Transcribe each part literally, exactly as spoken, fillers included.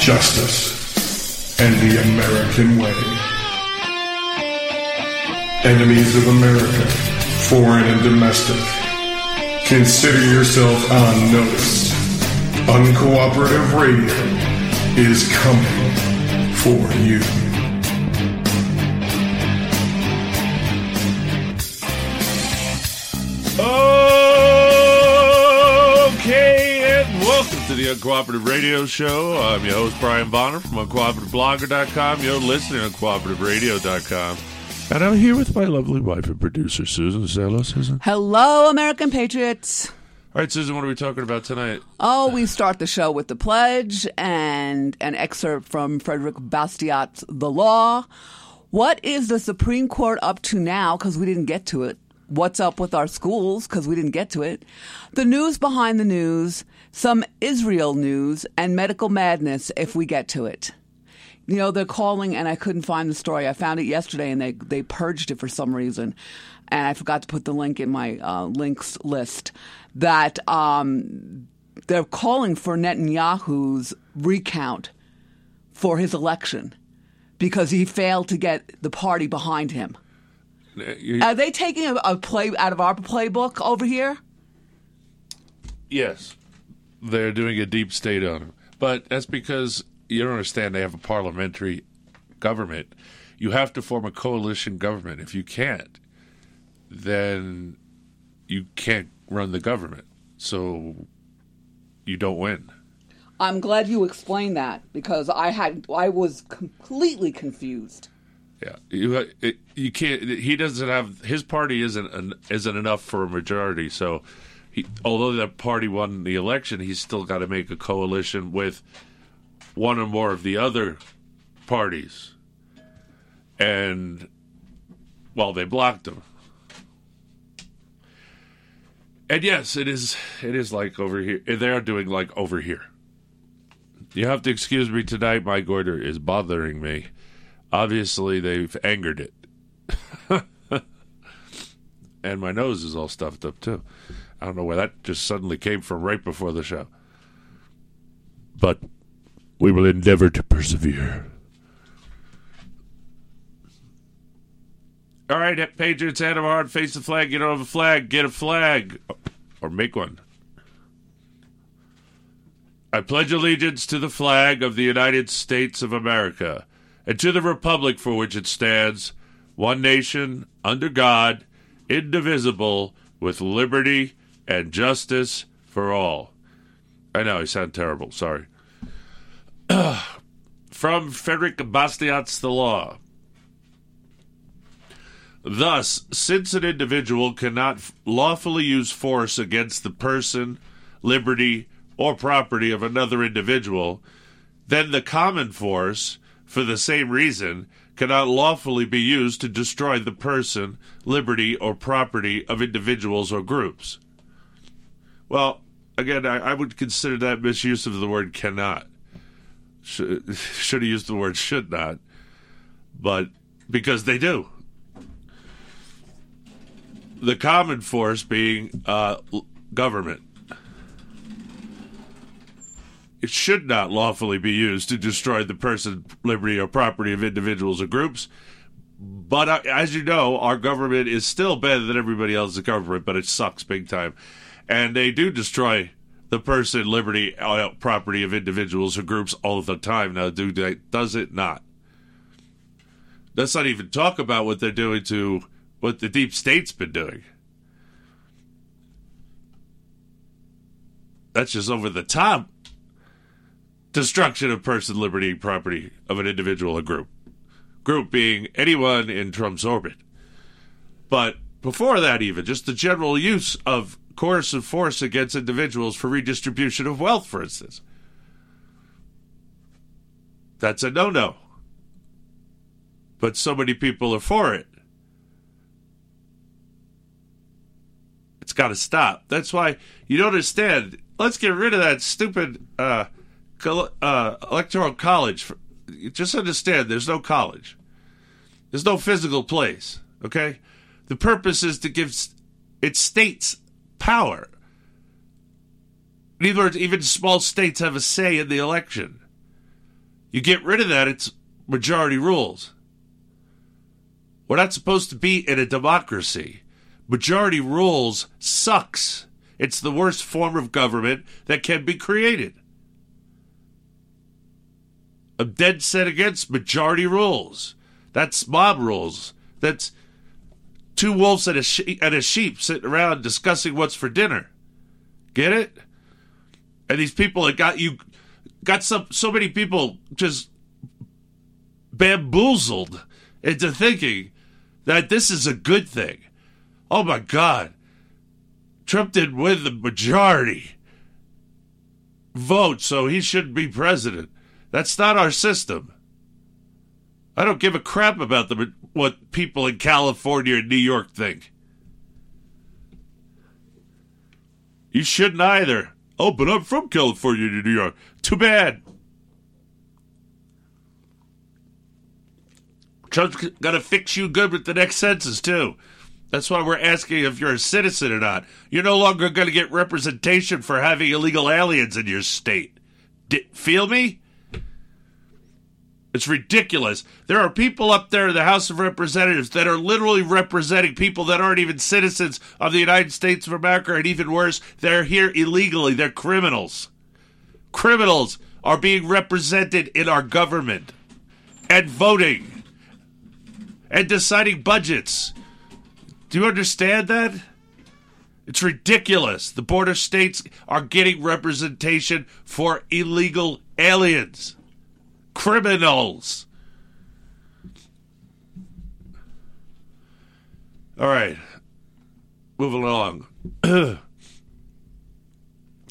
justice, and the American way. Enemies of America, foreign and domestic, consider yourself on notice. Uncooperative Radio is coming for you. Okay, and welcome to the Uncooperative Radio Show. I'm your host, Brian Bonner from uncooperative blogger dot com. You're listening to uncooperative radio dot com. And I'm here with my lovely wife and producer, Susan. Say hello, Susan. Hello, American Patriots. All right, Susan, what are we talking about tonight? Oh, we start the show with the pledge and an excerpt from Frederick Bastiat's The Law. What is the Supreme Court up to now? Because we didn't get to it. What's up with our schools? Because we didn't get to it. The news behind the news, some Israel news, and medical madness if we get to it. You know, they're calling, and I couldn't find the story. I found it yesterday, and they, they purged it for some reason. And I forgot to put the link in my uh, links list, that um, they're calling for Netanyahu's recount for his election because he failed to get the party behind him. Are they taking a, a play out of our playbook over here? Yes. They're doing a deep state on him. But that's because you don't understand they have a parliamentary government. You have to form a coalition government. If you can't, then you can't run the government, so you don't win. I'm glad you explained that because I had I was completely confused. Yeah, you you can't. He doesn't have his party isn't isn't enough for a majority. So, he, although that party won the election, he's still got to make a coalition with one or more of the other parties, and well, they blocked him. And yes, it is it is like over here. They are doing like over here. You have to excuse me tonight. My goiter is bothering me. Obviously, they've angered it. And my nose is all stuffed up, too. I don't know where that just suddenly came from right before the show. But we will endeavor to persevere. All right, Patriots, hand them hard, face the flag, you don't have a flag, get a flag, or make one. I pledge allegiance to the flag of the United States of America, and to the republic for which it stands, one nation, under God, indivisible, with liberty and justice for all. I know, I sound terrible, sorry. From Frederick Bastiat's The Law. Thus, since an individual cannot lawfully use force against the person, liberty, or property of another individual, then the common force, for the same reason, cannot lawfully be used to destroy the person, liberty, or property of individuals or groups. Well, again, I, I would consider that misuse of the word cannot. Should, should have used the word should not, but because they do. The common force being uh, government. It should not lawfully be used to destroy the person, liberty, or property of individuals or groups. But uh, as you know, our government is still better than everybody else's government, but it sucks big time. And they do destroy the person, liberty, property of individuals or groups all the time. Now, do they, does it not? Let's not even talk about what they're doing to what the deep state's been doing. That's just over the top. Destruction of person, liberty, and property of an individual or group. Group being anyone in Trump's orbit. But before that even, just the general use of coercive force against individuals for redistribution of wealth, for instance. That's a no-no. But so many people are for it. It's got to stop. That's why you don't understand. Let's get rid of that stupid uh, uh, electoral college. Just understand there's no college. There's no physical place, okay? The purpose is to give its states power. In other words, even small states have a say in the election. You get rid of that, it's majority rules. We're not supposed to be in a democracy. Majority rules sucks. It's the worst form of government that can be created. I'm dead set against majority rules. That's mob rules. That's two wolves and a, she- and a sheep sitting around discussing what's for dinner. Get it? And these people that got you, got some, so many people just bamboozled into thinking that this is a good thing. Oh my God. Trump didn't win the majority vote, so he shouldn't be president. That's not our system. I don't give a crap about the, what people in California and New York think. You shouldn't either. Oh, but I'm from California to New York. Too bad. Trump's gonna fix you good with the next census, too. That's why we're asking if you're a citizen or not. You're no longer going to get representation for having illegal aliens in your state. D- feel me? It's ridiculous. There are people up there in the House of Representatives that are literally representing people that aren't even citizens of the United States of America, and even worse, they're here illegally. They're criminals. Criminals are being represented in our government and voting and deciding budgets. Do you understand that? It's ridiculous. The border states are getting representation for illegal aliens. Criminals. All right. Moving along.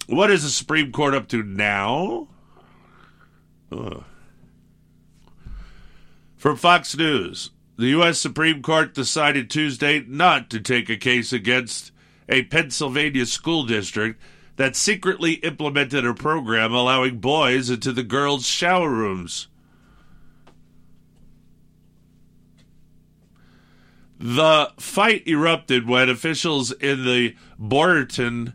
What is the Supreme Court up to now? Oh. From Fox News. The U S. Supreme Court decided Tuesday not to take a case against a Pennsylvania school district that secretly implemented a program allowing boys into the girls' shower rooms. The fight erupted when officials in the Boyertown,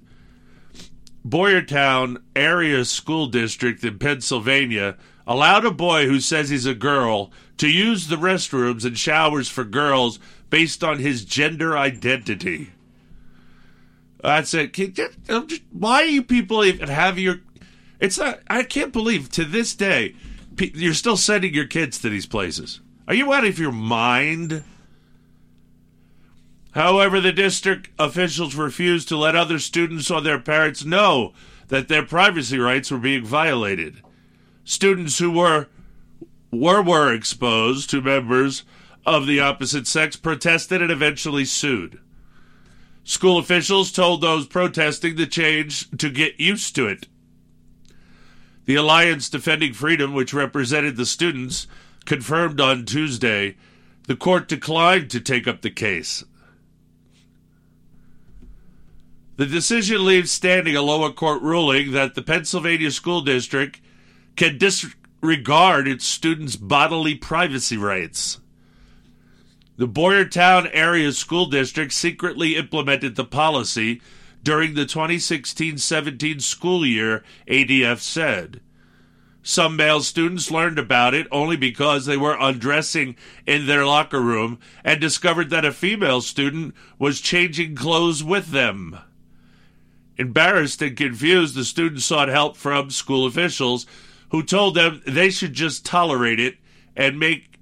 Boyertown area school district in Pennsylvania allowed a boy who says he's a girl to use the restrooms and showers for girls based on his gender identity. That's it. Why are you people even having your... It's not... I can't believe to this day you're still sending your kids to these places. Are you out of your mind? However, the district officials refused to let other students or their parents know that their privacy rights were being violated. Students who were were were exposed to members of the opposite sex protested and eventually sued. School officials told those protesting the change to get used to it. The Alliance Defending Freedom, which represented the students, confirmed on Tuesday the court declined to take up the case. The decision leaves standing a lower court ruling that the Pennsylvania school district can dis- regard its students' bodily privacy rights. The Boyertown Area School District secretly implemented the policy during the twenty sixteen seventeen school year, A D F said. Some male students learned about it only because they were undressing in their locker room and discovered that a female student was changing clothes with them. Embarrassed and confused, the students sought help from school officials who told them they should just tolerate it and make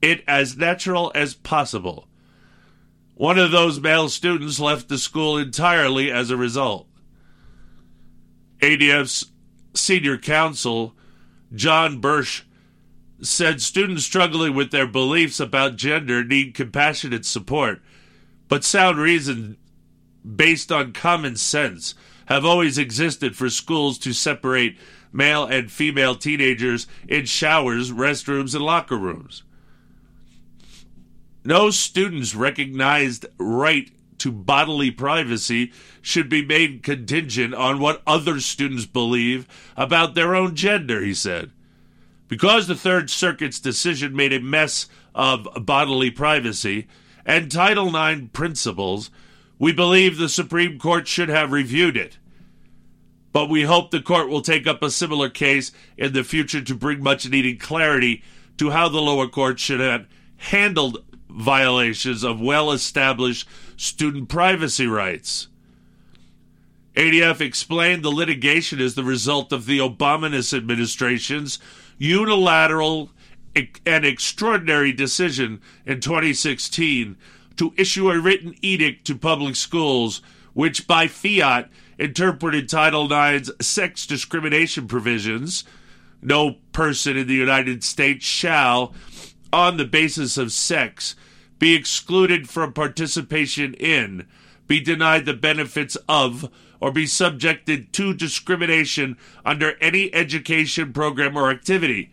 it as natural as possible. One of those male students left the school entirely as a result. A D F's senior counsel, John Birch, said students struggling with their beliefs about gender need compassionate support, but sound reason based on common sense have always existed for schools to separate male and female teenagers in showers, restrooms, and locker rooms. No student's recognized right to bodily privacy should be made contingent on what other students believe about their own gender, he said. Because the Third Circuit's decision made a mess of bodily privacy and Title nine principles, we believe the Supreme Court should have reviewed it. But we hope the court will take up a similar case in the future to bring much-needed clarity to how the lower court should have handled violations of well-established student privacy rights. A D F explained the litigation is the result of the Obama administration's unilateral and extraordinary decision in twenty sixteen to issue a written edict to public schools, which by fiat interpreted Title nine's sex discrimination provisions, no person in the United States shall, on the basis of sex, be excluded from participation in, be denied the benefits of, or be subjected to discrimination under any education program or activity.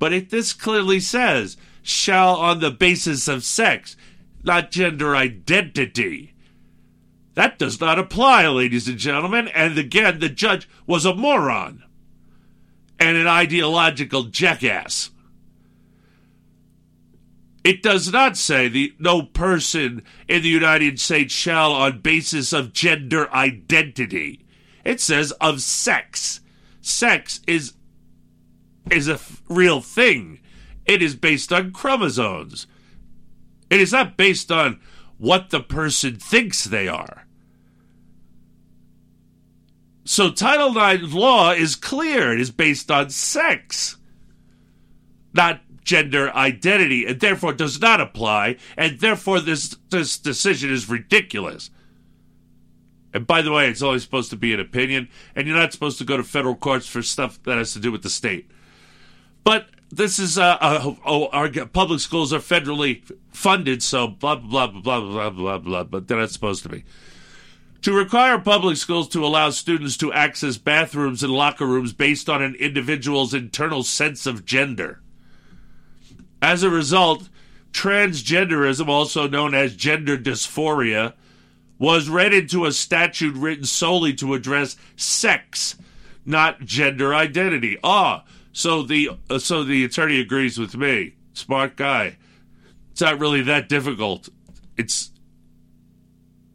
But it this clearly says, shall on the basis of sex, not gender identity. That does not apply, ladies and gentlemen, and again, the judge was a moron and an ideological jackass. It does not say the no person in the United States shall on basis of gender identity. It says of sex. Sex is, is a f- real thing. It is based on chromosomes. It is not based on what the person thinks they are. So Title nine law is clear. It is based on sex, not gender identity, and therefore does not apply, and therefore this, this decision is ridiculous. And by the way, it's only supposed to be an opinion, and you're not supposed to go to federal courts for stuff that has to do with the state. But this is, uh, uh, oh, our public schools are federally funded, so blah, blah, blah, blah, blah, blah, blah, but they're not supposed to be. To require public schools to allow students to access bathrooms and locker rooms based on an individual's internal sense of gender. As a result, transgenderism, also known as gender dysphoria, was read into a statute written solely to address sex, not gender identity. Ah, so the uh, so the attorney agrees with me. Smart guy. It's not really that difficult. It's...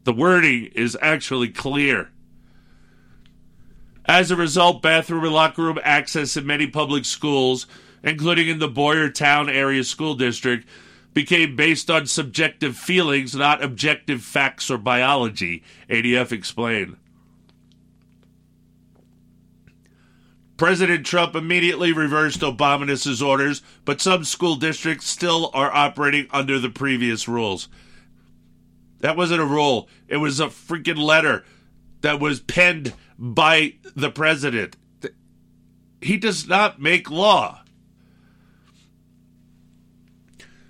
The wording is actually clear. As a result, bathroom and locker room access in many public schools, including in the Boyertown area school district, became based on subjective feelings, not objective facts or biology, A D F explained. President Trump immediately reversed Obama's orders, but some school districts still are operating under the previous rules. That wasn't a rule. It was a freaking letter that was penned by the president. He does not make law.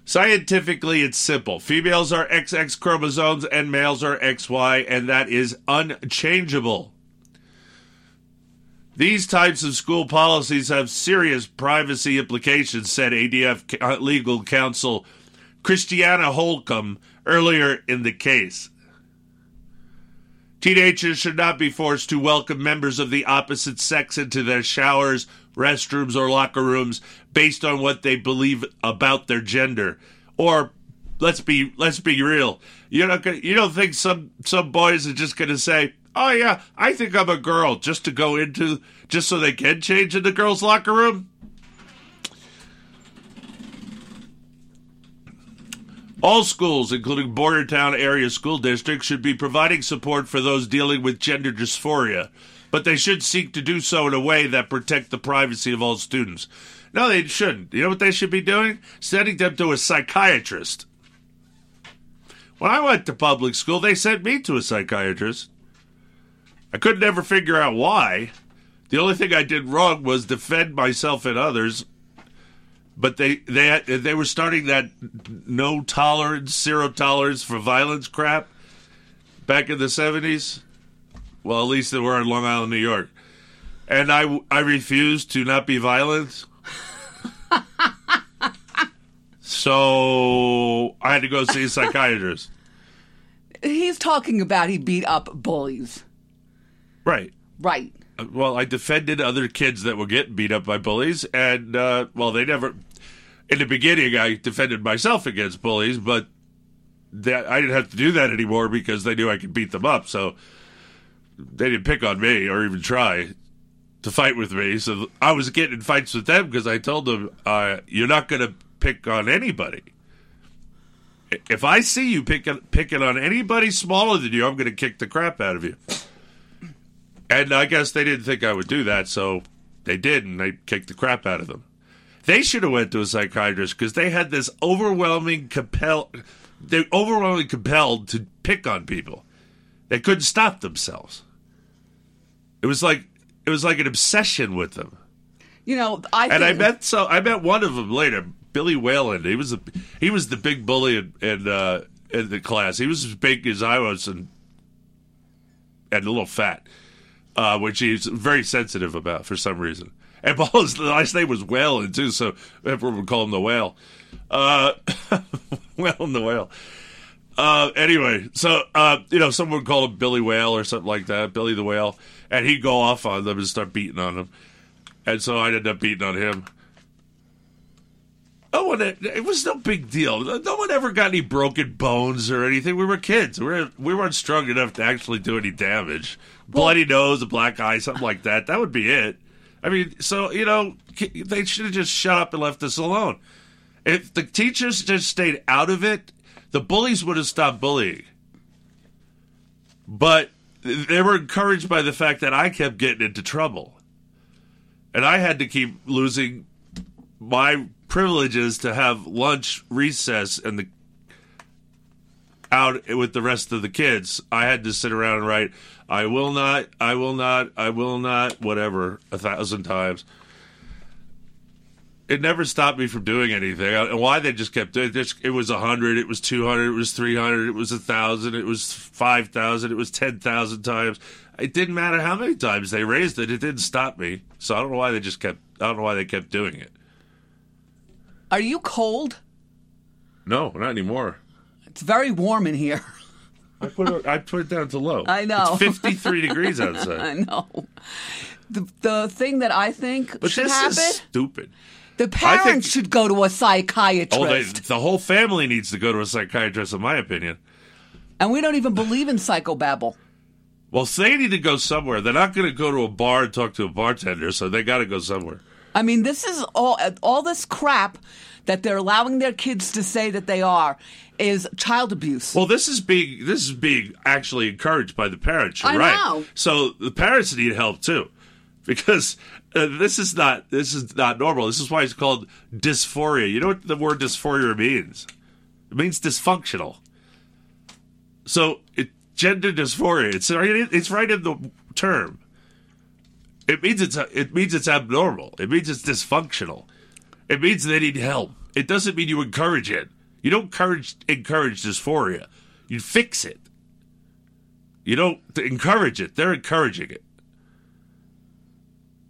Scientifically, it's simple. Females are X X chromosomes and males are X Y, and that is unchangeable. These types of school policies have serious privacy implications, said A D F legal counsel Christiana Holcomb earlier in the case. Teenagers should not be forced to welcome members of the opposite sex into their showers, restrooms, or locker rooms based on what they believe about their gender. Or let's be let's be real. You're not gonna, you don't think some some boys are just going to say, "Oh yeah, I think I'm a girl," just to go into, just so they can change in the girls' locker room? All schools, including Boyertown area school districts, should be providing support for those dealing with gender dysphoria, but they should seek to do so in a way that protect the privacy of all students. No, they shouldn't. You know what they should be doing? Sending them to a psychiatrist. When I went to public school, they sent me to a psychiatrist. I could never figure out why. The only thing I did wrong was defend myself and others. But they they had, they were starting that no tolerance, zero tolerance for violence crap back in the seventies. Well, at least they were in Long Island, New York. And I, I refused to not be violent. So I had to go see a psychiatrist. He's talking about he beat up bullies. Right. Right. Well, I defended other kids that were getting beat up by bullies, and, uh, well, they never... In the beginning, I defended myself against bullies, but that, I didn't have to do that anymore because they knew I could beat them up, so they didn't pick on me or even try to fight with me. So I was getting in fights with them because I told them, uh, you're not going to pick on anybody. If I see you pick, picking on anybody smaller than you, I'm going to kick the crap out of you. And I guess they didn't think I would do that, so they did, and I kicked the crap out of them. They should have went to a psychiatrist because they had this overwhelming compel. They overwhelmingly compelled to pick on people. They couldn't stop themselves. It was like it was like an obsession with them. You know, I think- and I met so I met one of them later, Billy Whalen. He was the he was the big bully in in, uh, in the class. He was as big as I was and and a little fat. Uh, which he's very sensitive about for some reason. And Paul's last name was Whalen, too, so everyone would call him the Whale. Uh, Whalen the Whale. Uh, anyway, so, uh, you know, someone would call him Billy Whale or something like that, Billy the Whale, and he'd go off on them and start beating on them. And so I'd end up beating on him. No one, it was no big deal. No one ever got any broken bones or anything. We were kids. We were, we weren't strong enough to actually do any damage. Bloody nose, a black eye, something like that. That would be it. I mean, so, you know, they should have just shut up and left us alone. If the teachers just stayed out of it, the bullies would have stopped bullying. But they were encouraged by the fact that I kept getting into trouble. And I had to keep losing my privileges to have lunch, recess, and the out with the rest of the kids. I had to sit around and write, I will not, I will not, I will not, whatever, a thousand times. It never stopped me from doing anything. And why they just kept doing it, it was one hundred, it was two hundred, it was three hundred, it was one thousand, it was five thousand, it was ten thousand times. It didn't matter how many times they raised it, it didn't stop me. So I don't know why they just kept, I don't know why they kept doing it. Are you cold? No, not anymore. It's very warm in here. I put it, I put it down to low. I know. It's fifty-three degrees outside. I know. The the thing that I think but should this happen. Is stupid. The parents think, should go to a psychiatrist. Oh, they, the whole family needs to go to a psychiatrist, in my opinion. And we don't even believe in psychobabble. Well, they need to go somewhere. They're not going to go to a bar and talk to a bartender, so they got to go somewhere. I mean, this is all all this crap that they're allowing their kids to say that they are is child abuse. Well, this is being this is being actually encouraged by the parents, you're I right? Know. So the parents need help too, because uh, this is not this is not normal. This is why it's called dysphoria. You know what the word dysphoria means? It means dysfunctional. So it, gender dysphoria. It's it's right in the term. It means it's it means it's abnormal. It means it's dysfunctional. It means they need help. It doesn't mean you encourage it. You don't encourage, encourage dysphoria. You fix it. You don't encourage it. They're encouraging it.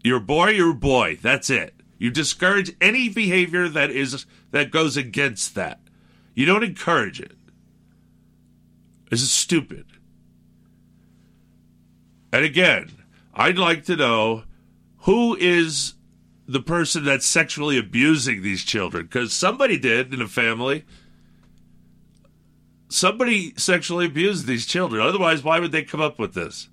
You're a boy, you're a boy. That's it. You discourage any behavior that is that goes against that. You don't encourage it. This is stupid. And again, I'd like to know who is the person that's sexually abusing these children, because somebody did in a family. Somebody sexually abused these children. Otherwise, why would they come up with this?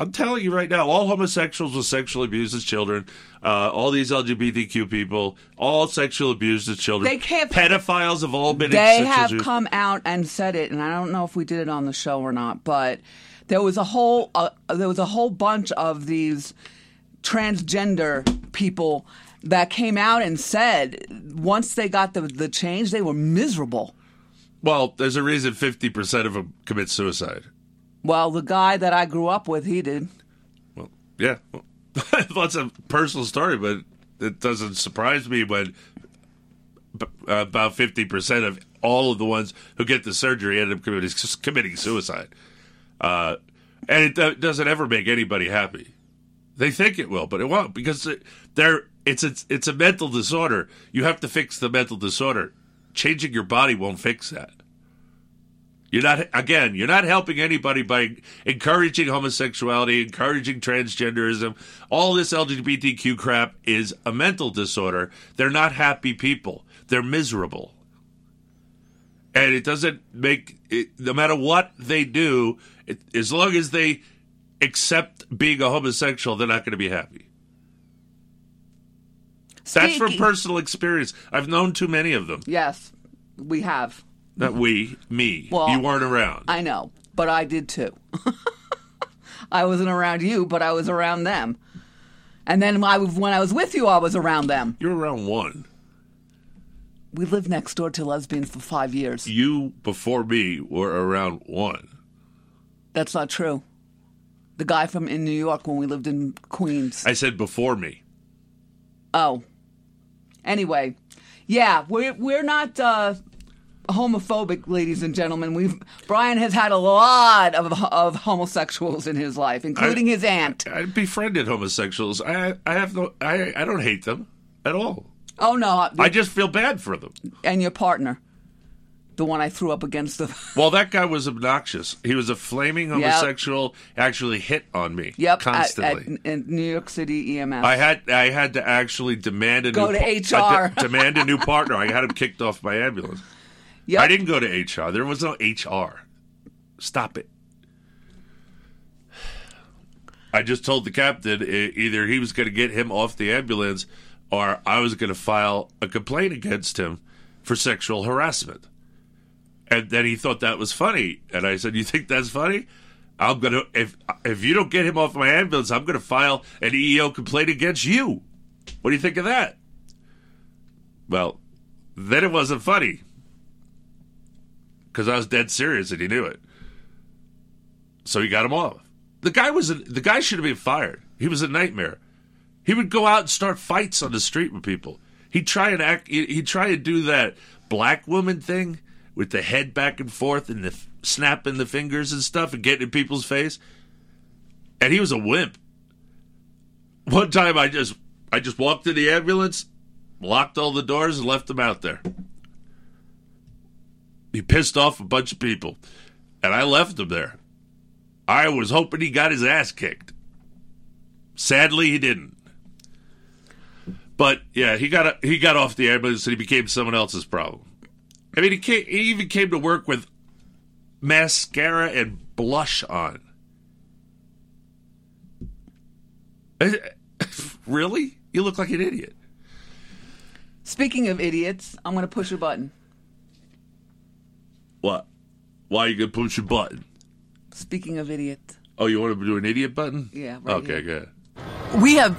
I'm telling you right now, all homosexuals were sexually abused as children. Uh, all these L G B T Q people, all sexual abused as children. They can't, pedophiles have all been. They have come out and said it, and I don't know if we did it on the show or not, but there was a whole uh, there was a whole bunch of these transgender people that came out and said once they got the the change, they were miserable. Well, there's a reason fifty percent of them commit suicide. Well, the guy that I grew up with, he did. Well, yeah. Well, that's a personal story, but it doesn't surprise me when about fifty percent of all of the ones who get the surgery end up committing, committing suicide. Uh, and it doesn't ever make anybody happy. They think it will, but it won't, because they're, it's, it's, it's a mental disorder. You have to fix the mental disorder. Changing your body won't fix that. You're not, again, you're not helping anybody by encouraging homosexuality, encouraging transgenderism. All this L G B T Q crap is a mental disorder. They're not happy people. They're miserable. And it doesn't make, it, no matter what they do, it, as long as they accept being a homosexual, they're not going to be happy. Speaking. That's from personal experience. I've known too many of them. Yes, we have. Not we, me. Well, you weren't around. I know, but I did too. I wasn't around you, but I was around them. And then when I, when I was with you, I was around them. You were around one. We lived next door to lesbians for five years. You, before me, were around one. That's not true. The guy from in New York when we lived in Queens. I said before me. Oh. Anyway. Yeah, we're, we're not... Uh, homophobic, ladies and gentlemen. We've Brian has had a lot of of homosexuals in his life, including I, his aunt. I, I befriended homosexuals. I I have no. I I don't hate them at all. Oh no! I just feel bad for them. And your partner, the one I threw up against the. Well, that guy was obnoxious. He was a flaming homosexual. Yep. Actually, hit on me. Yep, constantly. At, at, at New York City E M S. I had I had to actually demand a go new to par- H R. De- demand a new partner. I had him kicked off my ambulance. Yep. I didn't go to H R. There was no H R. Stop it. I just told the captain either he was going to get him off the ambulance or I was going to file a complaint against him for sexual harassment. And then he thought that was funny. And I said, you think that's funny? I'm going to, if if you don't get him off my ambulance, I'm going to file an E E O complaint against you. What do you think of that? Well, then it wasn't funny. Because I was dead serious and he knew it. So he got him off. The guy was a, the guy should have been fired. He was a nightmare. He would go out and start fights on the street with people. He'd try and act, he'd try and do that black woman thing with the head back and forth and the snapping the fingers and stuff and getting in people's face. And he was a wimp. One time I just I just walked in the ambulance, locked all the doors and left him out there. He pissed off a bunch of people, and I left him there. I was hoping he got his ass kicked. Sadly, he didn't. But yeah, he got he got off the ambulance, and he became someone else's problem. I mean, he, came, he even came to work with mascara and blush on. Really? You look like an idiot. Speaking of idiots, I'm going to push a button. What? Why are you going to push your button? Speaking of idiot. Oh, you want to do an idiot button? Yeah. Right okay, here. Good. We have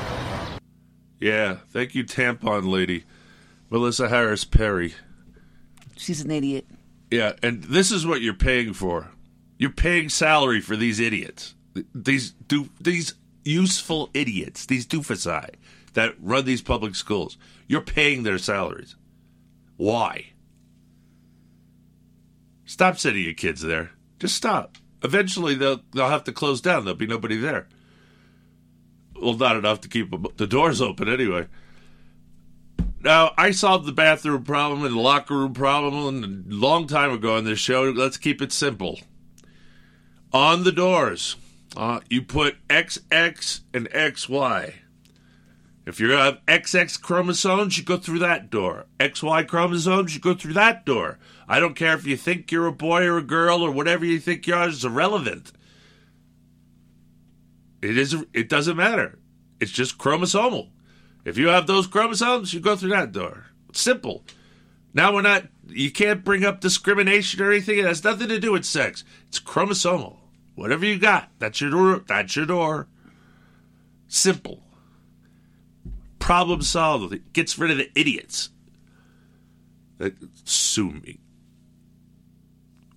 Yeah, thank you, tampon lady. Melissa Harris-Perry. She's an idiot. Yeah, and this is what you're paying for. You're paying salary for these idiots. These do these useful idiots, these doofusai that run these public schools. You're paying their salaries. Why? Stop sending your kids there. Just stop. Eventually they'll they'll have to close down. There'll be nobody there. well, not enough to keep the doors open anyway. Now, I solved the bathroom problem and the locker room problem a long time ago on this show. Let's keep it simple. On the doors, uh, you put X X and X Y. If you have X X chromosomes, you go through that door. X Y chromosomes, you go through that door. I don't care if you think you're a boy or a girl or whatever you think you are is irrelevant. It is. It doesn't matter. It's just chromosomal. If you have those chromosomes, you go through that door. It's simple. Now we're not. You can't bring up discrimination or anything. It has nothing to do with sex. It's chromosomal. Whatever you got, that's your door. That's your door. Simple. Problem solved. It gets rid of the idiots. Like, sue me.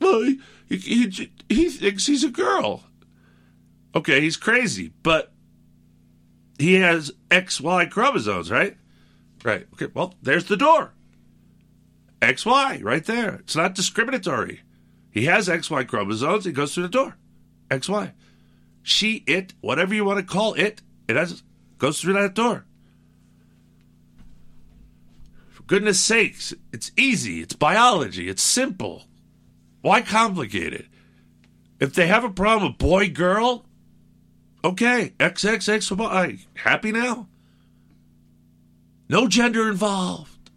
Well, he, he, he thinks he's a girl. Okay, he's crazy, but he has X Y chromosomes, right? Right. Okay, well, there's the door. X Y, right there. It's not discriminatory. He has X Y chromosomes. He goes through the door. X Y. She, it, whatever you want to call it, it has, goes through that door. Goodness sakes, it's easy. It's biology. It's simple. Why complicate it? If they have a problem with boy, girl, okay, X X X Y. Happy now? No gender involved.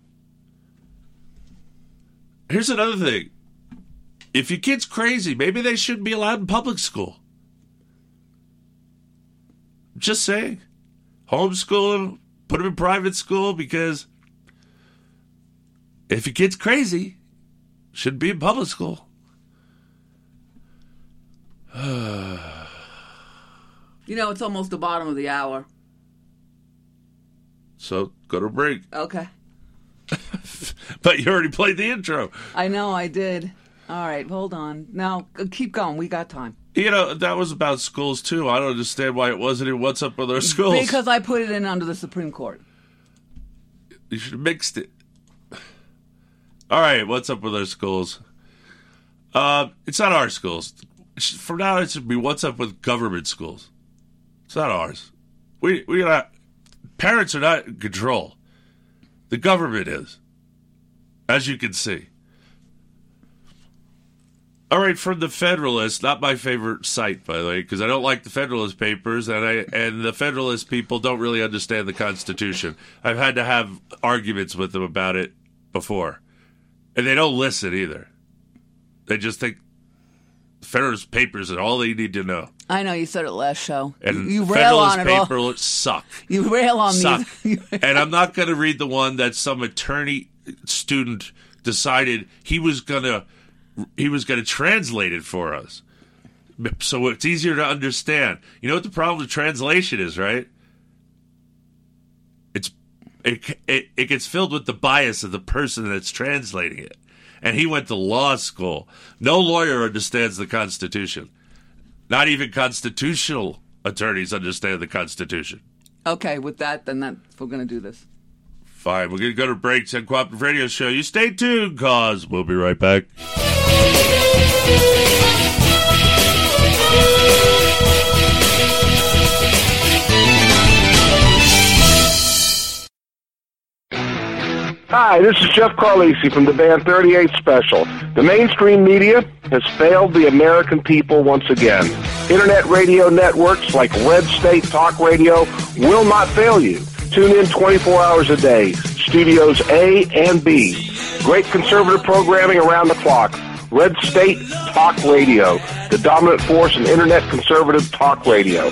Here's another thing. If your kid's crazy, maybe they shouldn't be allowed in public school. Just saying. Homeschool them, put them in private school because... if your kid's crazy, should be in public school. You know, it's almost the bottom of the hour. So, go to a break. Okay. But you already played the intro. I know, I did. All right, hold on. Now, keep going. We got time. You know, that was about schools, too. I don't understand why it wasn't in What's Up With Our Schools. Because I put it in under the Supreme Court. You should have mixed it. All right, what's up with our schools? Uh, it's not our schools. From now on, it should be what's up with government schools. It's not ours. We we are not, parents are not in control. The government is, as you can see. All right, from the Federalist, not my favorite site, by the way, because I don't like the Federalist papers, and I and the Federalist people don't really understand the Constitution. I've had to have arguments with them about it before. And they don't listen either. They just think Federalist papers are all they need to know. I know, you said it last show. And you, you rail on it all. Federalist papers suck. You rail on suck. these. And I'm not going to read the one that some attorney student decided he was going to he was going to translate it for us, so it's easier to understand. You know what the problem with translation is, right? It, it it gets filled with the bias of the person that's translating it. And he went to law school. No lawyer understands the Constitution. Not even constitutional attorneys understand the Constitution. Okay, with that, then that, we're going to do this. Fine, we're going to go to breaks on Cooperative Radio Show. You stay tuned, because we'll be right back. Hi, this is Jeff Carlisi from the band thirty-eight Special. The mainstream media has failed the American people once again. Internet radio networks like Red State Talk Radio will not fail you. Tune in twenty-four hours a day, studios A and B. Great conservative programming around the clock. Red State Talk Radio, the dominant force in internet conservative talk radio.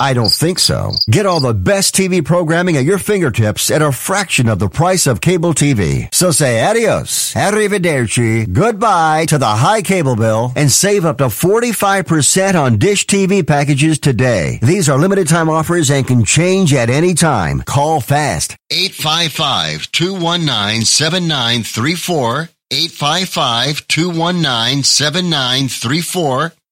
I don't think so. Get all the best T V programming at your fingertips at a fraction of the price of cable T V. So say adios, arrivederci, goodbye to the high cable bill and save up to forty-five percent on Dish T V packages today. These are limited time offers and can change at any time. Call fast. eight five five, two one nine, seven nine three four. eight five five, two one nine, seven nine three four.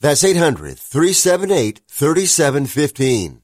That's eight hundred, three seven eight, three seven one five.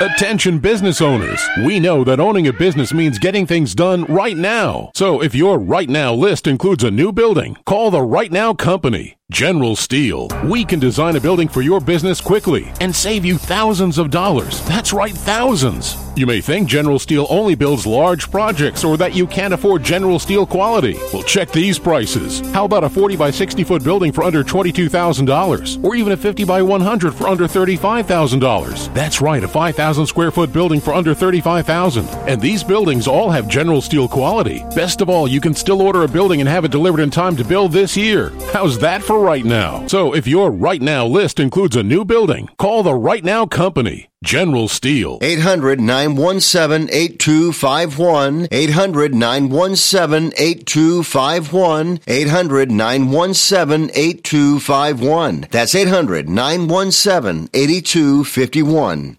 Attention business owners. We know that owning a business means getting things done right now. So if your right now list includes a new building, call the Right Now Company. General Steel. We can design a building for your business quickly and save you thousands of dollars. That's right, thousands. You may think General Steel only builds large projects or that you can't afford General Steel quality. Well, check these prices. How about a forty by sixty foot building for under twenty-two thousand dollars? Or even a fifty by one hundred for under thirty-five thousand dollars? That's right, a five thousand square foot building for under thirty-five thousand dollars. And these buildings all have General Steel quality. Best of all, you can still order a building and have it delivered in time to build this year. How's that for right now? So if your right now list includes a new building, call the Right Now Company. General Steel. eight hundred, nine one seven, eight two five one. eight hundred, nine one seven, eight two five one. eight hundred, nine one seven, eight two five one. That's eight hundred, nine one seven, eight two five one.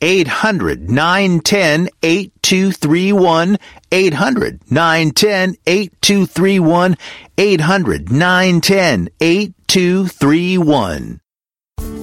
eight hundred, nine one zero, eight two three one. eight hundred, nine one zero, eight two three one. eight hundred, nine one zero, eight two three one.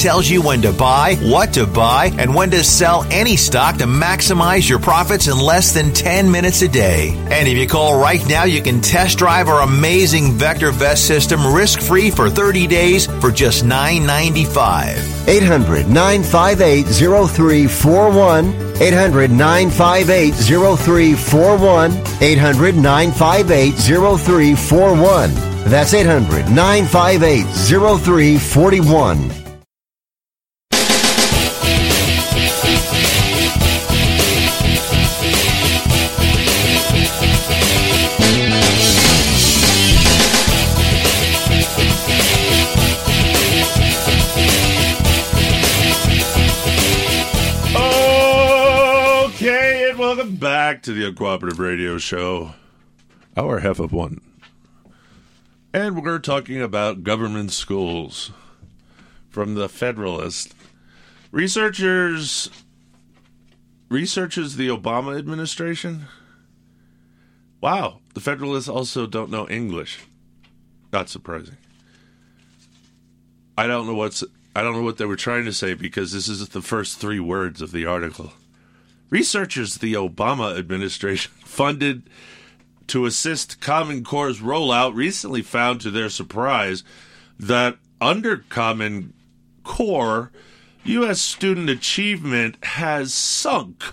tells you when to buy, what to buy, and when to sell any stock to maximize your profits in less than ten minutes a day. And if you call right now, you can test drive our amazing VectorVest system risk-free for thirty days for just nine dollars and ninety-five cents. eight hundred, nine five eight, zero three four one. eight hundred, nine five eight, zero three four one. eight hundred, nine five eight, zero three four one. That's eight hundred, nine five eight, zero three four one. Welcome back to the Uncooperative Radio Show. Our half of one. And we're talking about government schools from the Federalist. Researchers, researchers the Obama administration? Wow, the Federalists also don't know English. Not surprising. I don't know what's I don't know what they were trying to say, because this is the first three words of the article. Researchers the Obama administration funded to assist Common Core's rollout recently found, to their surprise, that under Common Core, U S student achievement has sunk.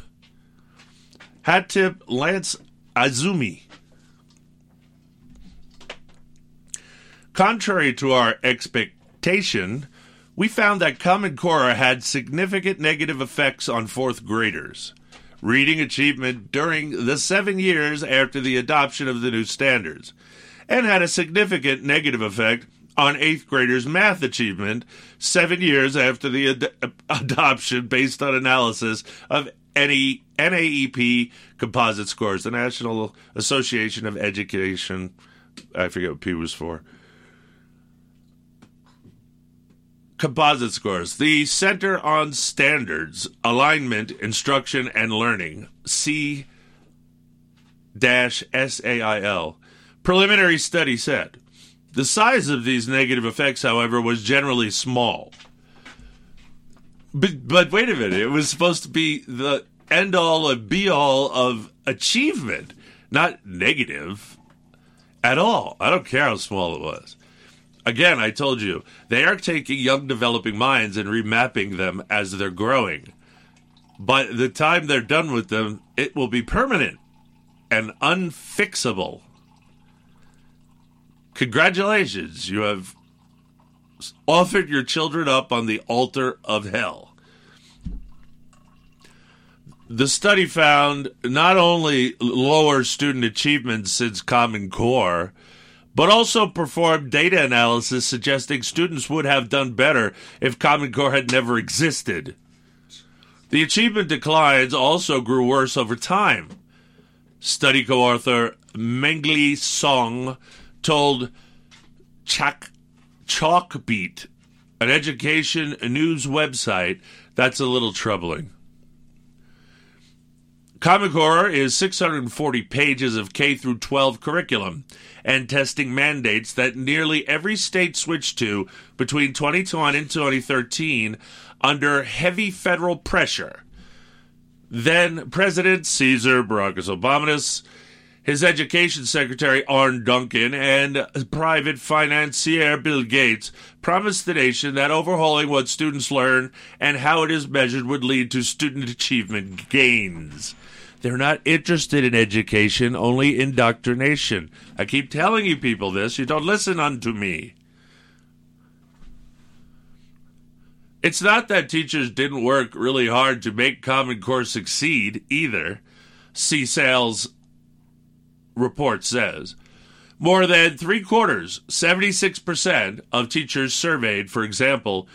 Hat tip Lance Azumi. Contrary to our expectation, we found that Common Core had significant negative effects on fourth graders' reading achievement during the seven years after the adoption of the new standards, and had a significant negative effect on eighth graders' math achievement seven years after the ad- adoption, based on analysis of any N A E P composite scores, the National Association of Education. I forget what P was for. Composite scores. The Center on Standards, Alignment, Instruction, and Learning, C S A I L, preliminary study said. The size of these negative effects, however, was generally small. But, but wait a minute. It was supposed to be the end-all and be-all of achievement, not negative at all. I don't care how small it was. Again, I told you, they are taking young developing minds and remapping them as they're growing. By the time they're done with them, it will be permanent and unfixable. Congratulations, you have offered your children up on the altar of hell. The study found not only lower student achievement since Common Core, but also performed data analysis suggesting students would have done better if Common Core had never existed. The achievement declines also grew worse over time. Study co-author Mengli Song told Chak- Chalkbeat, an education news website, that's a little troubling. Common Core is six hundred forty pages of K through twelve curriculum and testing mandates that nearly every state switched to between twenty ten and twenty thirteen under heavy federal pressure. Then President Cesar Baracus Obama, his education secretary Arne Duncan, and private financier Bill Gates promised the nation that overhauling what students learn and how it is measured would lead to student achievement gains. They're not interested in education, only indoctrination. I keep telling you people this. You don't listen unto me. It's not that teachers didn't work really hard to make Common Core succeed, either. C S A I L's report says. More than three-quarters, seventy-six percent, of teachers surveyed, for example,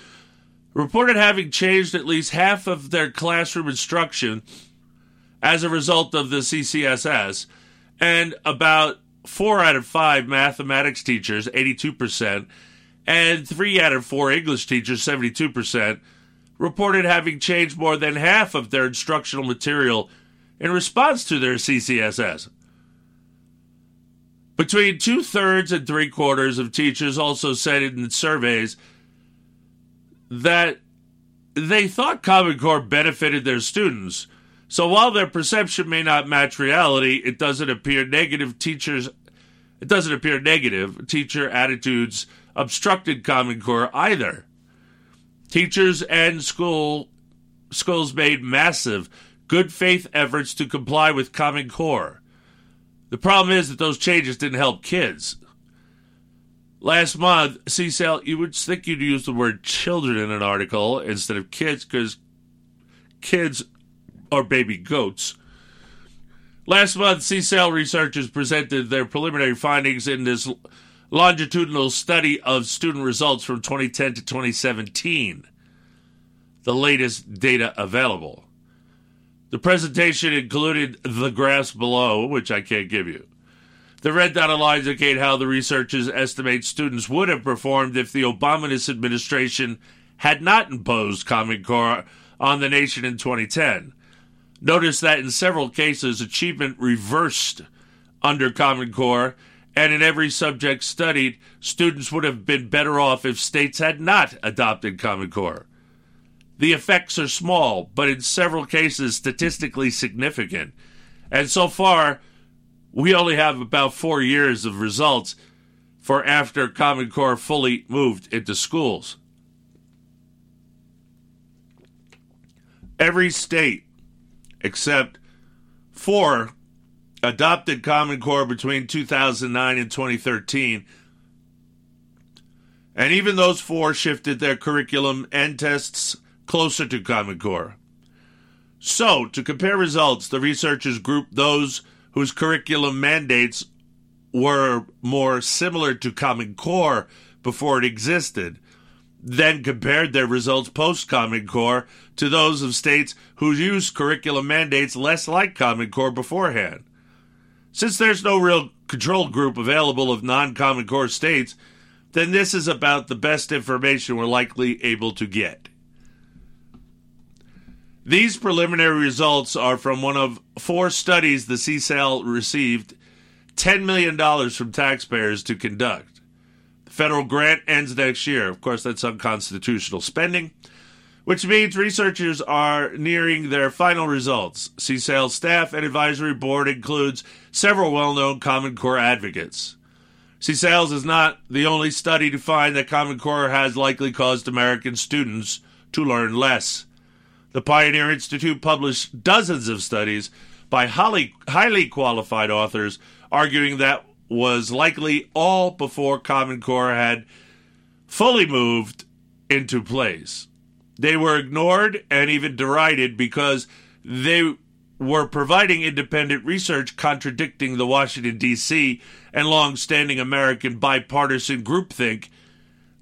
reported having changed at least half of their classroom instruction as a result of the C C S S, and about four out of five mathematics teachers, eighty-two percent, and three out of four English teachers, seventy-two percent, reported having changed more than half of their instructional material in response to their C C S S. Between two-thirds and three-quarters of teachers also said in surveys that they thought Common Core benefited their students. So while their perception may not match reality, it doesn't appear negative teachers, it doesn't appear negative teacher attitudes obstructed Common Core either. Teachers and school schools made massive good faith efforts to comply with Common Core. The problem is that those changes didn't help kids. Last month, C S A I L, you would think you'd use the word children in an article instead of kids, because kids are baby goats. Last month, C S A I L researchers presented their preliminary findings in this longitudinal study of student results from twenty ten to twenty seventeen, the latest data available. The presentation included the graphs below, which I can't give you. The red dotted lines indicate how the researchers estimate students would have performed if the Obama administration had not imposed Common Core on the nation in twenty ten. Notice that in several cases, achievement reversed under Common Core, and in every subject studied, students would have been better off if states had not adopted Common Core. The effects are small, but in several cases statistically significant. And so far, we only have about four years of results for after Common Core fully moved into schools. Every state, except four, adopted Common Core between two thousand nine and twenty thirteen, and even those four shifted their curriculum and tests closer to Common Core. So, to compare results, the researchers grouped those whose curriculum mandates were more similar to Common Core before it existed, then compared their results post-Common Core to those of states who used curriculum mandates less like Common Core beforehand. Since there's no real control group available of non-Common Core states, then this is about the best information we're likely able to get. These preliminary results are from one of four studies the C S A I L received ten million dollars from taxpayers to conduct. The federal grant ends next year. Of course, that's unconstitutional spending, which means researchers are nearing their final results. C S A I L staff and advisory board includes several well-known Common Core advocates. C S A I L is not the only study to find that Common Core has likely caused American students to learn less. The Pioneer Institute published dozens of studies by highly, highly qualified authors arguing that was likely all before Common Core had fully moved into place. They were ignored and even derided because they were providing independent research contradicting the Washington, D C and long-standing American bipartisan groupthink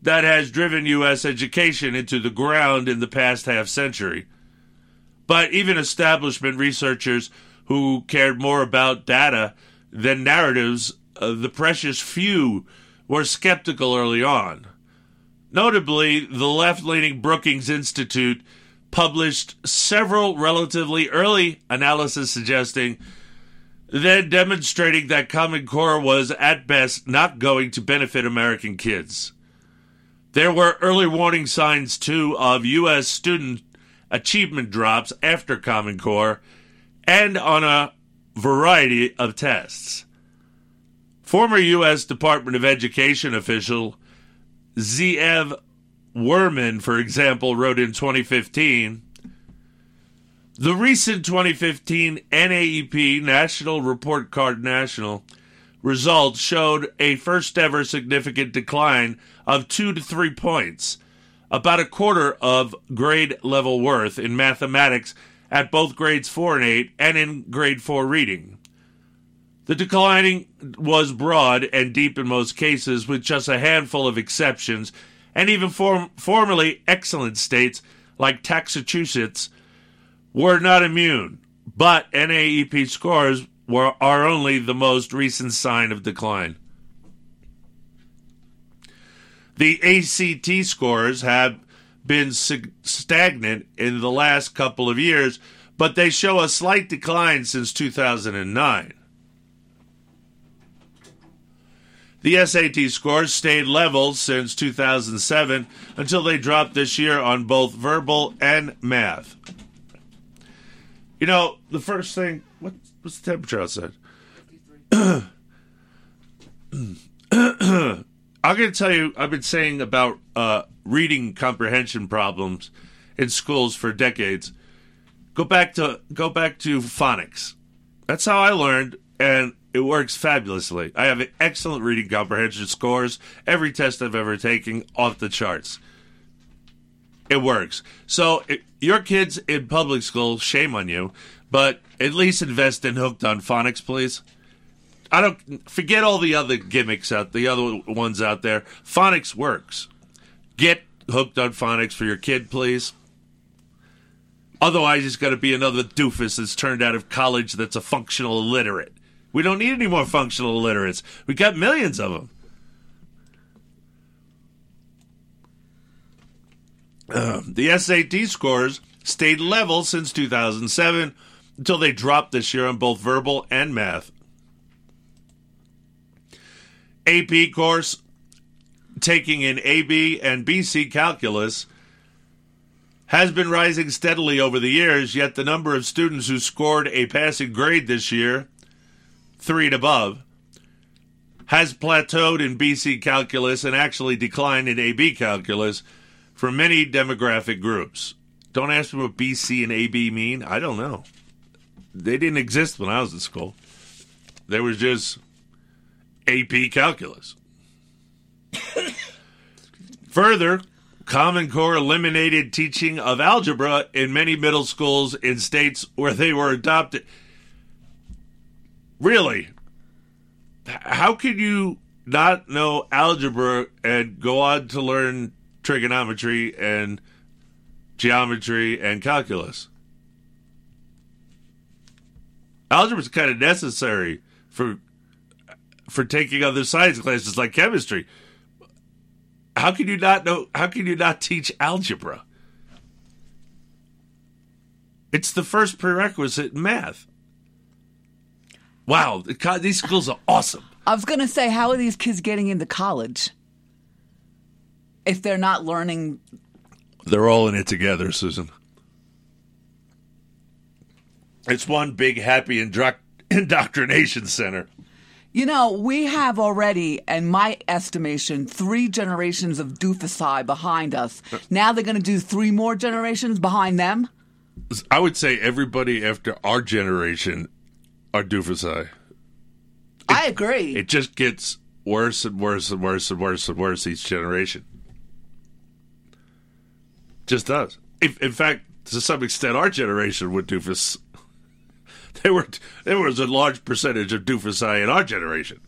that has driven U S education into the ground in the past half century. But even establishment researchers who cared more about data than narratives, uh, the precious few, were skeptical early on. Notably, the left-leaning Brookings Institute published several relatively early analyses suggesting, then demonstrating that Common Core was at best not going to benefit American kids. There were early warning signs, too, of U S student achievement drops after Common Core and on a variety of tests. Former U S Department of Education official Zeev Werman, for example, wrote in twenty fifteen, the recent twenty fifteen N A E P, National Report Card National, results showed a first-ever significant decline of two to three points, about a quarter of grade-level worth in mathematics at both grades four and eight and in grade four reading. The declining was broad and deep in most cases, with just a handful of exceptions, and even form- formerly excellent states like Massachusetts were not immune, but N A E P scores were are only the most recent sign of decline. The A C T scores have been sig- stagnant in the last couple of years, but they show a slight decline since two thousand nine. The S A T scores stayed level since two thousand seven until they dropped this year on both verbal and math. You know, the first thing, what, what's the temperature outside? I'm going to tell you, I've been saying about uh, reading comprehension problems in schools for decades. Go back to go back to phonics. That's how I learned, and it works fabulously. I have excellent reading comprehension scores. Every test I've ever taken, off the charts. It works. So it, your kids in public school, shame on you, but at least invest in Hooked on Phonics, please. I don't forget all the other gimmicks out, the other ones out there. Phonics works. Get Hooked on Phonics for your kid, please. Otherwise, he's going to be another doofus that's turned out of college that's a functional illiterate. We don't need any more functional illiterates. We got millions of them. Uh, the S A T scores stayed level since two thousand seven until they dropped this year on both verbal and math. A P course taking in A B and B C calculus has been rising steadily over the years, yet the number of students who scored a passing grade this year, three and above, has plateaued in B C calculus and actually declined in A B calculus for many demographic groups. Don't ask me what B C and A B mean. I don't know. They didn't exist when I was in school. There was just A P calculus. Further, Common Core eliminated teaching of algebra in many middle schools in states where they were adopted. Really? How could you not know algebra and go on to learn trigonometry and geometry and calculus? Algebra is kind of necessary for for taking other science classes like chemistry. How can you not know? How can you not teach algebra? It's the first prerequisite in math. Wow, these schools are awesome. I was going to say, how are these kids getting into college if they're not learning? They're all in it together, Susan. It's one big happy indro- indoctrination center. You know, we have already, in my estimation, three generations of doofusai behind us. Now they're going to do three more generations behind them? I would say everybody after our generation are doofusai. I agree. It just gets worse and worse and worse and worse and worse each generation. Just does. If, in fact, to some extent, our generation would doofus. There were there was a large percentage of doofusai in our generation.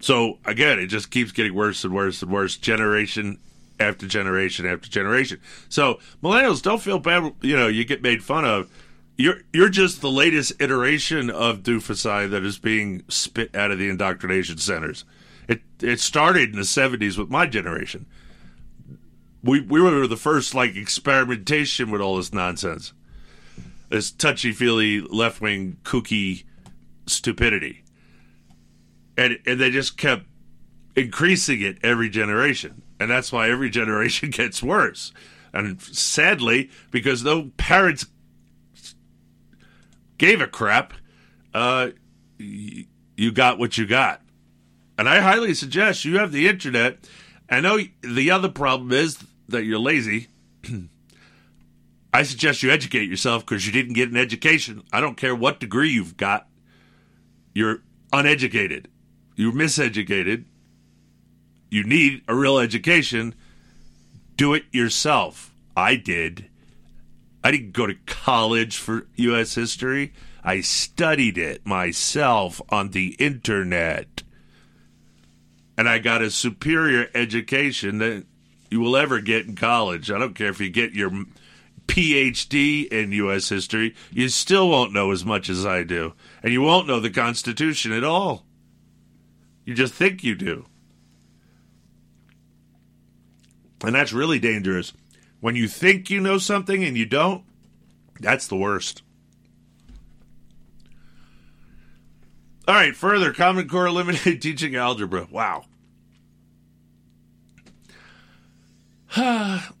So again, it just keeps getting worse and worse and worse, generation after generation after generation. So millennials, don't feel bad. You know, you get made fun of. You're you're just the latest iteration of doofusai that is being spit out of the indoctrination centers. It it started in the seventies with my generation. We we were the first like experimentation with all this nonsense. This touchy-feely, left-wing, kooky stupidity. And and they just kept increasing it every generation. And that's why every generation gets worse. And sadly, because no parents gave a crap, uh, you got what you got. And I highly suggest you have the internet. I know the other problem is that you're lazy. I suggest you educate yourself because you didn't get an education. I don't care what degree you've got. You're uneducated. You're miseducated. You need a real education. Do it yourself. I did. I didn't go to college for U S history. I studied it myself on the internet. And I got a superior education than you will ever get in college. I don't care if you get your P H D in U S history, you still won't know as much as I do. And you won't know the Constitution at all. You just think you do. And that's really dangerous. When you think you know something and you don't, that's the worst. All right, further, Common Core eliminated teaching algebra. Wow.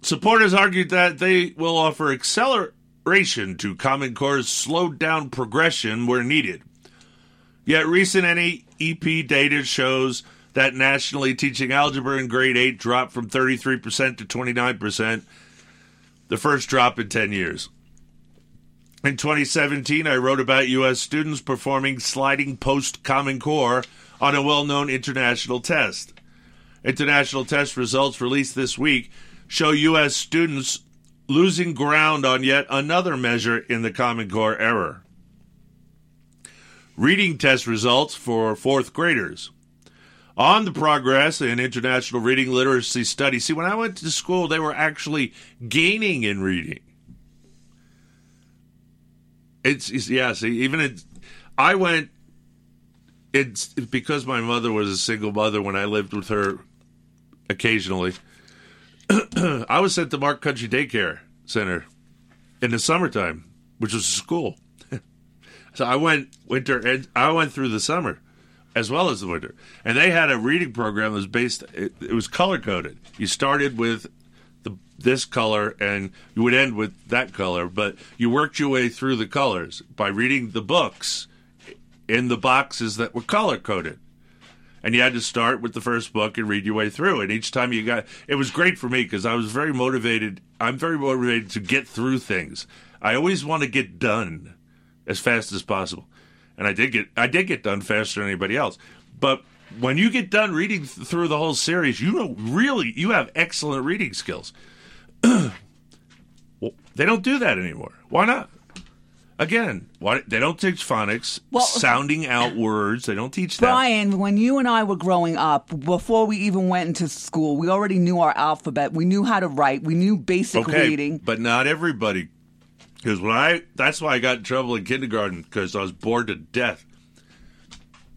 Supporters argued that they will offer acceleration to Common Core's slowed-down progression where needed. Yet recent N A E P data shows that nationally teaching algebra in grade eight dropped from thirty-three percent to twenty-nine percent, the first drop in ten years. In twenty seventeen, I wrote about U S students performing sliding post-Common Core on a well-known international test. International test results released this week show U S students losing ground on yet another measure in the Common Core error. Reading test results for fourth graders. On the progress in international reading literacy studies. See, when I went to school, they were actually gaining in reading. It's, it's yeah, see, even it, I went it's because my mother was a single mother when I lived with her occasionally. I was sent to Mark Country Daycare Center in the summertime, which was a school. So I went winter and I went through the summer as well as the winter. And they had a reading program that was based, it, it was color coded. You started with the, this color and you would end with that color, but you worked your way through the colors by reading the books in the boxes that were color coded. And you had to start with the first book and read your way through. And each time you got, it was great for me because I was very motivated. I'm very motivated to get through things. I always want to get done as fast as possible. And I did get, I did get done faster than anybody else. But when you get done reading th- through the whole series, you know, really, you have excellent reading skills. Well, they don't do that anymore. Why not? Again, why, they don't teach phonics, well, sounding out words. They don't teach that. Brian, when you and I were growing up, before we even went into school, we already knew our alphabet. We knew how to write. We knew basic okay, reading. But not everybody. Because when I, that's why I got in trouble in kindergarten, because I was bored to death.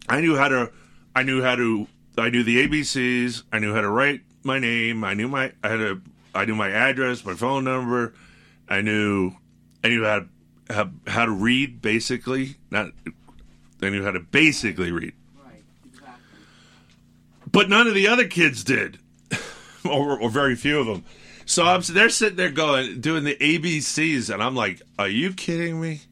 I knew how to, I knew how to, I knew the A B Cs. I knew how to write my name. I knew my, I had a, I knew my address, my phone number. I knew, I knew how to. How, how to read, basically. Not, they knew how to basically read. Right, exactly. But none of the other kids did, or, or very few of them. So I'm, they're sitting there going, doing the A B Cs, and I'm like, are you kidding me?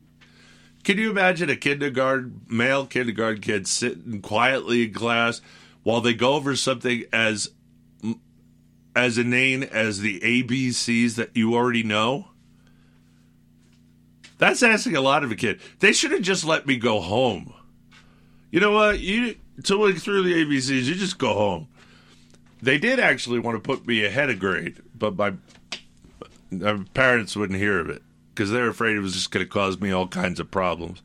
Can you imagine a kindergarten, male kindergarten kid sitting quietly in class while they go over something as, as inane as the A B Cs that you already know? That's asking a lot of a kid. They should have just let me go home. You know what? You to through the A B Cs, you just go home. They did actually want to put me ahead of grade, but my, my parents wouldn't hear of it because they were afraid it was just going to cause me all kinds of problems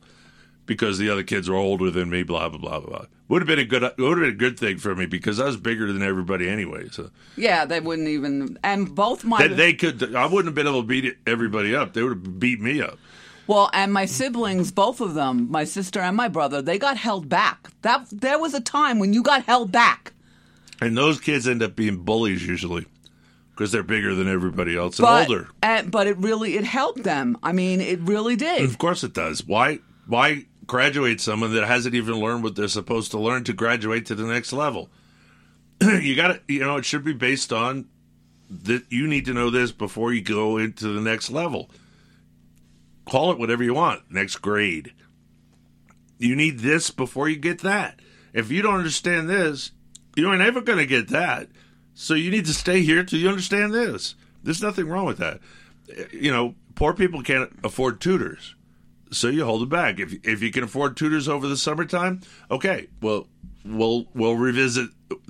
because the other kids were older than me. Blah blah blah blah. Would have been a good would have been a good thing for me because I was bigger than everybody anyway. So yeah, they wouldn't even and both my they, they could. I wouldn't have been able to beat everybody up. They would have beat me up. Well, and my siblings, both of them, my sister and my brother, they got held back. That there was a time when you got held back. And those kids end up being bullies usually because they're bigger than everybody else and but, older. And, but it really, it helped them. I mean, it really did. And of course it does. Why, why graduate someone that hasn't even learned what they're supposed to learn to graduate to the next level? You got to, you know, it should be based on that you need to know this before you go into the next level. Call it whatever you want. Next grade. You need this before you get that. If you don't understand this, you ain't ever going to get that. So you need to stay here till you understand this. There's nothing wrong with that. You know, poor people can't afford tutors. So you hold it back. If if you can afford tutors over the summertime, okay, well, we'll we'll revisit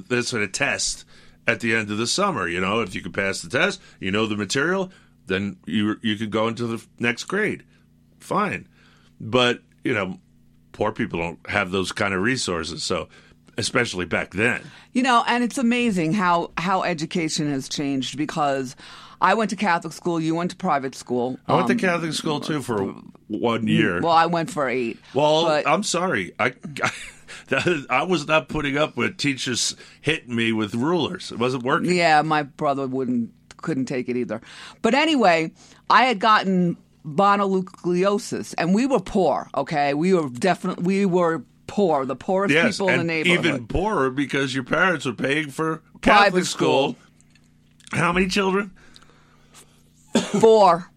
this in a test at the end of the summer. You know, if you can pass the test, you know the material, then you you could go into the next grade. Fine. But, you know, poor people don't have those kind of resources, so especially back then. You know, and it's amazing how, how education has changed because I went to Catholic school, you went to private school. I went um, to Catholic school, too, for one year. Well, I went for eight. Well, but... I'm sorry. I, I, I was not putting up with teachers hitting me with rulers. It wasn't working. Yeah, my brother wouldn't. Couldn't take it either. But anyway, I had gotten mononucleosis, and we were poor, okay? We were definitely, we were poor, the poorest yes, people in the neighborhood. Even poorer because your parents were paying for Catholic private school. school. How many children? Four.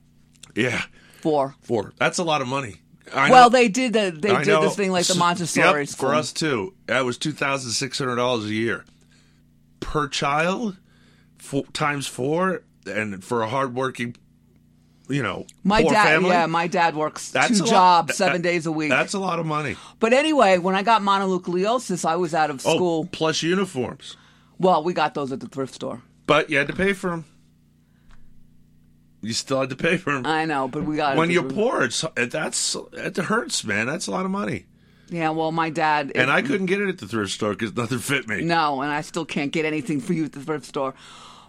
Yeah. Four. Four. That's a lot of money. I well, know. they did the, They I did know. this thing like the Montessori yep, school. For us, too. That was two thousand six hundred dollars a year. Per child? Four, times four, and for a hardworking, you know, my poor dad, family. Yeah, my dad works that's two jobs, lot, that, seven days a week. That's a lot of money. But anyway, when I got mononucleosis, I was out of school. Oh, plus uniforms. Well, we got those at the thrift store. But you had to pay for them. You still had to pay for them. I know, but we got when you're room. poor, it's, that's it hurts, man. That's a lot of money. Yeah, well, my dad... It, and I couldn't get it at the thrift store because nothing fit me. No, and I still can't get anything for you at the thrift store.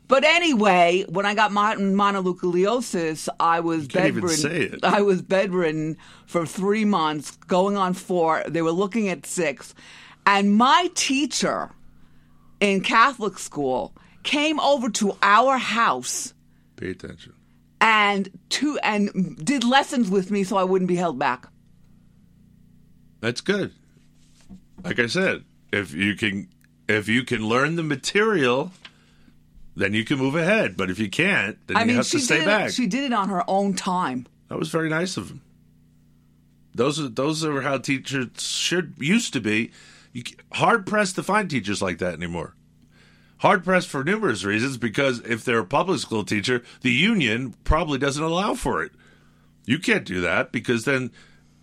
But anyway, when I got mon- mononucleosis, I was you can't bedridden. Even say it. I was bedridden for three months, going on four. They were looking at six. And my teacher in Catholic school came over to our house. Pay attention. And to and did lessons with me so I wouldn't be held back. That's good. Like I said, if you can if you can learn the material, then you can move ahead. But if you can't, then I you mean, have to stay back. It, she did it on her own time. That was very nice of him. Those are those are how teachers should used to be. You, hard pressed to find teachers like that anymore. Hard pressed for numerous reasons, because if they're a public school teacher, the union probably doesn't allow for it. You can't do that, because then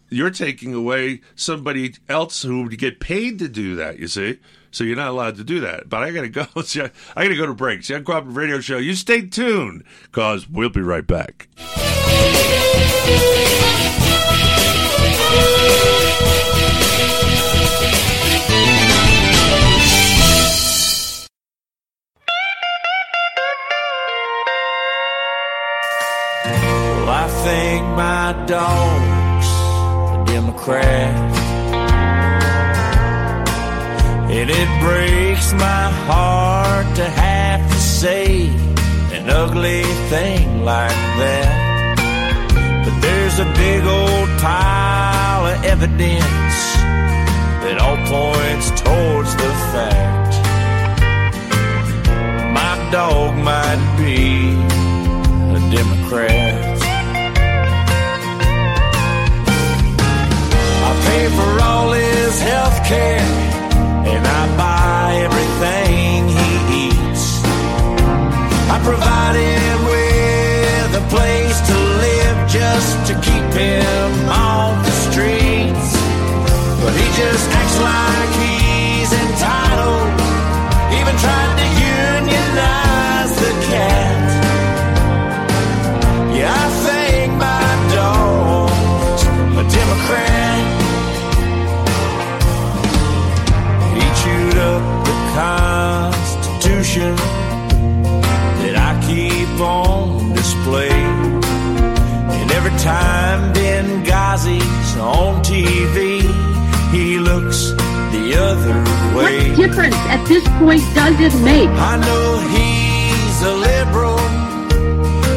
you're taking away somebody else who would get paid to do that, you see? So you're not allowed to do that. But I got to go. See, I, I got to go to break. See, Uncooperative Radio Show. You stay tuned, because we'll be right back. Well, I think my dog's a Democrat, and it breaks my heart to have to say an ugly thing like that. But there's a big old pile of evidence that all points towards the fact my dog might be a Democrat. I pay for all his health care, and I buy everything he eats. I provide him with a place to live just to keep him off the streets. But he just acts like he's entitled, even tried to unionize the cat. Yeah, I think my dog's a Democrat. He chewed up the Constitution that I keep on display. And every time Benghazi's on T V, he looks the other way. What difference at this point does it make? I know he's a liberal,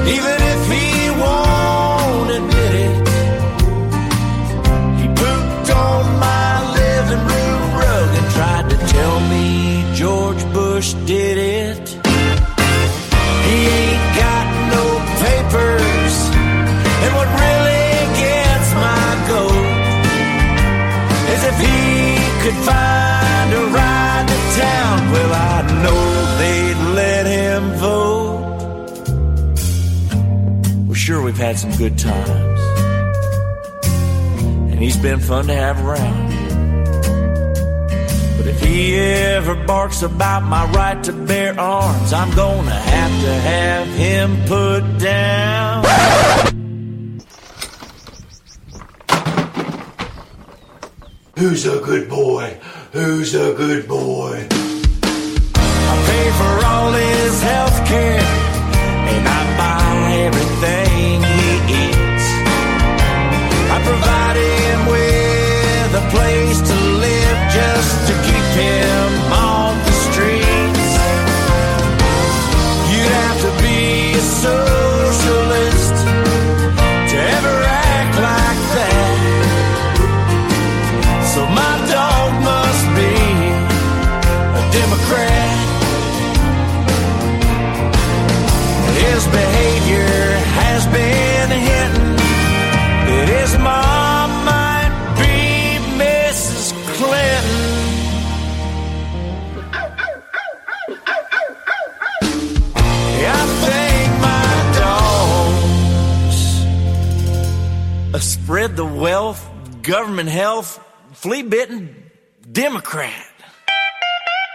even if he won't admit it. He pooped on my living room rug and tried to tell me George Bush did it. He ain't got no papers, and what really gets my goat, if he could find a ride to town, well, I know they'd let him vote. Well, sure, we've had some good times, and he's been fun to have around. But if he ever barks about my right to bear arms, I'm gonna have to have him put down. Who's a good boy? Who's a good boy? I pay for all his health care, and I buy everything he eats. I provide him with a place to live just to keep him on the streets. You'd have to be a socialist to ever act like that. So my dog must be a Democrat. His behavior has been hinting that his mom might be Missus Clinton. I think my dog's a spread the wealth, government health, flea-bitten Democrat.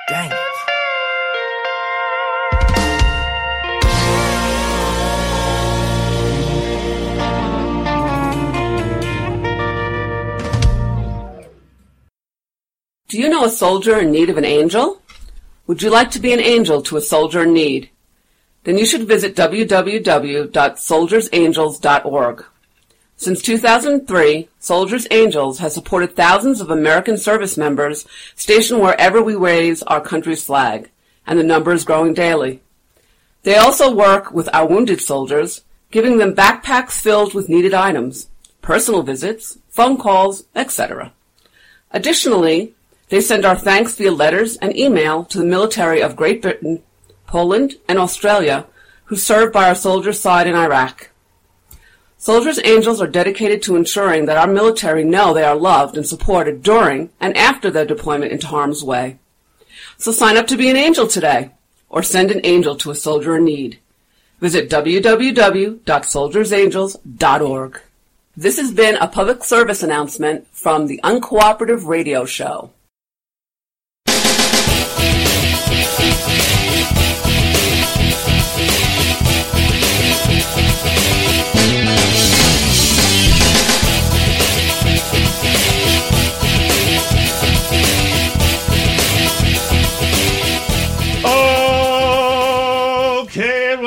Dang it. Do you know a soldier in need of an angel? Would you like to be an angel to a soldier in need? Then you should visit w w w dot soldiers angels dot org. Since two thousand three, Soldiers Angels has supported thousands of American service members stationed wherever we raise our country's flag, and the number is growing daily. They also work with our wounded soldiers, giving them backpacks filled with needed items, personal visits, phone calls, et cetera. Additionally, they send our thanks via letters and email to the military of Great Britain, Poland, and Australia, who served by our soldiers' side in Iraq. Soldiers Angels are dedicated to ensuring that our military know they are loved and supported during and after their deployment into harm's way. So sign up to be an angel today, or send an angel to a soldier in need. Visit w w w dot soldiers angels dot org. This has been a public service announcement from the Uncooperative Radio Show.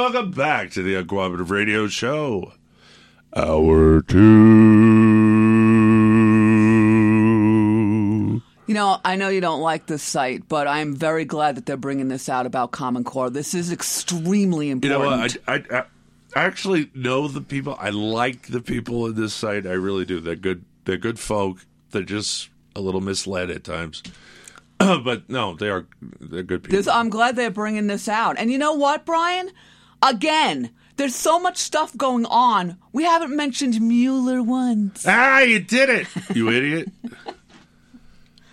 Welcome back to the Uncooperative Radio Show, Hour two. You know, I know you don't like this site, but I'm very glad that they're bringing this out about Common Core. This is extremely important. You know what? I, I, I actually know the people. I like the people in this site. I really do. They're good. They're good folk. They're just a little misled at times. But no, they are they're good people. This, I'm glad they're bringing this out. And you know what, Brian? Again, there's so much stuff going on. We haven't mentioned Mueller once. Ah, you did it, you idiot.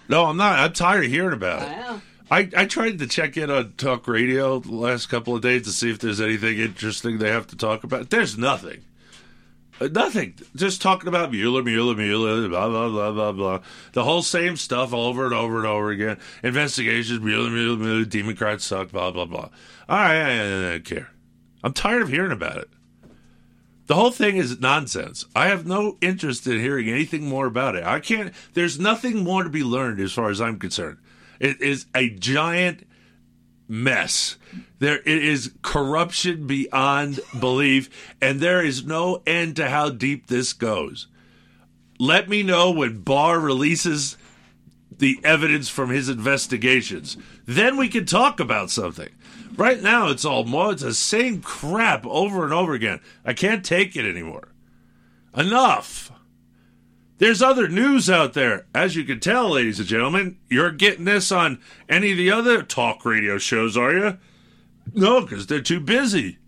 No, I'm not. I'm tired of hearing about it. Wow. I, I tried to check in on Talk Radio the last couple of days to see if there's anything interesting they have to talk about. There's nothing. Nothing. Just talking about Mueller, Mueller, Mueller, blah, blah, blah, blah, blah. The whole same stuff over and over and over again. Investigations, Mueller, Mueller, Mueller, Democrats suck, blah, blah, blah. All right, I, I, I don't care. I'm tired of hearing about it. The whole thing is nonsense. I have no interest in hearing anything more about it. I can't. There's nothing more to be learned as far as I'm concerned. It is a giant mess. There it is, corruption beyond belief, and there is no end to how deep this goes. Let me know when Barr releases the evidence from his investigations. Then we can talk about something. Right now, it's all more. It's the same crap over and over again. I can't take it anymore. Enough. There's other news out there. As you can tell, ladies and gentlemen, you're getting this on any of the other talk radio shows, are you? No, because they're too busy.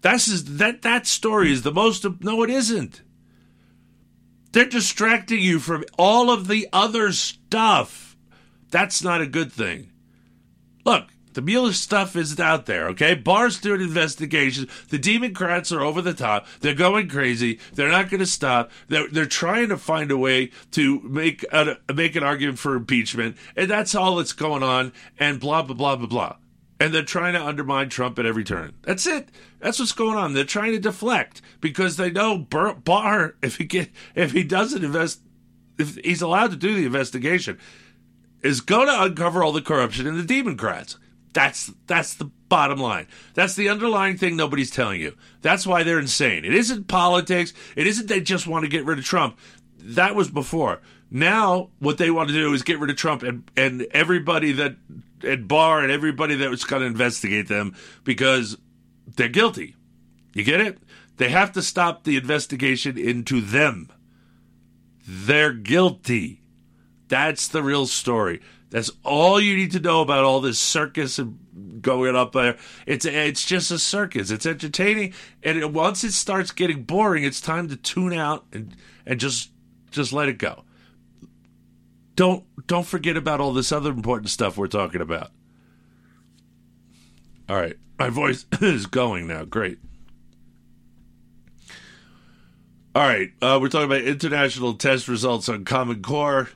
That's is, that that story is the most... No, it isn't. They're distracting you from all of the other stuff. That's not a good thing. Look. The Mueller stuff is out there, okay? Barr's doing investigations. The Democrats are over the top. They're going crazy. They're not going to stop. They're, they're trying to find a way to make a, make an argument for impeachment, and that's all that's going on, and blah, blah, blah, blah, blah. And they're trying to undermine Trump at every turn. That's it. That's what's going on. They're trying to deflect because they know Barr, if he get, if he doesn't invest, if he's allowed to do the investigation, is going to uncover all the corruption in the Democrats. That's that's the bottom line. That's the underlying thing nobody's telling you. That's why they're insane. It isn't politics. It isn't they just want to get rid of Trump. That was before. Now what they want to do is get rid of Trump and, and everybody that at Barr and everybody that was going to investigate them because they're guilty. You get it? They have to stop the investigation into them. They're guilty. That's the real story. That's all you need to know about all this circus and going up there. It's it's just a circus. It's entertaining, and it, once it starts getting boring, it's time to tune out and, and just just let it go. Don't don't forget about all this other important stuff we're talking about. All right, my voice is going now. Great. All right, uh, we're talking about international test results on Common Core.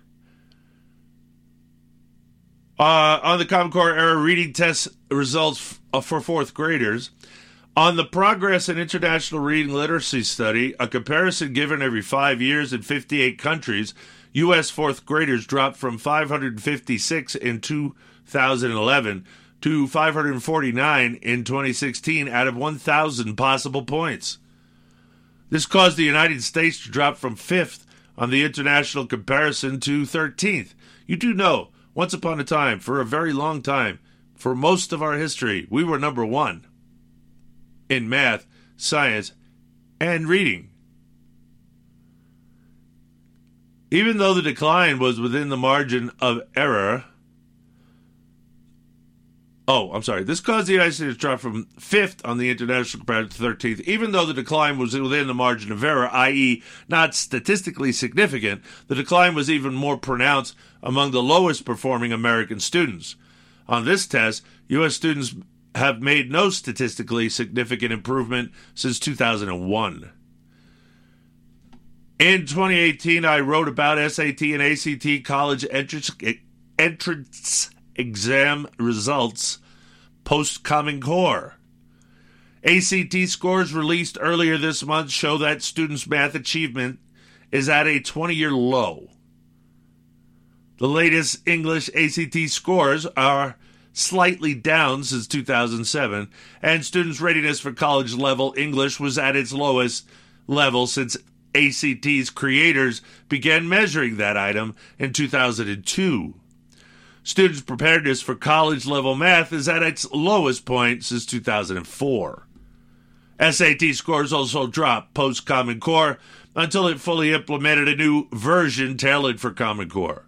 Uh, on the Common Core era reading test results f- uh, for fourth graders. On the Progress in International Reading Literacy Study, a comparison given every five years in fifty-eight countries, U S fourth graders dropped from five hundred fifty-six in two thousand eleven to five hundred forty-nine in twenty sixteen out of one thousand possible points. This caused the United States to drop from fifth on the international comparison to thirteenth. You do know, once upon a time, for a very long time, for most of our history, we were number one in math, science, and reading. Even though the decline was within the margin of error, oh, I'm sorry, this caused the United States to drop from fifth on the international comparison to thirteenth. Even though the decline was within the margin of error, that is not statistically significant, the decline was even more pronounced among the lowest performing American students. On this test, U S students have made no statistically significant improvement since two thousand one. In twenty eighteen, I wrote about S A T and A C T college entrance, entrance exam results post Common Core. A C T scores released earlier this month show that students' math achievement is at a twenty-year low. The latest English A C T scores are slightly down since two thousand seven, and students' readiness for college-level English was at its lowest level since A C T's creators began measuring that item in two thousand two. Students' preparedness for college-level math is at its lowest point since two thousand four. S A T scores also dropped post-Common Core until it fully implemented a new version tailored for Common Core.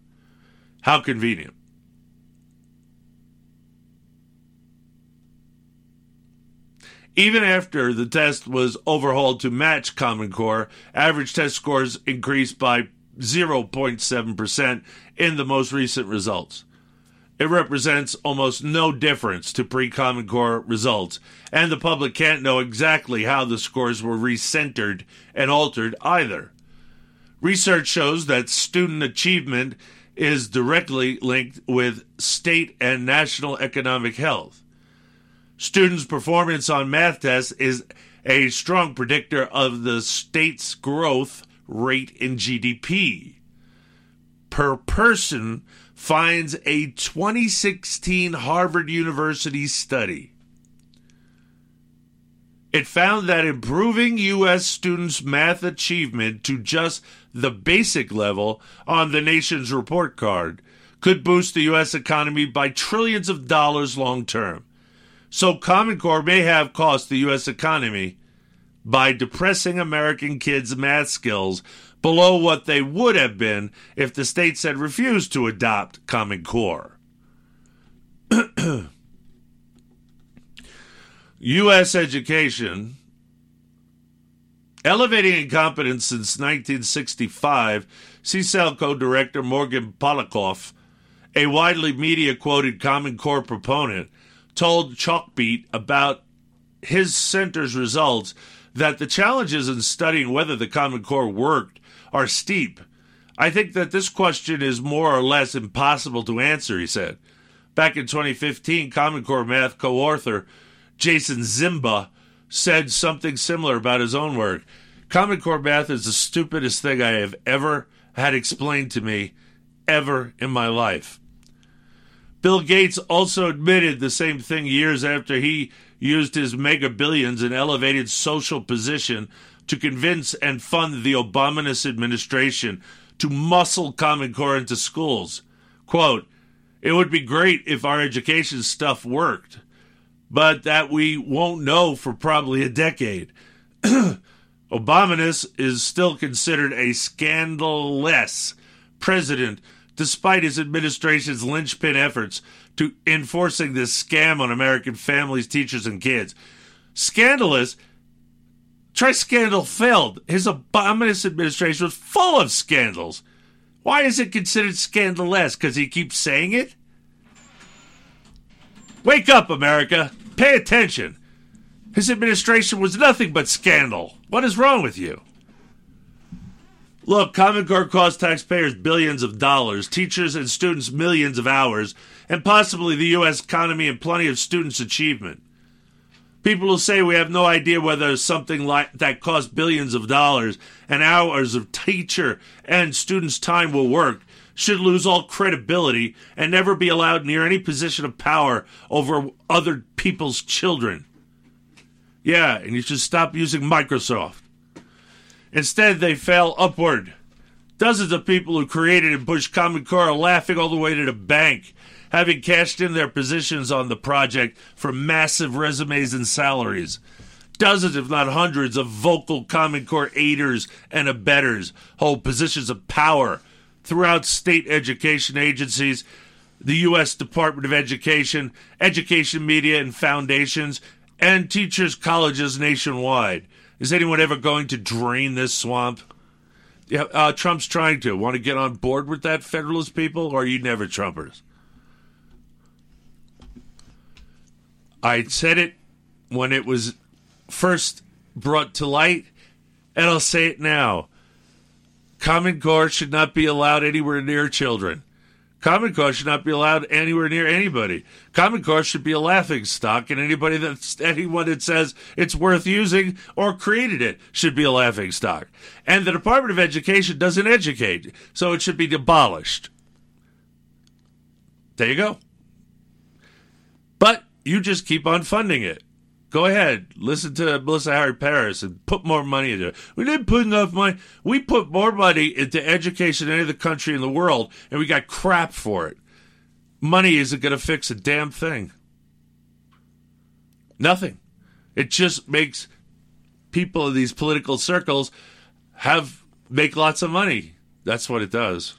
How convenient. Even after the test was overhauled to match Common Core, average test scores increased by zero point seven percent in the most recent results. It represents almost no difference to pre-Common Core results, and the public can't know exactly how the scores were recentered and altered either. Research shows that student achievement is directly linked with state and national economic health. Students' performance on math tests is a strong predictor of the state's growth rate in G D P. Per person, finds a twenty sixteen Harvard University study. It found that improving U S students' math achievement to just the basic level on the nation's report card could boost the U S economy by trillions of dollars long term. So Common Core may have cost the U S economy by depressing American kids' math skills below what they would have been if the states had refused to adopt Common Core. U S education, elevating incompetence since nineteen sixty-five, C S A I L co-director Morgan Polikoff, a widely media-quoted Common Core proponent, told Chalkbeat about his center's results that the challenges in studying whether the Common Core worked are steep. I think that this question is more or less impossible to answer, he said. Back in twenty fifteen, Common Core math co-author Jason Zimba said something similar about his own work. Common Core math is the stupidest thing I have ever had explained to me ever in my life. Bill Gates also admitted the same thing years after he used his mega billions and elevated social position to convince and fund the Obama administration to muscle Common Core into schools. Quote, it would be great if our education stuff worked, but that we won't know for probably a decade. Obama is still considered a scandalous president despite his administration's linchpin efforts to enforcing this scam on American families, teachers, and kids. Scandalous? Try scandal failed. His abominous administration was full of scandals. Why is it considered scandalous? Because he keeps saying it? Wake up, America. Pay attention. His administration was nothing but scandal. What is wrong with you? Look, Common Core cost taxpayers billions of dollars, teachers and students millions of hours, and possibly the U S economy and plenty of students' achievement. People who say we have no idea whether something like that cost billions of dollars and hours of teacher and students' time will work should lose all credibility and never be allowed near any position of power over other people's children. Yeah, and you should stop using Microsoft. Instead, they fell upward. Dozens of people who created and pushed Common Core are laughing all the way to the bank, having cashed in their positions on the project for massive resumes and salaries. Dozens, if not hundreds, of vocal Common Core aiders and abettors hold positions of power throughout state education agencies, the U S. Department of Education, education media and foundations, and teachers' colleges nationwide. Is anyone ever going to drain this swamp? Yeah, uh, Trump's trying to. Want to get on board with that, Federalist people, or are you never Trumpers? I said it when it was first brought to light, and I'll say it now. Common Core should not be allowed anywhere near children. Common Core should not be allowed anywhere near anybody. Common Core should be a laughingstock, and anybody that's, anyone that says it's worth using or created it should be a laughingstock. And the Department of Education doesn't educate, so it should be abolished. There you go. But you just keep on funding it. Go ahead, listen to Melissa Harris-Perry and put more money into it. We didn't put enough money. We put more money into education than any other country in the world, and we got crap for it. Money isn't going to fix a damn thing. Nothing. It just makes people in these political circles have make lots of money. That's what it does.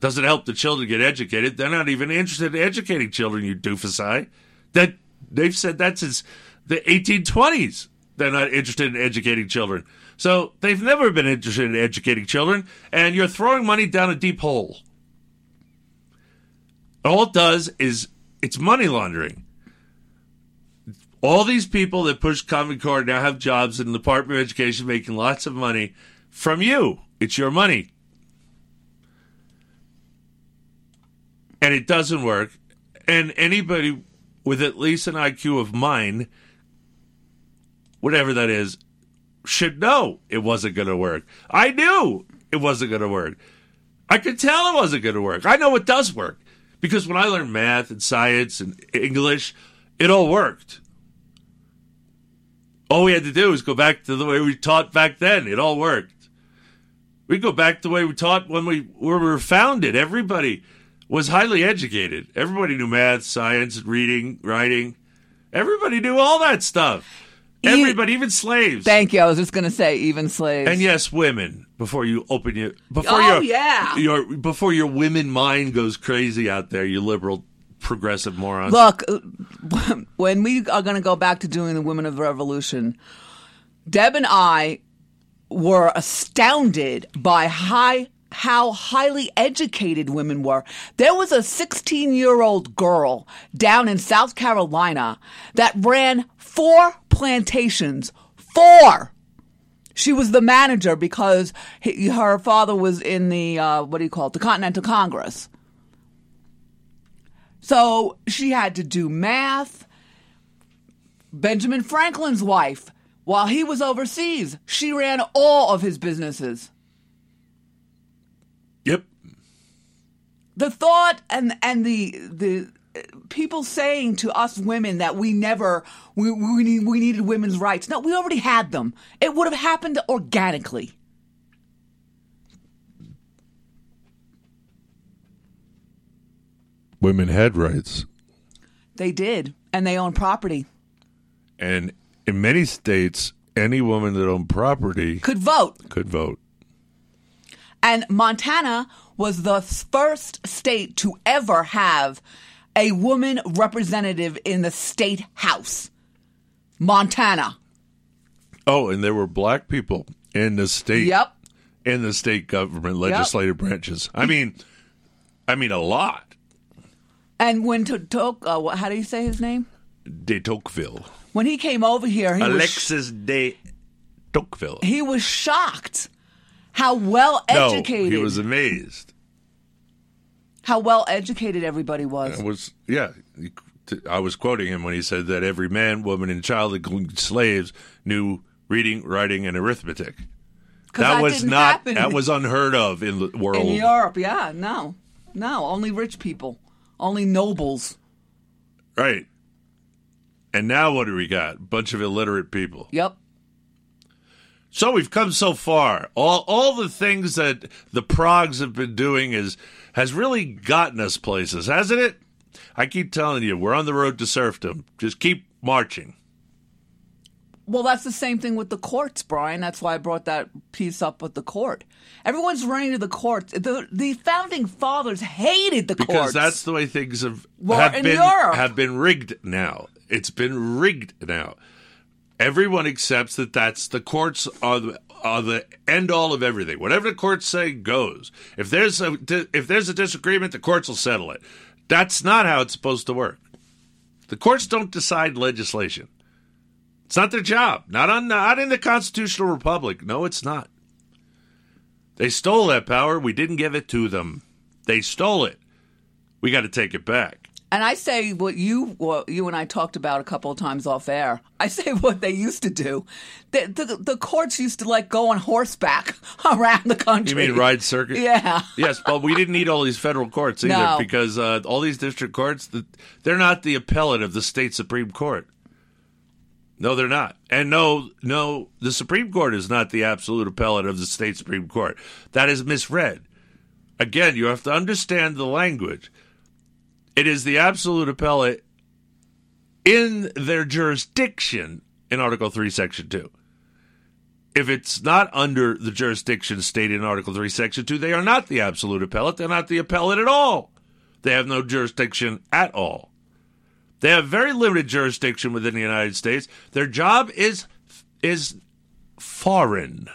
Doesn't help the children get educated. They're not even interested in educating children, you doofus-eye. That They've said that since the eighteen twenties. They're not interested in educating children. So they've never been interested in educating children, and you're throwing money down a deep hole. All it does is it's money laundering. All these people that push Common Core now have jobs in the Department of Education making lots of money from you. It's your money. And it doesn't work. And anybody with at least an I Q of mine, whatever that is, should know it wasn't going to work. I knew it wasn't going to work. I could tell it wasn't going to work. I know it does work. Because when I learned math and science and English, it all worked. All we had to do was go back to the way we taught back then. It all worked. We go back to the way we taught when we, when we were founded. Everybody was highly educated. Everybody knew math, science, reading, writing. Everybody knew all that stuff. Everybody, even, even slaves. Thank you. I was just going to say, even slaves. And yes, women. Before you open your before oh, your, yeah. your before your women mind goes crazy out there, you liberal progressive morons. Look, when we are going to go back to doing the Women of the Revolution, Deb and I were astounded by high. how highly educated women were. There was a sixteen-year-old girl down in South Carolina that ran four plantations. Four! She was the manager because he, her father was in the, uh, what do you call it, the Continental Congress. So she had to do math. Benjamin Franklin's wife, while he was overseas, she ran all of his businesses. Yep. The thought and and the the people saying to us women that we never we we, need, we needed women's rights. No, we already had them. It would have happened organically. Women had rights. They did, and they owned property. And in many states, any woman that owned property could vote. Could vote. And Montana was the first state to ever have a woman representative in the state house. Montana. Oh, and there were black people in the state. Yep. In the state government legislative yep. branches. I mean, I mean a lot. And when to, to uh, how do you say his name? De Tocqueville. When he came over here, he Alexis was sh- de Tocqueville. He was shocked. How well educated. No, he was amazed. How well educated everybody was. It was yeah, I was quoting him when he said that every man, woman, and child, including slaves, knew reading, writing, and arithmetic. That, that was not happen. That was unheard of in the world. In Europe, yeah, no, no, only rich people, only nobles. Right. And now what do we got? Bunch of illiterate people. Yep. So we've come so far. All all the things that the progs have been doing is has really gotten us places, hasn't it? I keep telling you, we're on the road to serfdom. Just keep marching. Well, that's the same thing with the courts, Brian. That's why I brought that piece up with the court. Everyone's running to the courts. The the founding fathers hated the because courts. Because that's the way things have, well, have, been, have been rigged now. It's been rigged now. Everyone accepts that that's the courts are the, are the end all of everything. Whatever the courts say goes. If there's a, if there's a disagreement, the courts will settle it. That's not how it's supposed to work. The courts don't decide legislation. It's not their job. Not on, not in the constitutional republic. No, it's not. They stole that power. We didn't give it to them. They stole it. We got to take it back. And I say what you what you and I talked about a couple of times off air. I say what they used to do. The, the, the courts used to like go on horseback around the country. You mean ride circuit? Yeah. Yes, but we didn't need all these federal courts either no. because uh, all these district courts, they're not the appellate of the state Supreme Court. No, they're not. And no, no, the Supreme Court is not the absolute appellate of the state Supreme Court. That is misread. Again, you have to understand the language. It is the absolute appellate in their jurisdiction in Article three, Section two. If it's not under the jurisdiction stated in Article three, Section two, they are not the absolute appellate. They're not the appellate at all. They have no jurisdiction at all. They have very limited jurisdiction within the United States. Their job is is foreign,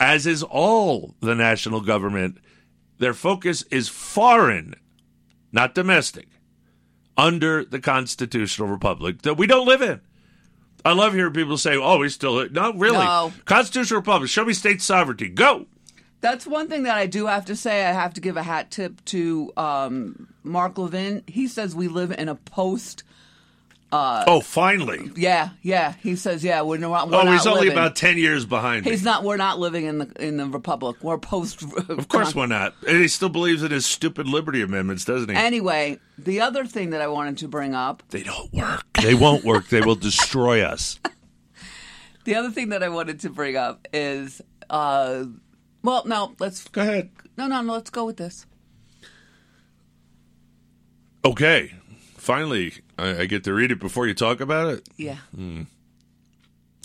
as is all the national government. Their focus is foreign, not domestic, under the constitutional republic that we don't live in. I love hearing people say, oh, we still... No, really. No. Constitutional republic, show me state sovereignty. Go! That's one thing that I do have to say. I have to give a hat tip to um, Mark Levin. He says we live in a post... Uh, oh, finally. Yeah, yeah. He says, yeah, we're not living. Oh, he's only living. about ten years behind he's me. Not, we're not living in the in the republic. We're post... Of course we're not. And he still believes in his stupid liberty amendments, doesn't he? Anyway, the other thing that I wanted to bring up... They don't work. They won't work. They will destroy us. The other thing that I wanted to bring up is... Uh, Well, no, let's... Go ahead. No, no, no, let's go with this. Okay. Finally, I, I get to read it before you talk about it? Yeah. Mm.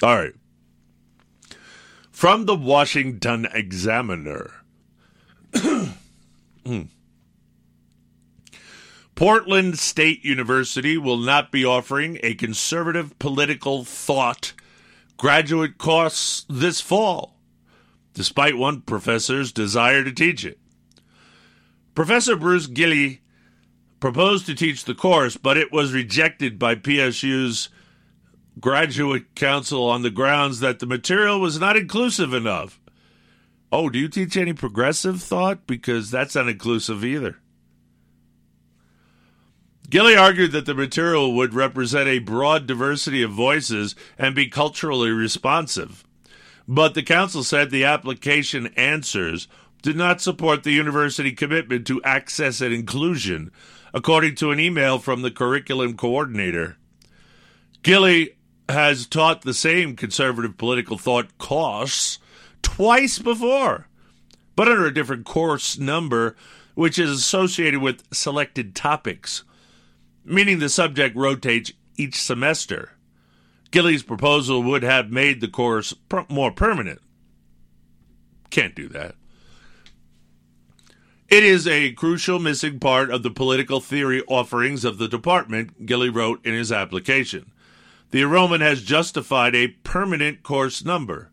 All right. From the Washington Examiner. mm. Portland State University will not be offering a conservative political thought graduate course this fall, despite one professor's desire to teach it. Professor Bruce Gilley proposed to teach the course, but it was rejected by P S U's Graduate Council on the grounds that the material was not inclusive enough. Oh, do you teach any progressive thought? Because that's not inclusive either. Gilley argued that the material would represent a broad diversity of voices and be culturally responsive. But the council said the application answers did not support the university commitment to access and inclusion, according to an email from the curriculum coordinator. Gilley has taught the same conservative political thought course twice before, but under a different course number, which is associated with selected topics, meaning the subject rotates each semester. Gilley's proposal would have made the course per- more permanent. Can't do that. It is a crucial missing part of the political theory offerings of the department, Gilley wrote in his application. The enrollment has justified a permanent course number.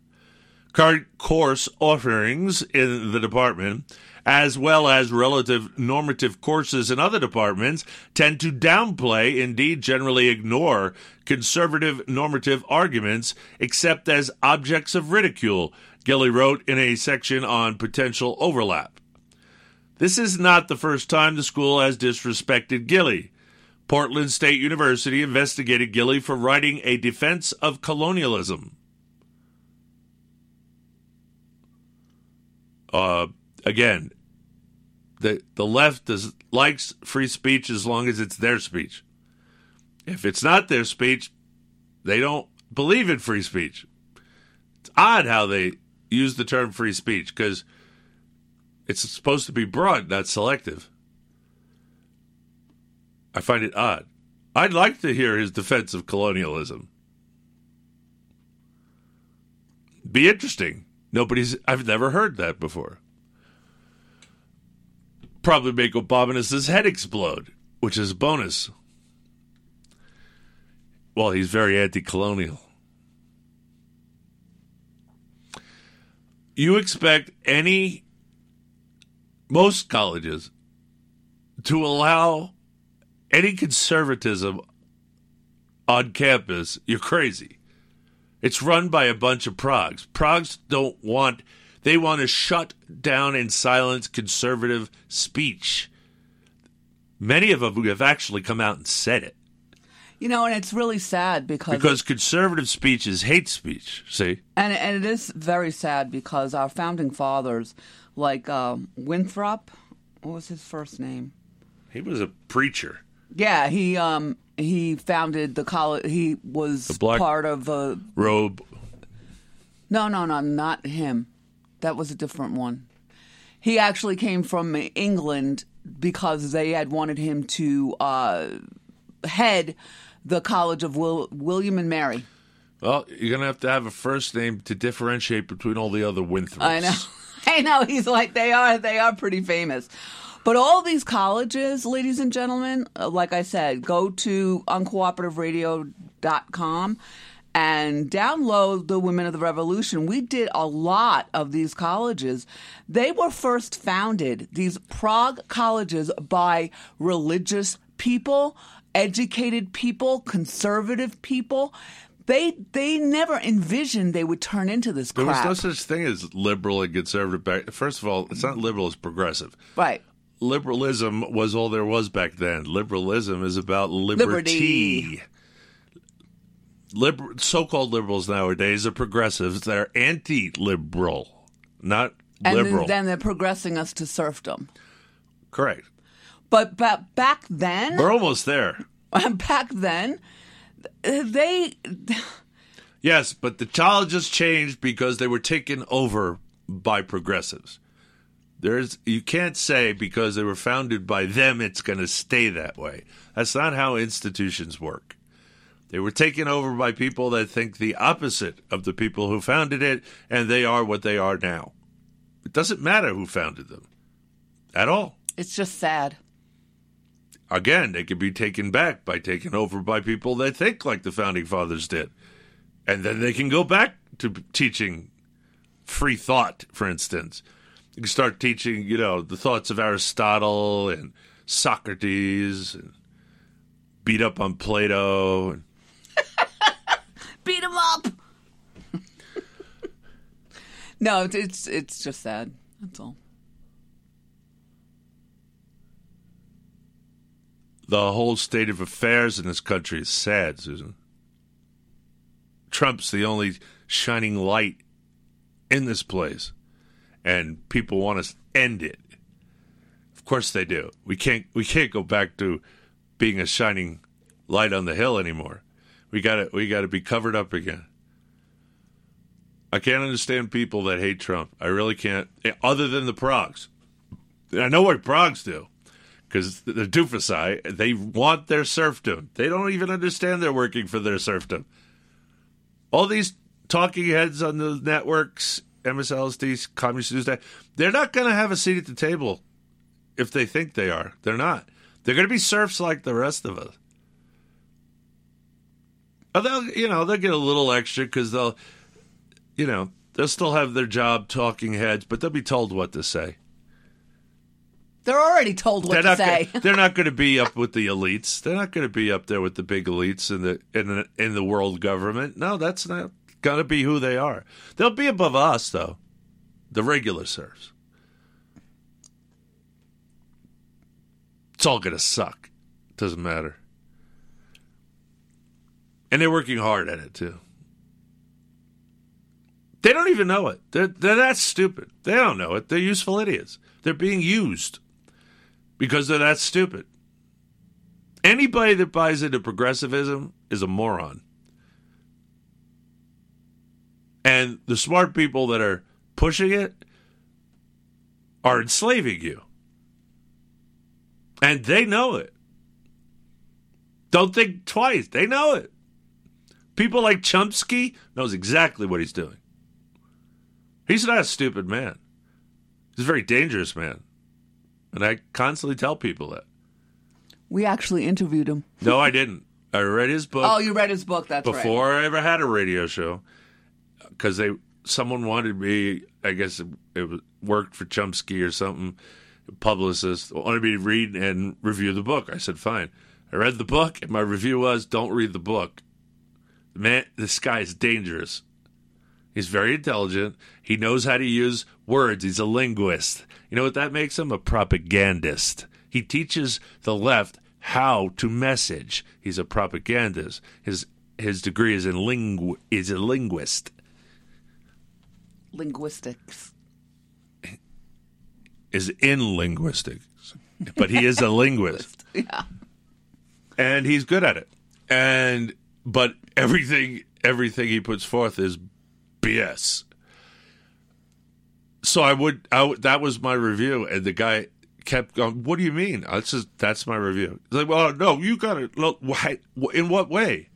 Current course offerings in the department, as well as relative normative courses in other departments, tend to downplay, indeed generally ignore, conservative normative arguments, except as objects of ridicule, Gilley wrote in a section on potential overlap. This is not the first time the school has disrespected Gilley. Portland State University investigated Gilley for writing a defense of colonialism. Uh, again, the the left does, likes free speech as long as it's their speech. If it's not their speech, they don't believe in free speech. It's odd how they use the term free speech, because it's supposed to be broad, not selective. I find it odd. I'd like to hear his defense of colonialism. Be interesting. Nobody's, I've never heard that before. Probably make Obama's head explode, which is a bonus. Well, he's very anti-colonial. You expect any, most colleges, to allow any conservatism on campus, you're crazy. It's run by a bunch of progs. Progs don't want, they want to shut down and silence conservative speech. Many of them have actually come out and said it. You know, and it's really sad because... Because conservative speech is hate speech, see? And, and it is very sad because our founding fathers, like uh, Winthrop, what was his first name? He was a preacher. Yeah, he um, he founded the college. He was part of a robe. No, no, no, not him. That was a different one. He actually came from England because they had wanted him to uh, head the College of Will- William and Mary. Well, you're gonna have to have a first name to differentiate between all the other Winthrops. I know. I know. He's like they are. They are pretty famous. But all these colleges, ladies and gentlemen, like I said, go to uncooperative radio dot com and download the Women of the Revolution. We did a lot of these colleges. They were first founded, these Prague colleges, by religious people, educated people, conservative people. They they never envisioned they would turn into this crap. There was no such thing as liberal and conservative back. First of all, it's not liberal, it's progressive. Right. Liberalism was all there was back then. Liberalism is about liberty. liberty. Liber- so-called liberals nowadays are progressives. They're anti-liberal, not and liberal. And then, then they're progressing us to serfdom. Correct. But, but back then... We're almost there. Back then, they... Yes, but the colleges changed because they were taken over by progressives. There's, you can't say because they were founded by them, it's going to stay that way. That's not how institutions work. They were taken over by people that think the opposite of the people who founded it, and they are what they are now. It doesn't matter who founded them at all. It's just sad. Again, they could be taken back by taken over by people that think like the Founding Fathers did. And then they can go back to teaching free thought, for instance. You can start teaching, you know, the thoughts of Aristotle and Socrates and beat up on Plato. And... beat him up! No, it's, it's it's just sad. That's all. The whole state of affairs in this country is sad, Susan. Trump's the only shining light in this place. And people want us to end it. Of course they do. We can't we can't go back to being a shining light on the hill anymore. We gotta we gotta be covered up again. I can't understand people that hate Trump. I really can't. Other than the progs. I know what progs do. Because the doofusai, they want their serfdom. They don't even understand they're working for their serfdom. All these talking heads on the networks, M S L S D, Communist News Day, they're not going to have a seat at the table if they think they are. They're not. They're going to be serfs like the rest of us. They'll, you know, they'll get a little extra because they'll, you know, they'll still have their job talking heads, but they'll be told what to say. They're already told what to say. Go- they're not going to be up with the elites. They're not going to be up there with the big elites in the in the, in the world government. No, that's not. Gotta be who they are. They'll be above us, though. The regular serfs. It's all gonna suck. Doesn't matter. And they're working hard at it too. They don't even know it. They're they're that stupid. They don't know it. They're useful idiots. They're being used because they're that stupid. Anybody that buys into progressivism is a moron. And the smart people that are pushing it are enslaving you. And they know it. Don't think twice. They know it. People like Chomsky knows exactly what he's doing. He's not a stupid man. He's a very dangerous man. And I constantly tell people that. We actually interviewed him. No, I didn't. I read his book. Oh, you read his book, that's right. Before I ever had a radio show. Because they someone wanted me, I guess it worked for Chomsky or something, a publicist, wanted me to read and review the book. I said, fine. I read the book, and my review was, don't read the book. Man, this guy is dangerous. He's very intelligent. He knows how to use words. He's a linguist. You know what that makes him? A propagandist. He teaches the left how to message. He's a propagandist. His his degree is in lingu is a linguist. Linguistics. Is in linguistics. But he is a linguist. Yeah. And he's good at it. And but everything everything he puts forth is B S. So I would, I would, that was my review, and the guy kept going, what do you mean? That's just, that's my review. He's like, well, no, you got to, look, why, in what way?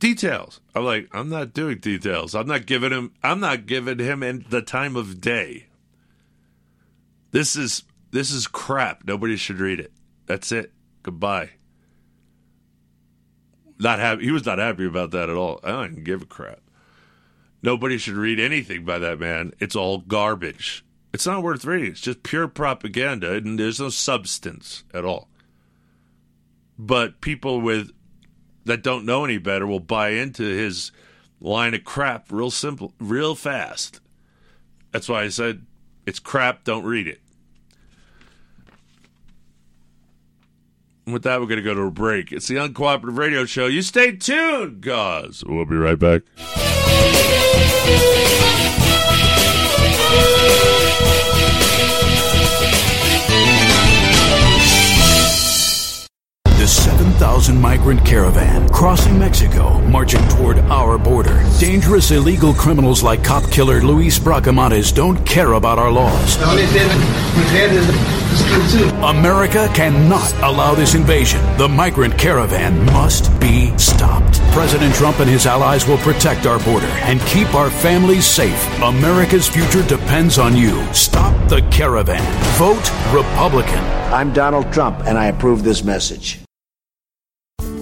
Details. I'm like, I'm not doing details. I'm not giving him, I'm not giving him in the time of day. This is, this is crap. Nobody should read it. That's it. Goodbye. Not happy. He was not happy about that at all. I don't even give a crap. Nobody should read anything by that man. It's all garbage. It's not worth reading. It's just pure propaganda, and there's no substance at all. But people with that don't know any better will buy into his line of crap real simple, real fast. That's why I said it's crap. Don't read it. With that, we're going to go to a break. It's the Uncooperative Radio Show. You stay tuned, guys. We'll be right back. The seven thousand migrant caravan crossing Mexico, marching toward our border. Dangerous illegal criminals like cop killer Luis Bracamontes don't care about our laws. America cannot allow this invasion. The migrant caravan must be stopped. President Trump and his allies will protect our border and keep our families safe. America's future depends on you. Stop the caravan. Vote Republican. I'm Donald Trump, and I approve this message.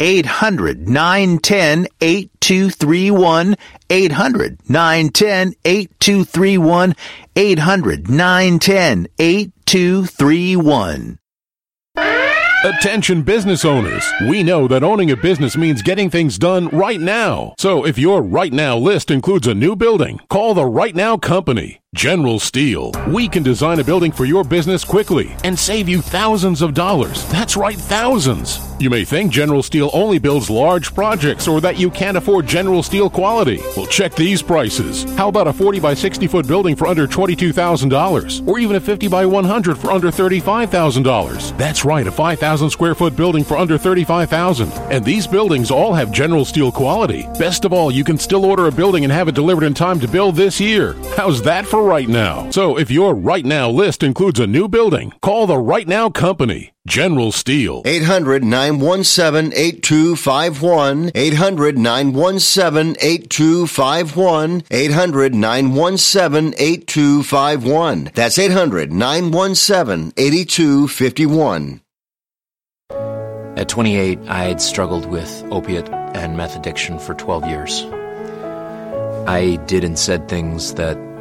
eight hundred nine one zero eight two three one. eight hundred nine one zero eight two three one. eight hundred nine one zero eight two three one. Attention business owners. We know that owning a business means getting things done right now. So if your right now list includes a new building, call the Right Now Company. General Steel. We can design a building for your business quickly and save you thousands of dollars. That's right, thousands. You may think General Steel only builds large projects or that you can't afford General Steel quality. Well, check these prices. How about a forty by sixty foot building for under twenty-two thousand dollars or even a fifty by one hundred for under thirty-five thousand dollars? That's right, a five thousand square foot building for under thirty-five thousand dollars. And these buildings all have General Steel quality. Best of all, you can still order a building and have it delivered in time to build this year. How's that for right now? So if your right now list includes a new building, call the Right Now Company. General Steel. eight hundred nine one seven eight two five one. eight hundred nine one seven eight two five one. eight hundred nine one seven eight two five one. That's eight hundred nine one seven eight two five one. At twenty-eight, I had struggled with opiate and meth addiction for twelve years. I did and said things that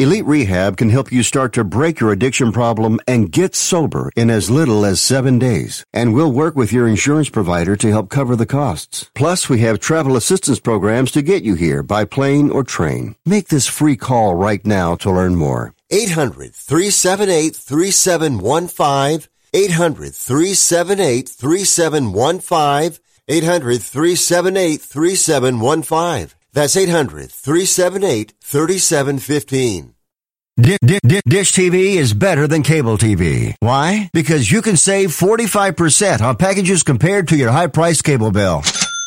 Elite Rehab can help you start to break your addiction problem and get sober in as little as seven days. And we'll work with your insurance provider to help cover the costs. Plus, we have travel assistance programs to get you here by plane or train. Make this free call right now to learn more. eight hundred three seven eight three seven one five. eight hundred three seven eight three seven one five. eight hundred three seven eight three seven one five. That's eight hundred three seven eight three seven one five. D- D- D- Dish T V is better than cable T V. Why? Because you can save forty-five percent on packages compared to your high-priced cable bill.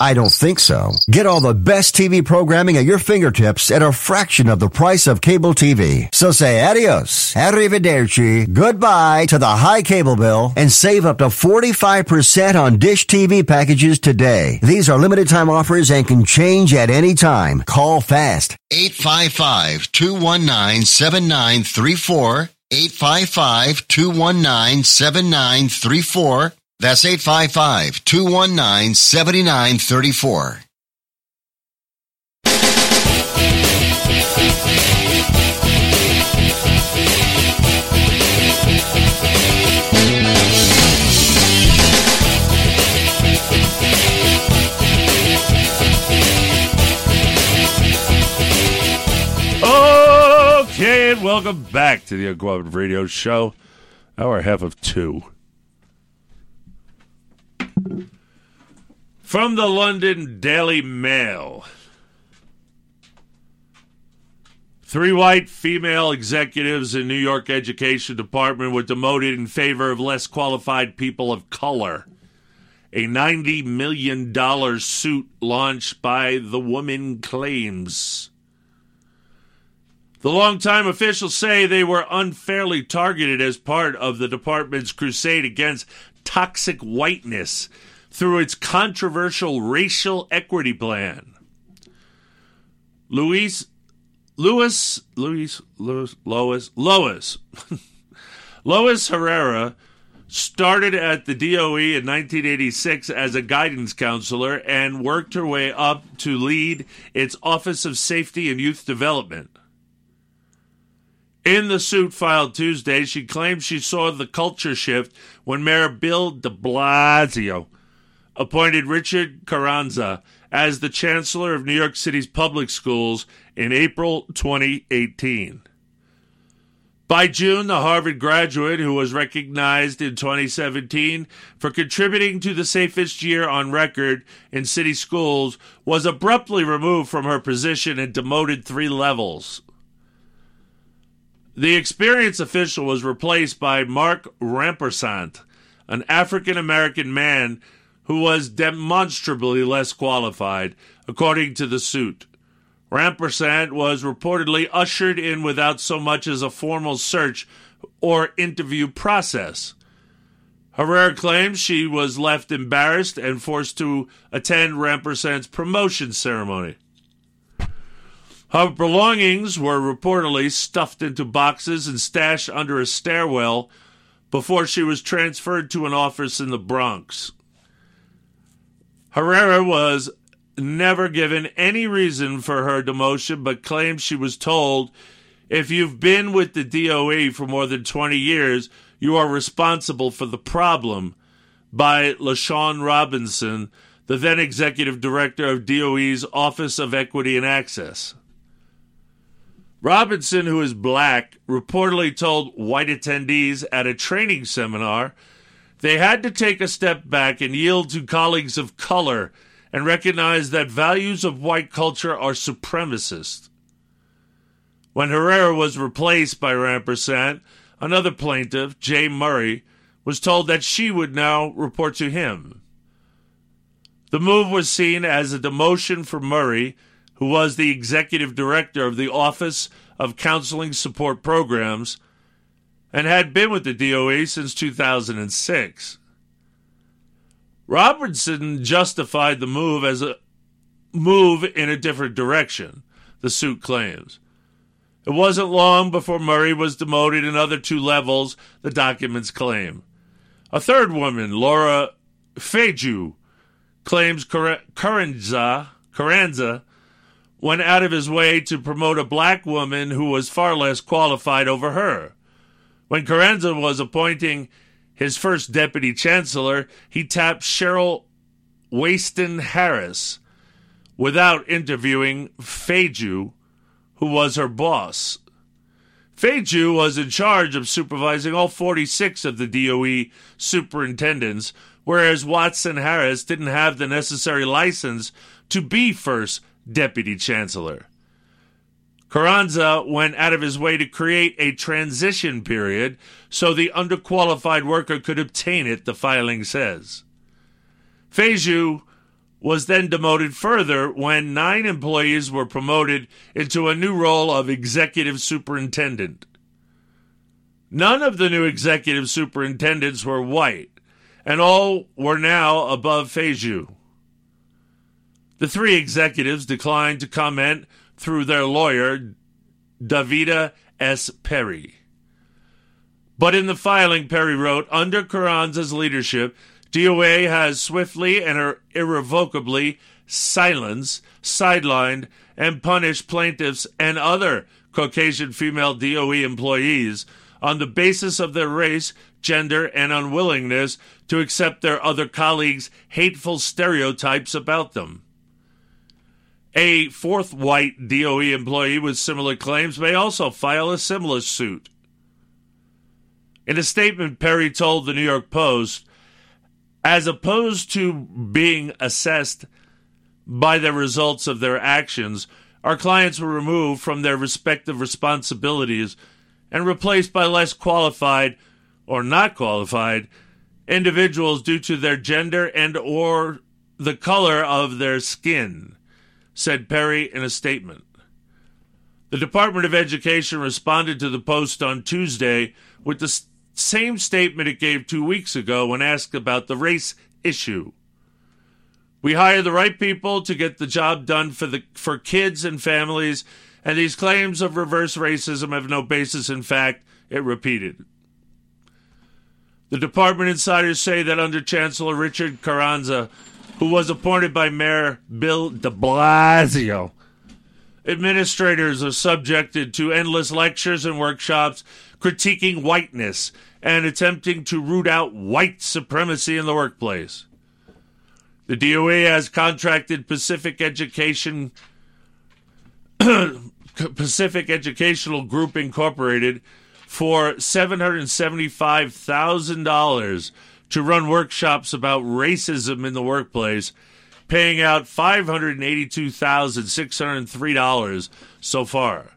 I don't think so. Get all the best T V programming at your fingertips at a fraction of the price of cable T V. So say adios, arrivederci, goodbye to the high cable bill and save up to forty-five percent on Dish T V packages today. These are limited time offers and can change at any time. Call fast. eight five five two one nine seven nine three four. eight five five two one nine seven nine three four. That's eight five five two one nine seven nine three four. Okay, and welcome back to the Uncooperative Radio Show, hour half of two. From the London Daily Mail, three white female executives in New York Education Department were demoted in favor of less qualified people of color. A ninety million dollars suit launched by the woman claims. The longtime officials say they were unfairly targeted as part of the department's crusade against toxic whiteness through its controversial racial equity plan. Louise, Louis, Louise, Louis, Lois, Lois, Lois Herrera started at the D O E in nineteen eighty-six as a guidance counselor and worked her way up to lead its Office of Safety and Youth Development. In the suit filed Tuesday, she claims she saw the culture shift when Mayor Bill de Blasio appointed Richard Carranza as the Chancellor of New York City's public schools in April twenty eighteen. By June, the Harvard graduate, who was recognized in twenty seventeen for contributing to the safest year on record in city schools, was abruptly removed from her position and demoted three levels. The experienced official was replaced by Mark Rampersant, an African-American man who was demonstrably less qualified, according to the suit. Rampersant was reportedly ushered in without so much as a formal search or interview process. Herrera claims she was left embarrassed and forced to attend Rampersant's promotion ceremony. Her belongings were reportedly stuffed into boxes and stashed under a stairwell before she was transferred to an office in the Bronx. Herrera was never given any reason for her demotion, but claims she was told, "If you've been with the D O E for more than twenty years, you are responsible for the problem," by LaShawn Robinson, the then executive director of D O E's Office of Equity and Access. Robinson, who is black, reportedly told white attendees at a training seminar they had to take a step back and yield to colleagues of color and recognize that values of white culture are supremacist. When Herrera was replaced by Rampersant, another plaintiff, Jay Murray, was told that she would now report to him. The move was seen as a demotion for Murray, who was the executive director of the Office of Counseling Support Programs and had been with the D O E since two thousand six. Robertson justified the move as a move in a different direction, the suit claims. It wasn't long before Murray was demoted another two levels, the documents claim. A third woman, Laura Faiju, claims Carranza, Carranza went out of his way to promote a black woman who was far less qualified over her. When Carranza was appointing his first deputy chancellor, he tapped Cheryl Waston Harris without interviewing Faiju, who was her boss. Faiju was in charge of supervising all forty-six of the D O E superintendents, whereas Watson Harris didn't have the necessary license to be first deputy chancellor. Carranza went out of his way to create a transition period so the underqualified worker could obtain it, the filing says. Faiju was then demoted further when nine employees were promoted into a new role of executive superintendent. None of the new executive superintendents were white, and all were now above Faiju. The three executives declined to comment through their lawyer, Davida S. Perry. But in the filing, Perry wrote, "Under Carranza's leadership, D O A has swiftly and irrevocably silenced, sidelined, and punished plaintiffs and other Caucasian female D O E employees on the basis of their race, gender, and unwillingness to accept their other colleagues' hateful stereotypes about them." A fourth white D O E employee with similar claims may also file a similar suit. In a statement, Perry told the New York Post, "As opposed to being assessed by the results of their actions, our clients were removed from their respective responsibilities and replaced by less qualified or not qualified individuals due to their gender and or the color of their skin," said Perry in a statement. The Department of Education responded to the Post on Tuesday with the st- same statement it gave two weeks ago when asked about the race issue. "We hire the right people to get the job done for the for kids and families, and these claims of reverse racism have no basis in fact," it repeated. The department insiders say that under Chancellor Richard Carranza, who was appointed by Mayor Bill de Blasio, administrators are subjected to endless lectures and workshops critiquing whiteness and attempting to root out white supremacy in the workplace. The D O E has contracted Pacific Education Pacific Educational Group Incorporated for seven hundred seventy-five thousand dollars to run workshops about racism in the workplace, paying out five hundred eighty-two thousand six hundred three dollars so far.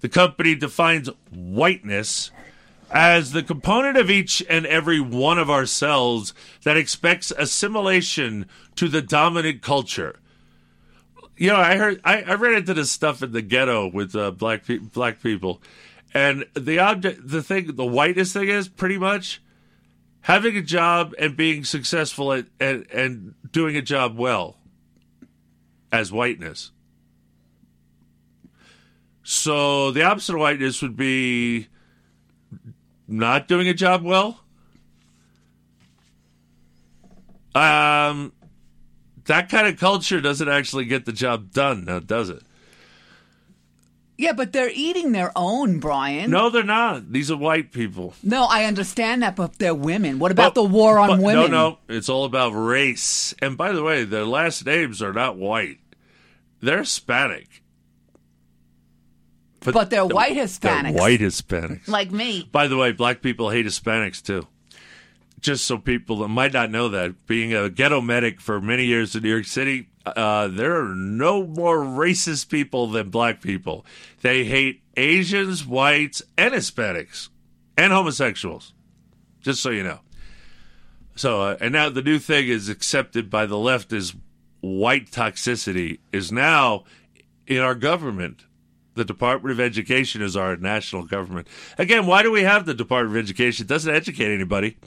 The company defines whiteness as the component of each and every one of ourselves that expects assimilation to the dominant culture. You know, I heard, I, I ran into this stuff in the ghetto with uh, black pe- black people, and the object, the thing, the whitest thing is pretty much having a job and being successful at, at and doing a job well as whiteness. So the opposite of whiteness would be not doing a job well. Um. That kind of culture doesn't actually get the job done, now, does it? Yeah, but they're eating their own, Brian. No, they're not. These are white people. No, I understand that, but they're women. What about but, the war on but, women? No, no, it's all about race. And by the way, their last names are not white. They're Hispanic. But, but they're, they're white Hispanics. They're white Hispanics. Like me. By the way, black people hate Hispanics, too. Just so people that might not know that, being a ghetto medic for many years in New York City, uh, there are no more racist people than black people. They hate Asians, whites, and Hispanics, and homosexuals, just so you know. So, uh, and now the new thing is accepted by the left is white toxicity is now in our government. The Department of Education is our national government. Again, why do we have the Department of Education? It doesn't educate anybody.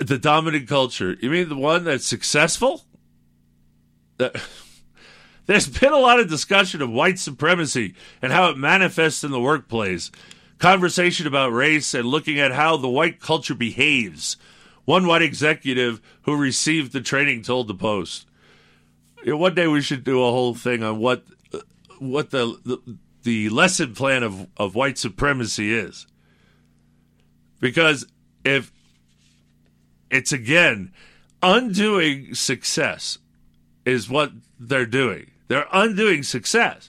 The dominant culture. You mean the one that's successful? The, there's been a lot of discussion of white supremacy and how it manifests in the workplace. Conversation about race and looking at how the white culture behaves. One white executive who received the training told the Post. You know, one day we should do a whole thing on what what the the, the lesson plan of, of white supremacy is. Because if it's, again, undoing success is what they're doing. They're undoing success.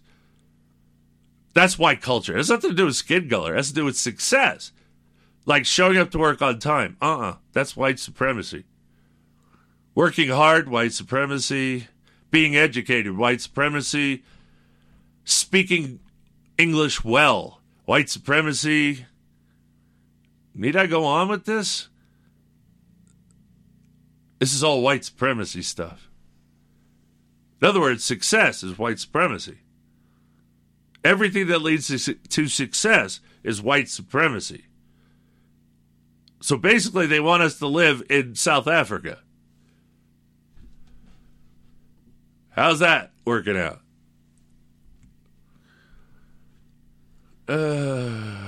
That's white culture. It has nothing to do with skin color. It has to do with success. Like showing up to work on time. Uh-uh. That's white supremacy. Working hard, white supremacy. Being educated, white supremacy. Speaking English well, white supremacy. Need I go on with this? This is all white supremacy stuff. In other words, success is white supremacy. Everything that leads to, su- to success is white supremacy. So basically, they want us to live in South Africa. How's that working out? Uh...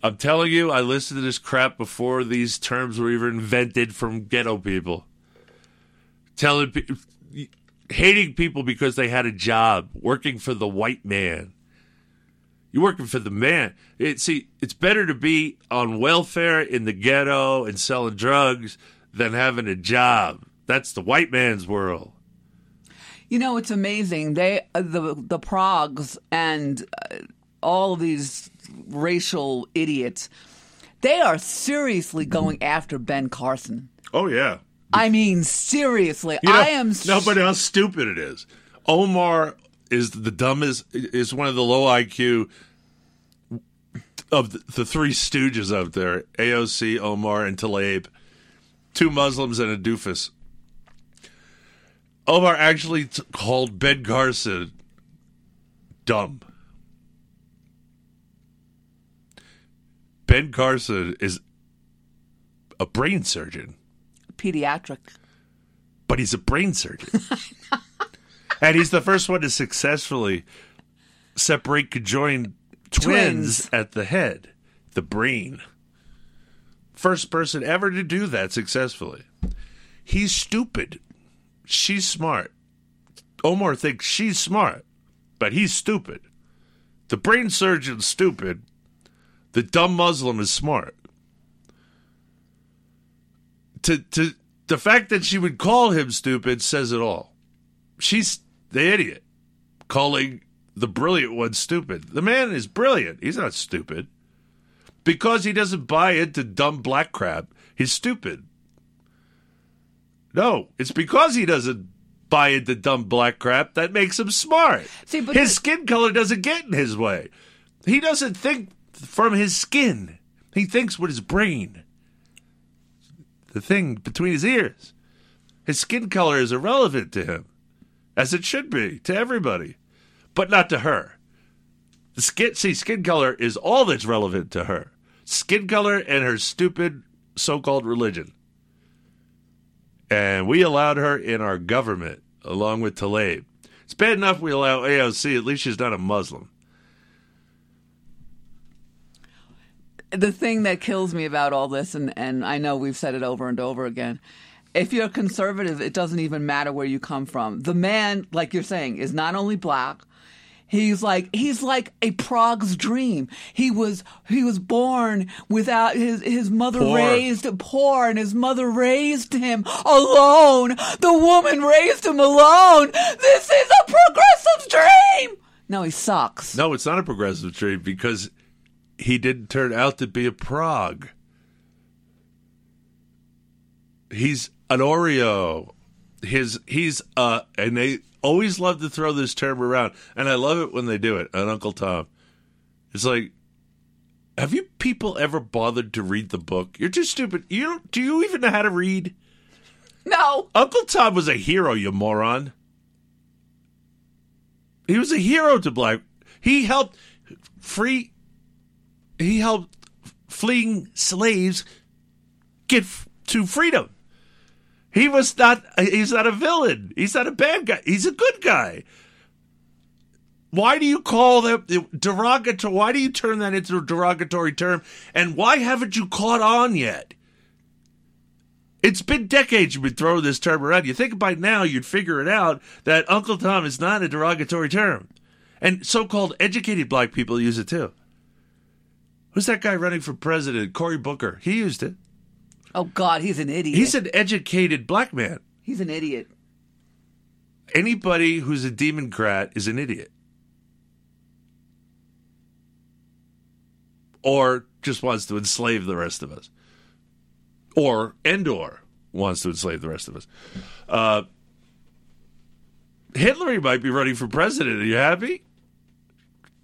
I'm telling you, I listened to this crap before these terms were even invented from ghetto people. Telling people, hating people because they had a job, working for the white man. You're working for the man. It, see, it's better to be on welfare in the ghetto and selling drugs than having a job. That's the white man's world. You know, it's amazing. They, the the Progs and uh, all these racial idiots, they are seriously going after Ben Carson. Oh, yeah. I mean, seriously. You know, I am... St- no, but how stupid it is. Omar is the dumbest, is one of the low I Q of the, the three stooges out there, A O C, Omar, and Tlaib. Two Muslims and a doofus. Omar actually t- called Ben Carson dumb. Ben Carson is a brain surgeon. Pediatric. But he's a brain surgeon. And he's the first one to successfully separate conjoined twins, twins at the head, the brain. First person ever to do that successfully. He's stupid. She's smart. Omar thinks she's smart, but he's stupid. The brain surgeon's stupid. The dumb Muslim is smart. To to the fact that she would call him stupid says it all. She's the idiot calling the brilliant one stupid. The man is brilliant. He's not stupid. Because he doesn't buy into dumb black crap, he's stupid. No, it's because he doesn't buy into dumb black crap that makes him smart. See, but his skin color doesn't get in his way. He doesn't think from his skin. He thinks with his brain. The thing between his ears. His skin color is irrelevant to him, as it should be to everybody, but not to her. The skin, see, skin color is all that's relevant to her. Skin color and her stupid so-called religion. And we allowed her in our government, along with Tlaib. It's bad enough we allow A O C. At least she's not a Muslim. The thing that kills me about all this, and, and I know we've said it over and over again, if you're conservative, it doesn't even matter where you come from. The man, like you're saying, is not only black. He's like he's like a prog's dream. He was he was born without his his mother poor. raised poor, and his mother raised him alone. The woman raised him alone. This is a progressive dream. No, he sucks. No, it's not a progressive dream because he didn't turn out to be a prog. He's an Oreo. His he's uh and they. Always love to throw this term around, and I love it when they do it on Uncle Tom. It's like, have you people ever bothered to read the book? You're too stupid. You don't, do you even know how to read? No. Uncle Tom was a hero, you moron. He was a hero to black. He helped free. He helped fleeing slaves get f- to freedom. He was not, he's not a villain. He's not a bad guy. He's a good guy. Why do you call that derogatory? Why do you turn that into a derogatory term? And why haven't you caught on yet? It's been decades you've been throwing this term around. You think by now you'd figure it out that Uncle Tom is not a derogatory term. And so-called educated black people use it too. Who's that guy running for president? Cory Booker. He used it. Oh, God, he's an idiot. He's an educated black man. He's an idiot. Anybody who's a Democrat is an idiot. Or just wants to enslave the rest of us. Or, and or, wants to enslave the rest of us. Uh, Hitler might be running for president. Are you happy?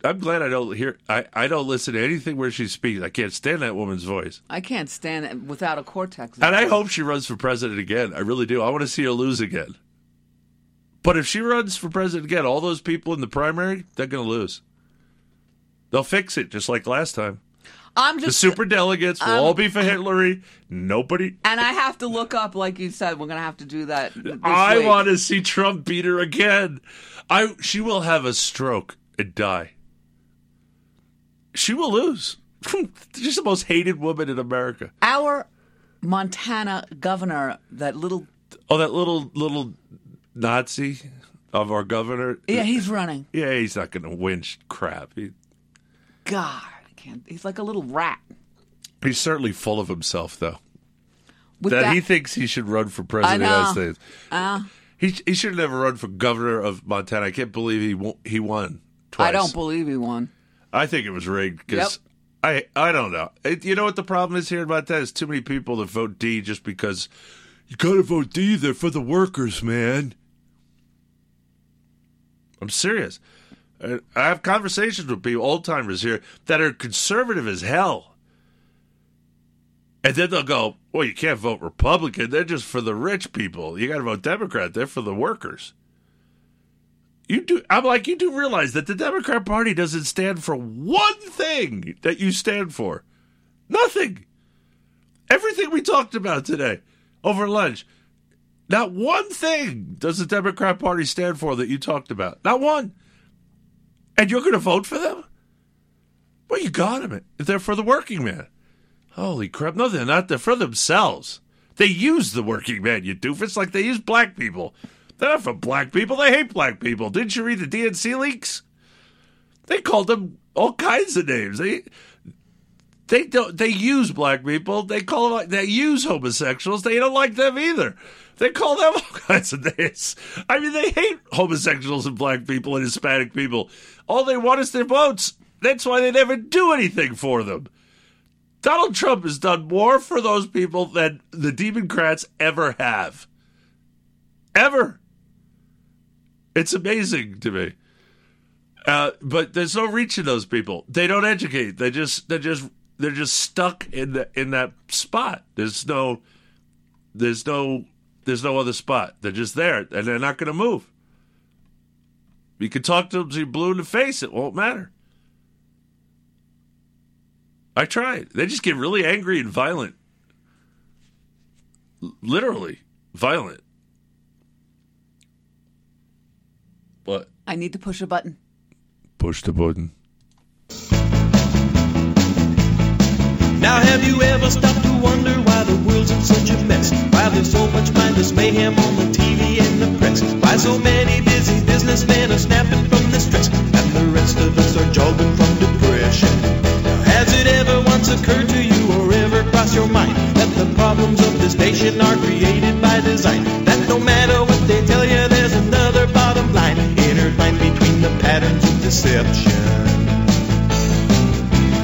I'm glad I don't hear. I, I don't listen to anything where she speaks. I can't stand that woman's voice. I can't stand it without a cortex. And I hope she runs for president again. I really do. I want to see her lose again. But if she runs for president again, all those people in the primary, they're going to lose. They'll fix it just like last time. I'm just the superdelegates will um, all be for Hillary. Nobody. And I have to look up, like you said, we're going to have to do that. I week. want to see Trump beat her again. I she will have a stroke and die. She will lose. She's the most hated woman in America. Our Montana governor, that little... Oh, that little little Nazi of our governor. Yeah, he's running. Yeah, he's not going to win crap. He... God, I can't. He's like a little rat. He's certainly full of himself, though. That, that he thinks he should run for president of the United States. Uh, he he should have never run for governor of Montana. I can't believe he won, he won twice. I don't believe he won. I think it was rigged because yep. I I don't know. It, you know what the problem is here about that? Is too many people that vote D just because you got to vote D. They're for the workers, man. I'm serious. I, I have conversations with people, old-timers here, that are conservative as hell. And then they'll go, well, you can't vote Republican. They're just for the rich people. You got to vote Democrat. They're for the workers. You do. I'm like, you do realize that the Democrat Party doesn't stand for one thing that you stand for. Nothing. Everything we talked about today over lunch, not one thing does the Democrat Party stand for that you talked about. Not one. And you're going to vote for them? Well, you got them. They're for the working man. Holy crap. No, they're not. They're for themselves. They use the working man, you doofus, like they use black people. They're not for black people. They hate black people. Didn't you read the D N C leaks? They called them all kinds of names. They they don't they use black people. They call them, they use homosexuals. They don't like them either. They call them all kinds of names. I mean, they hate homosexuals and black people and Hispanic people. All they want is their votes. That's why they never do anything for them. Donald Trump has done more for those people than the Democrats ever have. Ever. It's amazing to me. Uh, but there's no reaching those people. They don't educate. They just they just they're just stuck in the in that spot. There's no there's no there's no other spot. They're just there, and they're not going to move. You can talk to them till you're blue in the face. It won't matter. I tried. They just get really angry and violent. L- literally violent. What? I need to push a button. Push the button. Now have you ever stopped to wonder why the world's in such a mess? Why there's so much mindless mayhem on the T V and the press? Why so many busy businessmen are snapping from the stress? And the rest of us are jogging from depression. Now has it ever once occurred to you or ever crossed your mind that the problems of this nation are created by design? That no matter what they tell you, there's another bottom line intertwined between the patterns of deception.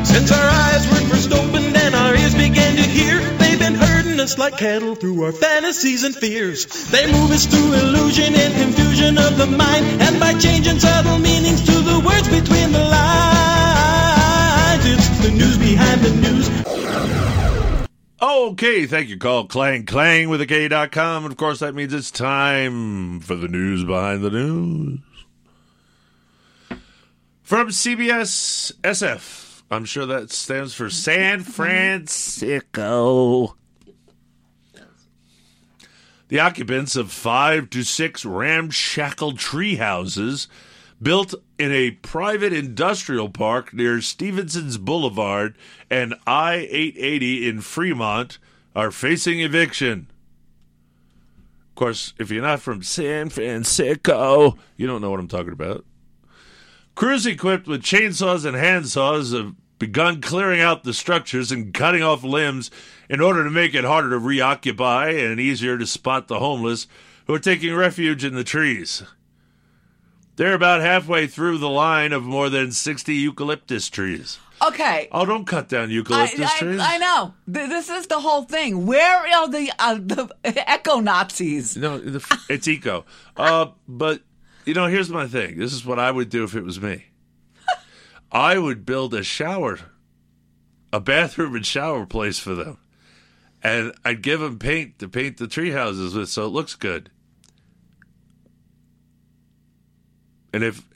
Since our eyes were first opened and our ears began to hear, they've been herding us like cattle through our fantasies and fears. They move us through illusion and confusion of the mind, and by changing subtle meanings to the words between the lines, it's the news behind the news. Okay, thank you. Call Clang Clang with a K dot com. And of course, that means it's time for the news behind the news. From C B S S F. I'm sure that stands for San Francisco. The occupants of five to six ramshackle tree houses built in a private industrial park near Stevenson's Boulevard and I eight eighty in Fremont are facing eviction. Of course, if you're not from San Francisco, you don't know what I'm talking about. Crews equipped with chainsaws and handsaws have begun clearing out the structures and cutting off limbs in order to make it harder to reoccupy and easier to spot the homeless who are taking refuge in the trees. They're about halfway through the line of more than sixty eucalyptus trees. Okay. Oh, don't cut down eucalyptus I, I, trees. I know. This is the whole thing. Where are the, uh, the eco-Nazis? No, the, it's eco. uh, but... You know, here's my thing. This is what I would do if it was me. I would build a shower, a bathroom and shower place for them. And I'd give them paint to paint the tree houses with so it looks good. And if,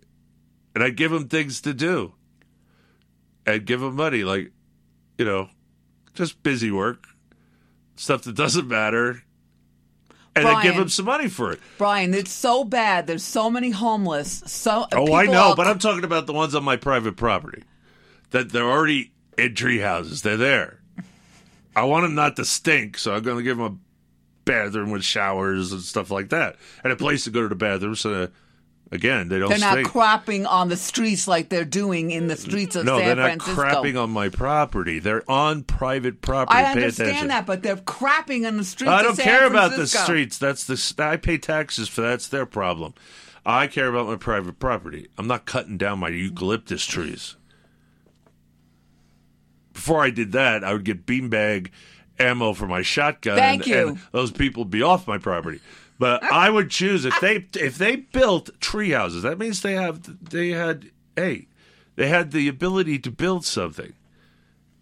and I'd give them things to do. I'd give them money, like, you know, just busy work, stuff that doesn't matter. And Brian, they give them some money for it. Brian, it's so bad. There's so many homeless. So oh, I know, are... but I'm talking about the ones on my private property. That they're already in tree houses. They're there. I want them not to stink, so I'm going to give them a bathroom with showers and stuff like that. And a place to go to the bathroom so that, again, they don't they're stink. They're not crapping on the streets like they're doing in the streets of no, San Francisco. No, they're not crapping on my property. They're on private property. I understand pay attention. That, but they're crapping on the streets of San Francisco. I don't care about the streets. That's the I pay taxes for that. That's their problem. I care about my private property. I'm not cutting down my eucalyptus trees. Before I did that, I would get beanbag ammo for my shotgun. Thank and, you. And those people would be off my property. But I would choose if they if they built tree houses. That means they have they had hey, they had the ability to build something.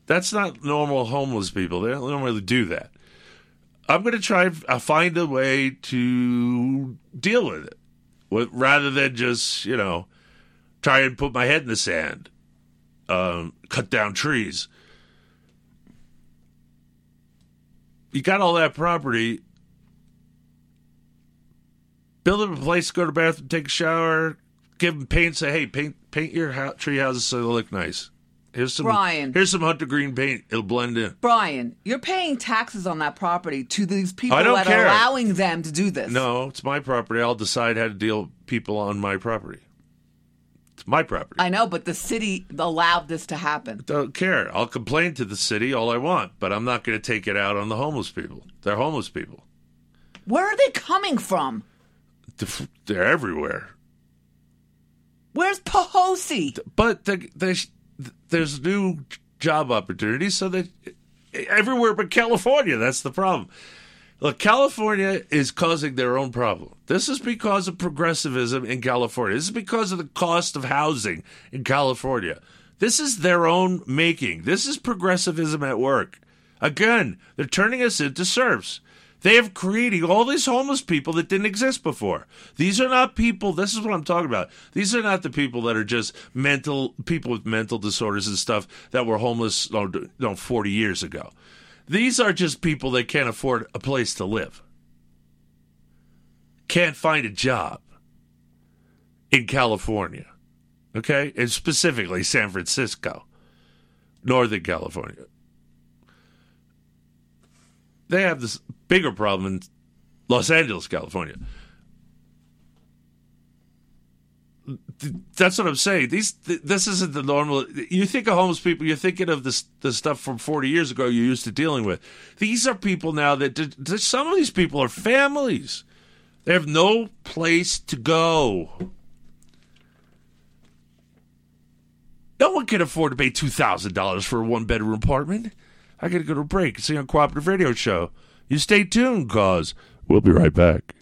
That's not normal homeless people. They don't really do that. I'm going to try and find a way to deal with it, with, rather than just you know try and put my head in the sand, um, cut down trees. You got all that property. Build them a place, go to the bathroom, take a shower, give them paint, say, hey, paint paint your ho- tree houses so they look nice. Here's some, Brian, here's some hunter green paint. It'll blend in. Brian, you're paying taxes on that property to these people that care. Are allowing them to do this. No, it's my property. I'll decide how to deal with people on my property. It's my property. I know, but the city allowed this to happen. I don't care. I'll complain to the city all I want, but I'm not going to take it out on the homeless people. They're homeless people. Where are they coming from? They're everywhere. Where's Pelosi? But they, they, there's new job opportunities, so they everywhere but California. That's the problem. Look, California is causing their own problem. This is because of progressivism in California. This is because of the cost of housing in California. This is their own making. This is progressivism at work. Again, they're turning us into serfs. They have created all these homeless people that didn't exist before. These are not people, this is what I'm talking about. These are not the people that are just mental, people with mental disorders and stuff that were homeless no, no, forty years ago. These are just people that can't afford a place to live. Can't find a job in California, okay? And specifically San Francisco, Northern California. They have this bigger problem in Los Angeles, California. That's what I'm saying. These, th- this isn't the normal. You think of homeless people, you're thinking of this the stuff from forty years ago you're used to dealing with. These are people now that d- d- some of these people are families. They have no place to go. No one can afford to pay two thousand dollars for a one-bedroom apartment. I got to go to a break. It's the Uncooperative Radio Show. You stay tuned, cause we'll be right back.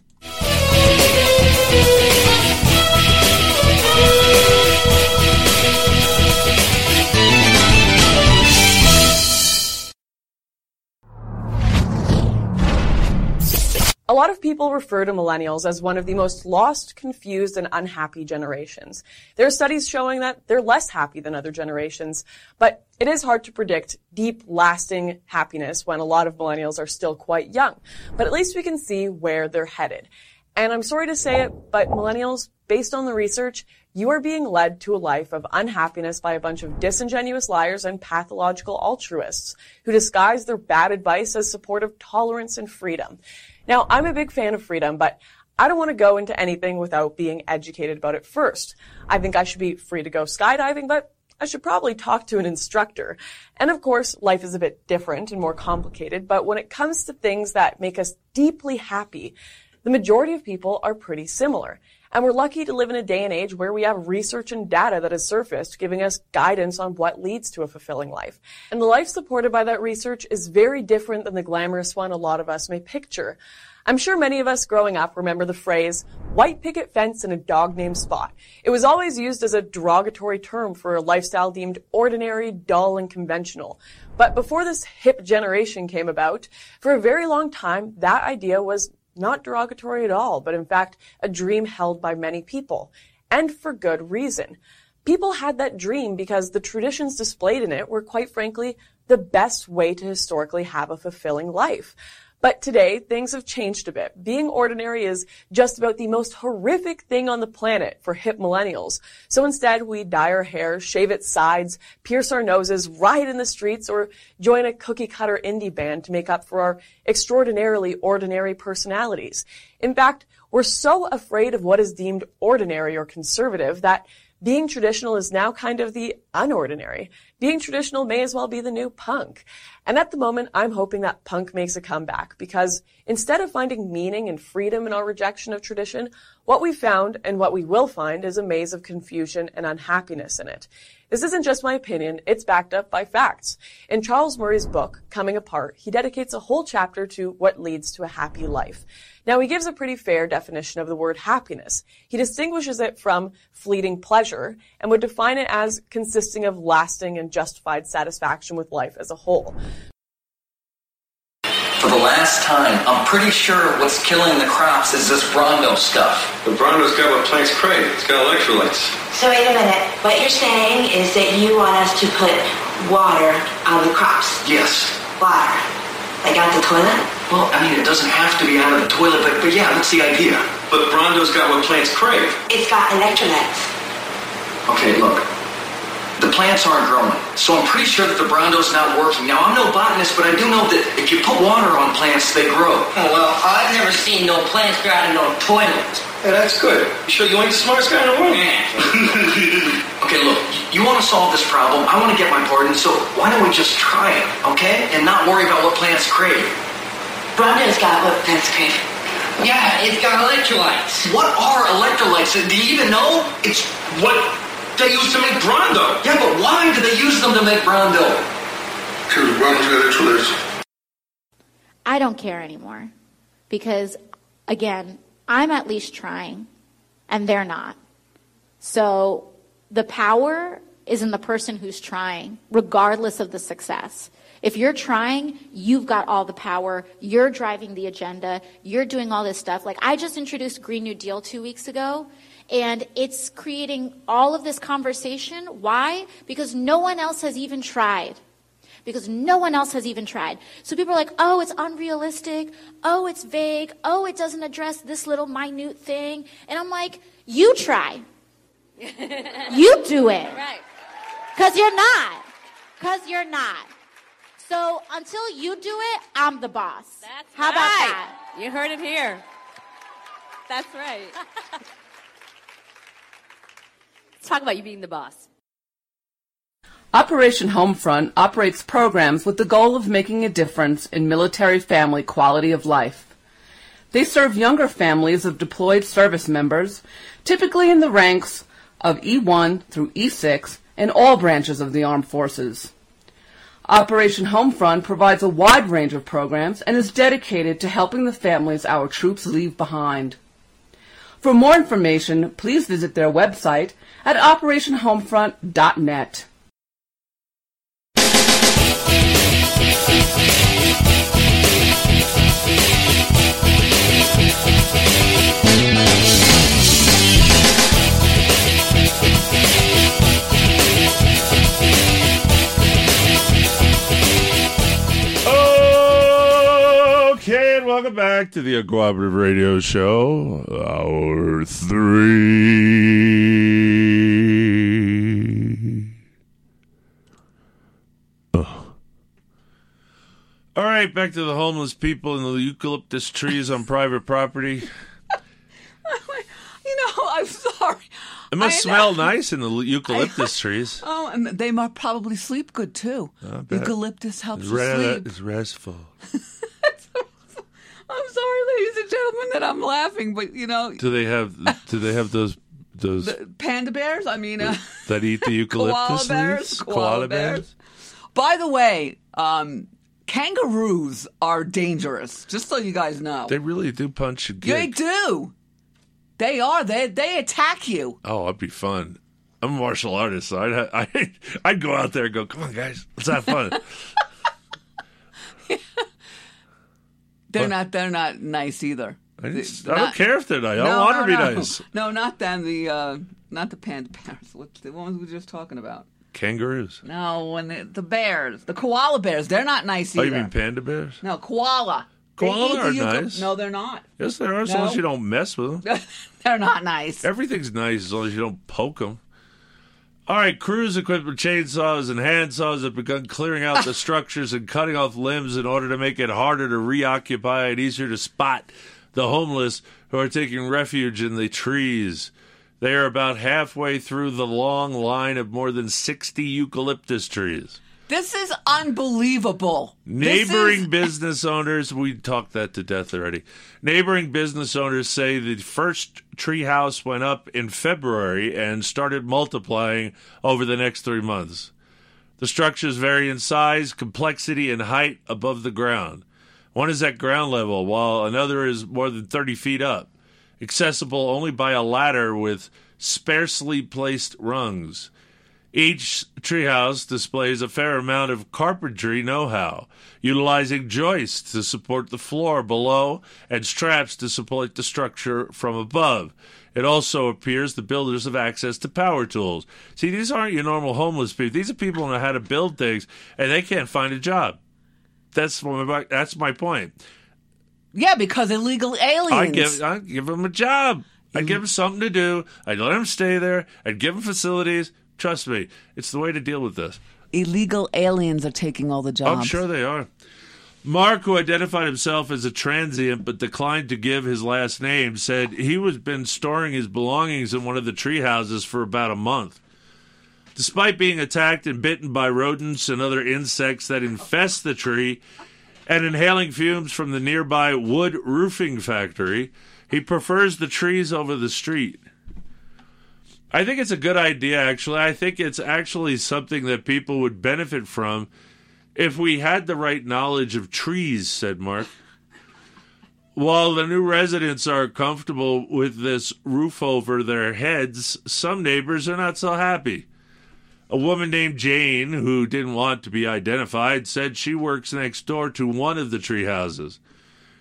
A lot of people refer to millennials as one of the most lost, confused, and unhappy generations. There are studies showing that they're less happy than other generations, but it is hard to predict deep, lasting happiness when a lot of millennials are still quite young. But at least we can see where they're headed. And I'm sorry to say it, but millennials, based on the research, you are being led to a life of unhappiness by a bunch of disingenuous liars and pathological altruists who disguise their bad advice as support of tolerance and freedom. Now, I'm a big fan of freedom, but I don't want to go into anything without being educated about it first. I think I should be free to go skydiving, but I should probably talk to an instructor. And of course, life is a bit different and more complicated, but when it comes to things that make us deeply happy, the majority of people are pretty similar. And we're lucky to live in a day and age where we have research and data that has surfaced, giving us guidance on what leads to a fulfilling life. And the life supported by that research is very different than the glamorous one a lot of us may picture. I'm sure many of us growing up remember the phrase, white picket fence and a dog named Spot. It was always used as a derogatory term for a lifestyle deemed ordinary, dull, and conventional. But before this hip generation came about, for a very long time, that idea was not derogatory at all, but in fact, a dream held by many people, and for good reason. People had that dream because the traditions displayed in it were, quite frankly, the best way to historically have a fulfilling life. But today, things have changed a bit. Being ordinary is just about the most horrific thing on the planet for hip millennials. So instead, we dye our hair, shave its sides, pierce our noses, riot in the streets, or join a cookie-cutter indie band to make up for our extraordinarily ordinary personalities. In fact, we're so afraid of what is deemed ordinary or conservative that being traditional is now kind of the unordinary. Being traditional may as well be the new punk. And at the moment, I'm hoping that punk makes a comeback because instead of finding meaning and freedom in our rejection of tradition, what we found and what we will find is a maze of confusion and unhappiness in it. This isn't just my opinion, it's backed up by facts. In Charles Murray's book, Coming Apart, he dedicates a whole chapter to what leads to a happy life. Now, he gives a pretty fair definition of the word happiness. He distinguishes it from fleeting pleasure and would define it as consisting of lasting and justified satisfaction with life as a whole. For the last time, I'm pretty sure what's killing the crops is this Brondo stuff. The Brondo's got what plants crave. It's got electrolytes. So wait a minute. What you're saying is that you want us to put water on the crops? Yes. Water. Like out the toilet? Well, I mean, it doesn't have to be out of the toilet, but, but yeah, that's the idea. But the Brondo's got what plants crave. It's got electrolytes. Okay, look. The plants aren't growing, so I'm pretty sure that the Brondo's not working. Now, I'm no botanist, but I do know that if you put water on plants, they grow. Oh, well, I've never seen no plants grow out of no toilet. Hey, that's good. You sure you ain't the smartest guy in the world? Yeah. Okay, look, you want to solve this problem, I want to get my pardon, so why don't we just try it, okay? And not worry about what plants crave. Brondo's got what plants crave. Yeah, it's got electrolytes. What are electrolytes? Do you even know? It's what they use to make Brondo. Yeah, but why do they use them to make Brondo? Because Brondo's got electrolytes. I don't care anymore. because, again, I'm at least trying, and they're not. So the power is in the person who's trying, regardless of the success. If you're trying, you've got all the power. You're driving the agenda. You're doing all this stuff. Like, I just introduced Green New Deal two weeks ago, and it's creating all of this conversation. Why? Because no one else has even tried. Because no one else has even tried. So people are like, oh, it's unrealistic. Oh, it's vague. Oh, it doesn't address this little minute thing. And I'm like, you try. You do it. Right. Because you're not. Because you're not. So until you do it, I'm the boss. That's How right. about that? You heard it here. That's right. Let's talk about you being the boss. Operation Homefront operates programs with the goal of making a difference in military family quality of life. They serve younger families of deployed service members, typically in the ranks of E one through E six in all branches of the armed forces. Operation Homefront provides a wide range of programs and is dedicated to helping the families our troops leave behind. For more information, please visit their website at operation homefront dot net. Okay, and welcome back to the Uncooperative Radio Show, Hour three. Oh. All right, back to the homeless people and the eucalyptus trees on private property. You know, I'm sorry. It must I smell know. nice in the eucalyptus I, trees. Oh, and they might probably sleep good, too. Eucalyptus helps it's you ra- sleep. It's restful. I'm sorry, ladies and gentlemen, that I'm laughing, but you know. Do they have? Do they have those those the panda bears? I mean, uh, that eat the eucalyptus. Koala bears. Koala, koala bears. bears. By the way, um, kangaroos are dangerous. Just so you guys know, they really do punch you. They do. They are. They they attack you. Oh, that'd be fun. I'm a martial artist, so I'd ha- I'd, I'd go out there and go, come on, guys, let's have fun. Yeah. They're what? not. They're not nice either. I, I not, don't care if they're nice. No, I want no, to be no. nice. No, not them. The uh, not the panda bears. What the ones we were just talking about? Kangaroos. No, when they, the bears, the koala bears. They're not nice either. Oh, you mean panda bears? No, koala. Koala are euca- nice. No, they're not. Yes, they are. As no. long as you don't mess with them. They're not nice. Everything's nice as long as you don't poke them. All right, crews equipped with chainsaws and handsaws have begun clearing out the structures and cutting off limbs in order to make it harder to reoccupy and easier to spot the homeless who are taking refuge in the trees. They are about halfway through the long line of more than sixty eucalyptus trees. This is unbelievable. Neighboring is... business owners, we talked that to death already. Neighboring business owners say the first treehouse went up in February and started multiplying over the next three months. The structures vary in size, complexity, and height above the ground. One is at ground level, while another is more than thirty feet up, accessible only by a ladder with sparsely placed rungs. Each treehouse displays a fair amount of carpentry know-how, utilizing joists to support the floor below and straps to support the structure from above. It also appears the builders have access to power tools. See, these aren't your normal homeless people. These are people who know how to build things, and they can't find a job. That's my, that's my point. Yeah, because illegal aliens. I give, I give them a job. I give them something to do. I let them stay there. I give them facilities. Trust me, it's the way to deal with this. Illegal aliens are taking all the jobs. I'm sure they are. Mark, who identified himself as a transient but declined to give his last name, said he was been storing his belongings in one of the tree houses for about a month. Despite being attacked and bitten by rodents and other insects that infest the tree and inhaling fumes from the nearby wood roofing factory, he prefers the trees over the street. I think it's a good idea, actually. I think it's actually something that people would benefit from if we had the right knowledge of trees, said Mark. While the new residents are comfortable with this roof over their heads, some neighbors are not so happy. A woman named Jane, who didn't want to be identified, said she works next door to one of the tree houses.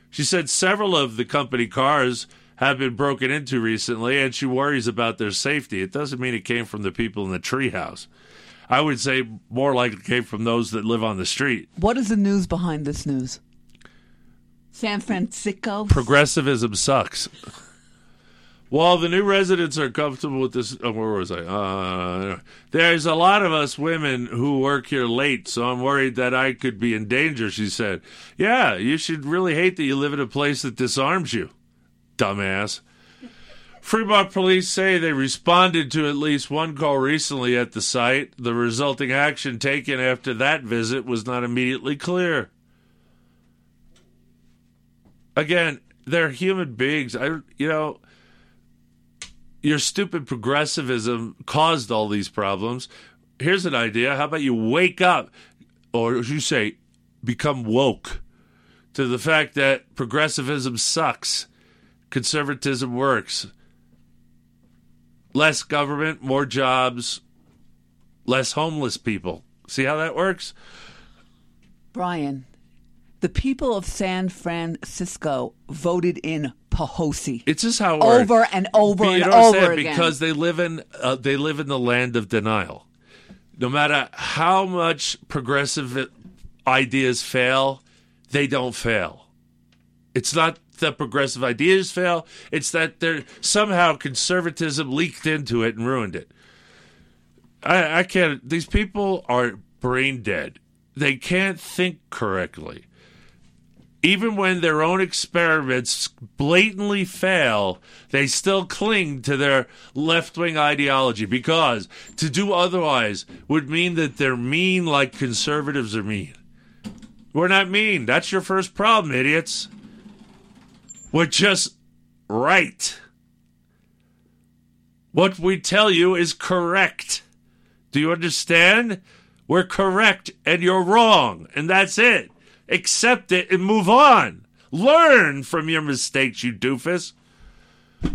She said several of the company cars have been broken into recently, and she worries about their safety. It doesn't mean it came from the people in the tree house. I would say more likely it came from those that live on the street. What is the news behind this news? San Francisco. Progressivism sucks. While the new residents are comfortable with this, oh, where was I? Uh, there's a lot of us women who work here late, so I'm worried that I could be in danger, she said. Yeah, you should really hate that you live in a place that disarms you, dumbass. Fremont police say they responded to at least one call recently at the site. The resulting action taken after that visit was not immediately clear. Again, they're human beings. I, you know... Your stupid progressivism caused all these problems. Here's an idea. How about you wake up, or as you say, become woke to the fact that progressivism sucks, conservatism works. Less government, more jobs, less homeless people. See how that works? Brian, the people of San Francisco voted in Pelosi. It's just how it works. Over and over and over again. Because they live in uh, they live in the land of denial. No matter how much progressive ideas fail, they don't fail. It's not that progressive ideas fail. It's that they're somehow conservatism leaked into it and ruined it. I, I can't. These people are brain dead. They can't think correctly. Even when their own experiments blatantly fail, they still cling to their left-wing ideology because to do otherwise would mean that they're mean like conservatives are mean. We're not mean. That's your first problem, idiots. We're just right. What we tell you is correct. Do you understand? We're correct and you're wrong, and that's it. Accept it and move on. Learn from your mistakes, you doofus. A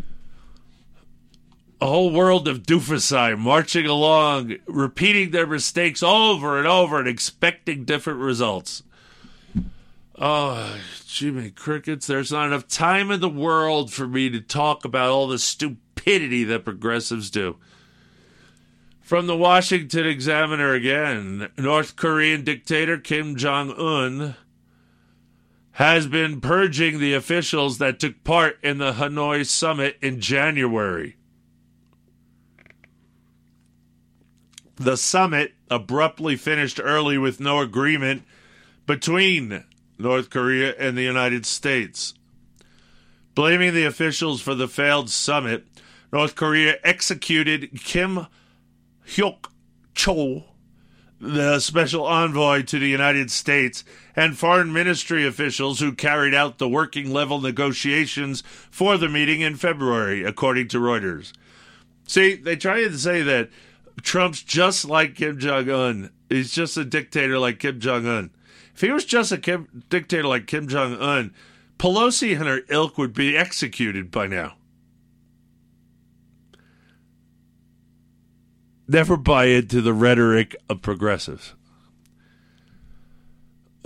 whole world of doofusi marching along, repeating their mistakes over and over and expecting different results. Oh, Jimmy Crickets, there's not enough time in the world for me to talk about all the stupidity that progressives do. From the Washington Examiner again, North Korean dictator Kim Jong-un has been purging the officials that took part in the Hanoi summit in January. The summit abruptly finished early with no agreement between North Korea and the United States. Blaming the officials for the failed summit, North Korea executed Kim Hyuk Cho, the special envoy to the United States, and foreign ministry officials who carried out the working-level negotiations for the meeting in February, according to Reuters. See, they try to say that Trump's just like Kim Jong-un. He's just a dictator like Kim Jong-un. If he was just a Kim, dictator like Kim Jong-un, Pelosi and her ilk would be executed by now. Never buy into the rhetoric of progressives.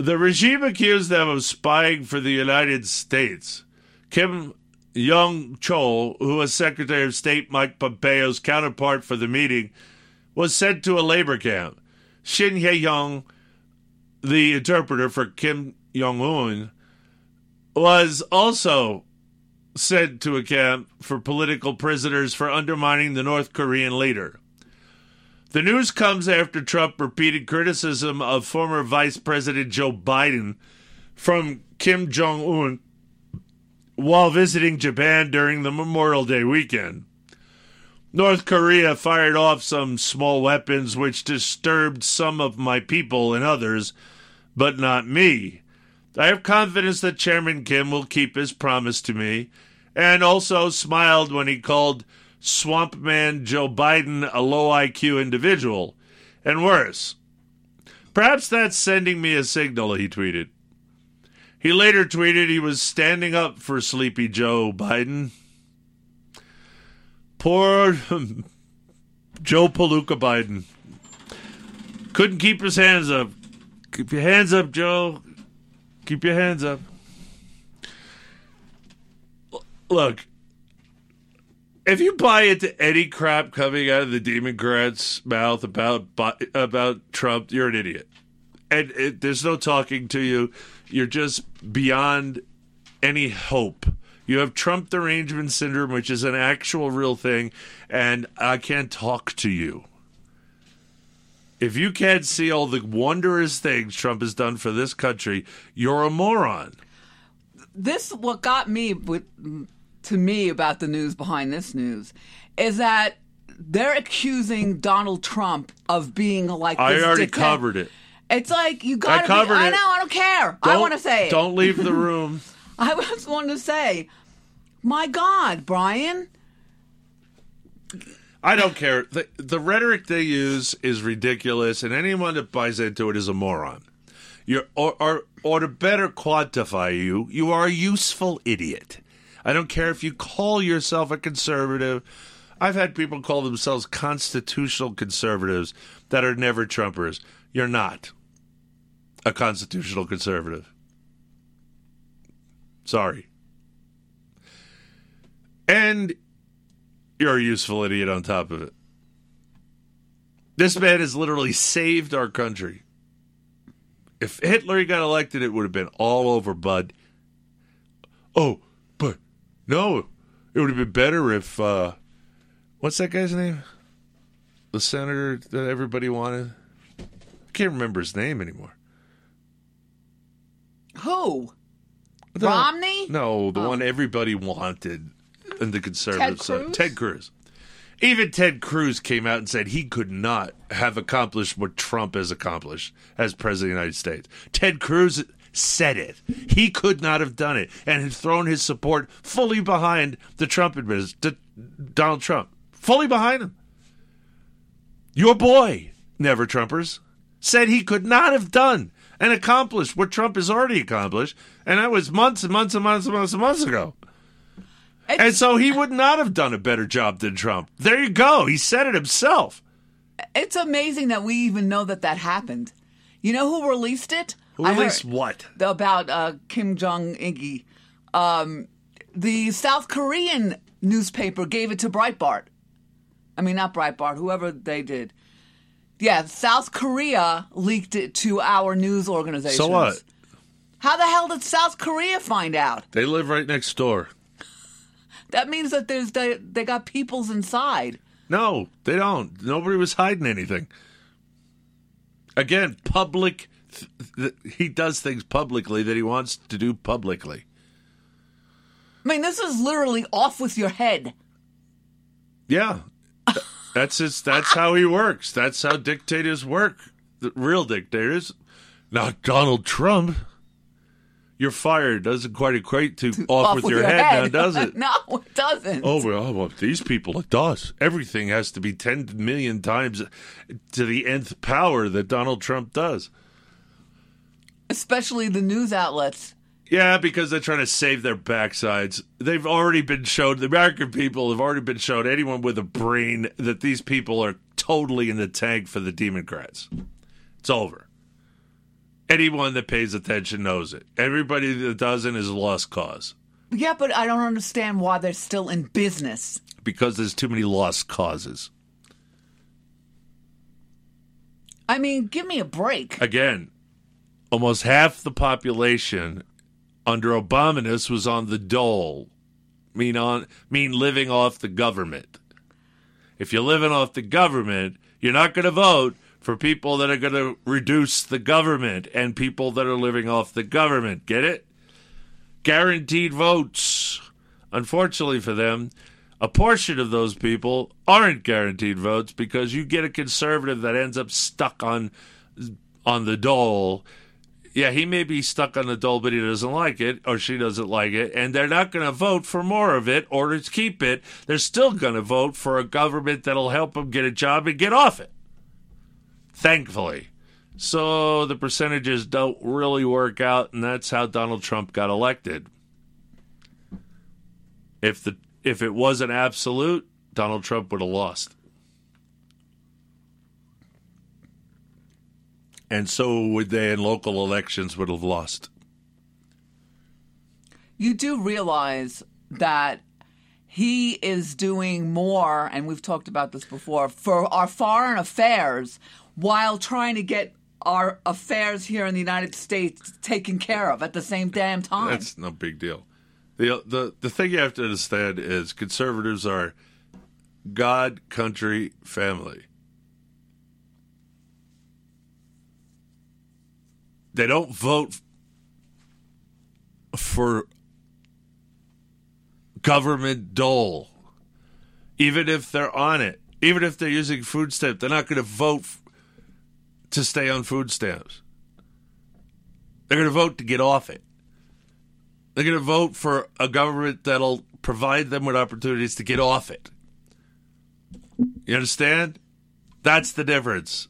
The regime accused them of spying for the United States. Kim Jong-chol, who was Secretary of State Mike Pompeo's counterpart for the meeting, was sent to a labor camp. Shin Hye-yong, the interpreter for Kim Jong-un, was also sent to a camp for political prisoners for undermining the North Korean leader. The news comes after Trump repeated criticism of former Vice President Joe Biden from Kim Jong-un while visiting Japan during the Memorial Day weekend. North Korea fired off some small weapons which disturbed some of my people and others, but not me. I have confidence that Chairman Kim will keep his promise to me, and also smiled when he called Swamp Man Joe Biden a low I Q individual, and worse. Perhaps that's sending me a signal, he tweeted. He later tweeted he was standing up for Sleepy Joe Biden. Poor Joe Palooka Biden. Couldn't keep his hands up. Keep your hands up, Joe. Keep your hands up. Look, if you buy into any crap coming out of the Democrats' mouth about about Trump, you're an idiot. And it, there's no talking to you. You're just beyond any hope. You have Trump derangement syndrome, which is an actual real thing, and I can't talk to you. If you can't see all the wondrous things Trump has done for this country, you're a moron. This, what got me, with, to me, about the news behind this news, is that they're accusing Donald Trump of being like I this I already dickhead. Covered it. It's like, you got to I be, I know, I don't care. Don't, I want to say it. Don't leave the room. I just wanted to say, my God, Brian. I don't care. The, the rhetoric they use is ridiculous, and anyone that buys into it is a moron. You're, or, or, or to better quantify you, you are a useful idiot. I don't care if you call yourself a conservative. I've had people call themselves constitutional conservatives that are never Trumpers. You're not a constitutional conservative. Sorry. And you're a useful idiot on top of it. This man has literally saved our country. If Hitler got elected, it would have been all over, bud. Oh, but no, it would have been better if, uh, what's that guy's name? The senator that everybody wanted? I can't remember his name anymore. Who? The, Romney? No, the oh. one everybody wanted in the conservative side. Ted Cruz. Even Ted Cruz came out and said he could not have accomplished what Trump has accomplished as president of the United States. Ted Cruz said it. He could not have done it and had thrown his support fully behind the Trump administration, Donald Trump. Fully behind him. Your boy, Never Trumpers, said he could not have done and accomplished what Trump has already accomplished, and that was months and months and months and months and months ago. It's, and so he would not have done a better job than Trump. There you go. He said it himself. It's amazing that we even know that that happened. You know who released it? Who released what? About uh, Kim Jong-un. Um, the South Korean newspaper gave it to Breitbart. I mean, not Breitbart, whoever they did. Yeah, South Korea leaked it to our news organizations. So what? How the hell did South Korea find out? They live right next door. That means that there's they, they got peoples inside. No, they don't. Nobody was hiding anything. Again, public. Th- th- he does things publicly that he wants to do publicly. I mean, this is literally off with your head. Yeah. That's his, that's how he works. That's how dictators work. The real dictators. Not Donald Trump. You're fired doesn't quite equate to, to off, off with, with your, your head, head now, does it? No, it doesn't. Oh, well, well, these people, it does. Everything has to be ten million times to the nth power that Donald Trump does. Especially the news outlets. Yeah, because they're trying to save their backsides. They've already been shown, the American people have already been shown, anyone with a brain, that these people are totally in the tank for the Democrats. It's over. Anyone that pays attention knows it. Everybody that doesn't is a lost cause. Yeah, but I don't understand why they're still in business. Because there's too many lost causes. I mean, give me a break. Again, almost half the population under Obama was on the dole, mean on mean living off the government. If you're living off the government, you're not going to vote for people that are going to reduce the government and people that are living off the government. Get it? Guaranteed votes. Unfortunately for them, a portion of those people aren't guaranteed votes because you get a conservative that ends up stuck on on the dole. Yeah, he may be stuck on the dole, but he doesn't like it, or she doesn't like it, and they're not going to vote for more of it or to keep it. They're still going to vote for a government that'll help them get a job and get off it. Thankfully. So the percentages don't really work out, and that's how Donald Trump got elected. If the if it was an absolute, Donald Trump would have lost. And so would they in local elections would have lost. You do realize that he is doing more, and we've talked about this before, for our foreign affairs while trying to get our affairs here in the United States taken care of at the same damn time. That's no big deal. The, the, the thing you have to understand is conservatives are God, country, family. They don't vote for government dole, even if they're on it, even if they're using food stamps. They're not going to vote to stay on food stamps. They're going to vote to get off it. They're going to vote for a government that'll provide them with opportunities to get off it. You understand? That's the difference.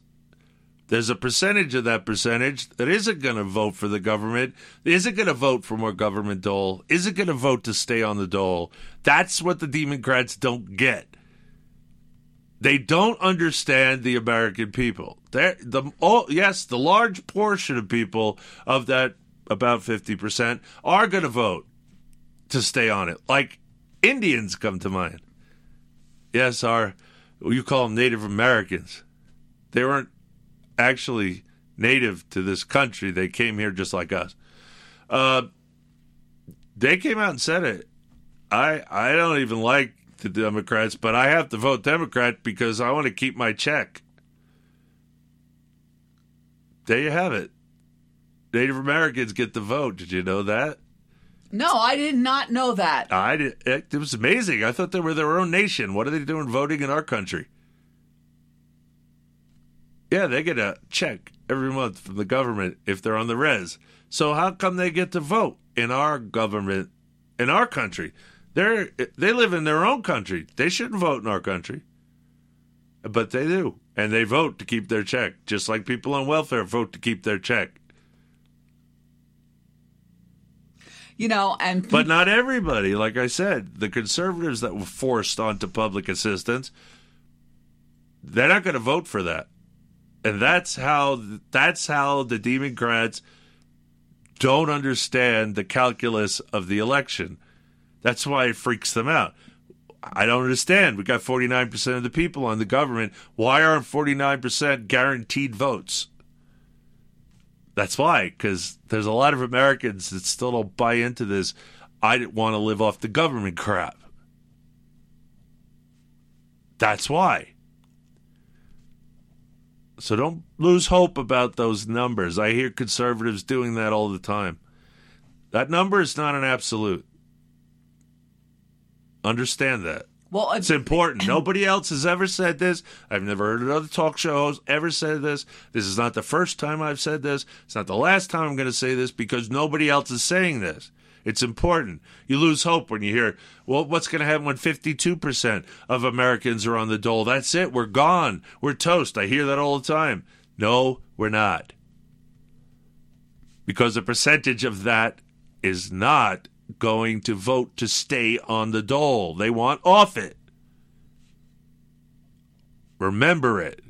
There's a percentage of that percentage that isn't going to vote for the government, isn't going to vote for more government dole, isn't going to vote to stay on the dole. That's what the Democrats don't get. They don't understand the American people. They're, the oh, yes, the large portion of people of that, about fifty percent, are going to vote to stay on it. Like Indians come to mind. Yes, our, you call them Native Americans. They weren't actually native to this country. They came here just like us. Uh, they came out and said it. I I don't even like the Democrats, but I have to vote Democrat because I want to keep my check. There you have it. Native Americans get the vote. Did you know that? No, I did not know that. I did. It was amazing. I thought they were their own nation. What are they doing voting in our country? Yeah, they get a check every month from the government if they're on the res. So how come they get to vote in our government, in our country? They they live in their own country. They shouldn't vote in our country. But they do. And they vote to keep their check, just like people on welfare vote to keep their check. You know, and pe- But not everybody. Like I said, the conservatives that were forced onto public assistance, they're not going to vote for that. And that's how that's how the Democrats don't understand the calculus of the election. That's why it freaks them out. I don't understand. We got forty-nine percent of the people on the government. Why aren't forty-nine percent guaranteed votes? That's why, because there's a lot of Americans that still don't buy into this I didn't want to live off the government crap. That's why. So don't lose hope about those numbers. I hear conservatives doing that all the time. That number is not an absolute. Understand that. Well, it's important. Nobody else has ever said this. I've never heard another talk show host ever said this. This is not the first time I've said this. It's not the last time I'm going to say this because nobody else is saying this. It's important. You lose hope when you hear, well, what's going to happen when fifty-two percent of Americans are on the dole? That's it. We're gone. We're toast. I hear that all the time. No, we're not. Because a percentage of that is not going to vote to stay on the dole. They want off it. Remember it.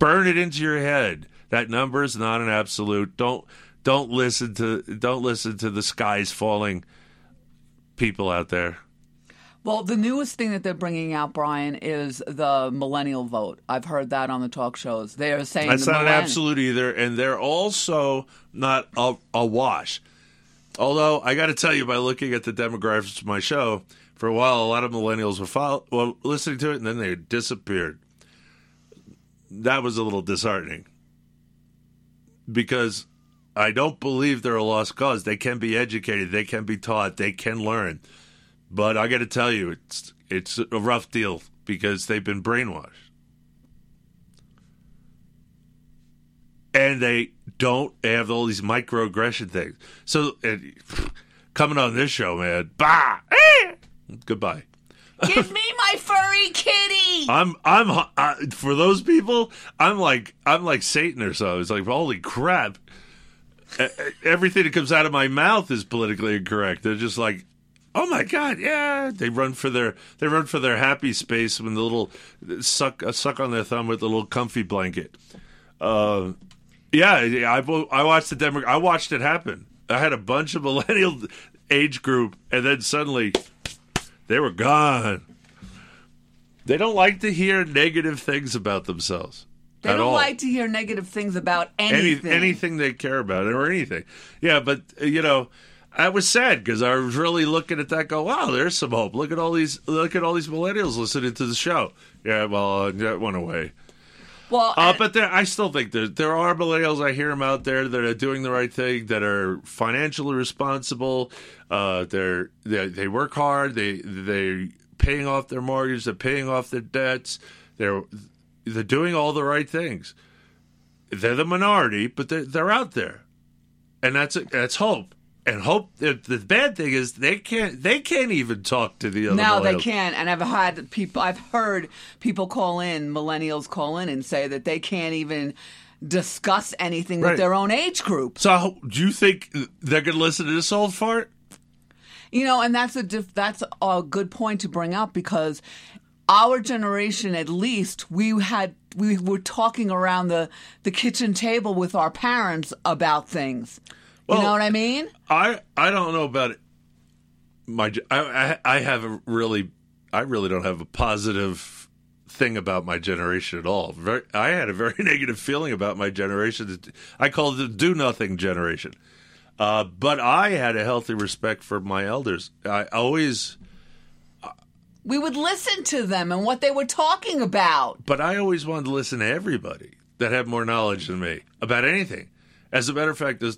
Burn it into your head. That number is not an absolute. Don't... Don't listen to don't listen to the skies falling people out there. Well, the newest thing that they're bringing out, Brian, is the millennial vote. I've heard that on the talk shows. They are saying that's not an absolute either, and they're also not a, a wash. Although I got to tell you, by looking at the demographics of my show for a while, a lot of millennials were follow- well listening to it, and then they disappeared. That was a little disheartening because I don't believe they're a lost cause. They can be educated. They can be taught. They can learn. But I got to tell you, it's it's a rough deal because they've been brainwashed. And they don't they have all these microaggression things. So and, coming on this show, man, bah, eh, goodbye. Give me my furry kitty. I'm I'm uh, for those people, I'm like I'm like Satan or so. It's like, holy crap. Everything that comes out of my mouth is politically incorrect. They're just like, oh my God, yeah. They run for their they run for their happy space when the little suck uh, suck on their thumb with the little comfy blanket. Uh, yeah, I I watched the Demo- I watched it happen. I had a bunch of millennial age group, and then suddenly they were gone. They don't like to hear negative things about themselves. They don't all. like to hear negative things about anything. Any, anything they care about or anything. Yeah, but, you know, I was sad because I was really looking at that go, wow, there's some hope. Look at all these Look at all these millennials listening to the show. Yeah, well, uh, that went away. Well, uh, and- But there, I still think there, there are millennials, I hear them out there, that are doing the right thing, that are financially responsible. Uh, they're, they they work hard. They, they're paying off their mortgage. They're paying off their debts. They're... They're doing all the right things. They're the minority, but they're, they're out there, and that's that's hope. And hope. The, the bad thing is they can't they can't even talk to the other. No, millennials. They can't. And I've had people. I've heard people call in, millennials call in, and say that they can't even discuss anything right. with their own age group. So, do you think they're going to listen to this old fart? You know, and that's a diff, that's a good point to bring up because. Our generation, at least, we had we were talking around the, the kitchen table with our parents about things. Well, you know what I mean? I, I don't know about it. My I I have a really I really don't have a positive thing about my generation at all. Very, I had a very negative feeling about my generation. I call it the do nothing generation. Uh, but I had a healthy respect for my elders. I always. We would listen to them and what they were talking about. But I always wanted to listen to everybody that had more knowledge than me about anything. As a matter of fact, this,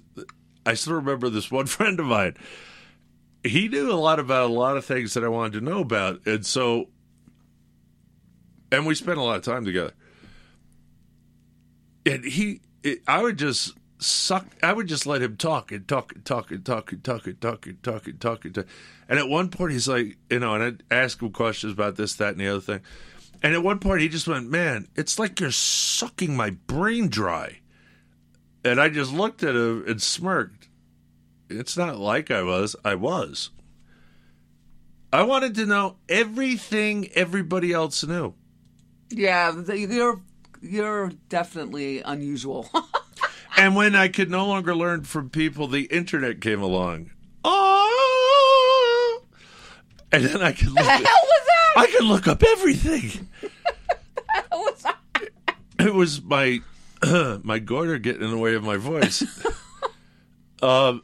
I still remember this one friend of mine. He knew a lot about a lot of things that I wanted to know about. And so, and we spent a lot of time together. And he, it, I would just suck, I would just let him talk and talk and talk and talk and talk and talk and talk and talk and talk. And at one point, he's like, you know, and I'd ask him questions about this, that, and the other thing. And at one point, he just went, man, it's like you're sucking my brain dry. And I just looked at him and smirked. It's not like I was. I was. I wanted to know everything everybody else knew. Yeah, you're you're definitely unusual. And when I could no longer learn from people, the internet came along. Oh! And then I could look. The hell was that? I could look up everything. The hell was that? It was my uh, my goiter getting in the way of my voice. um,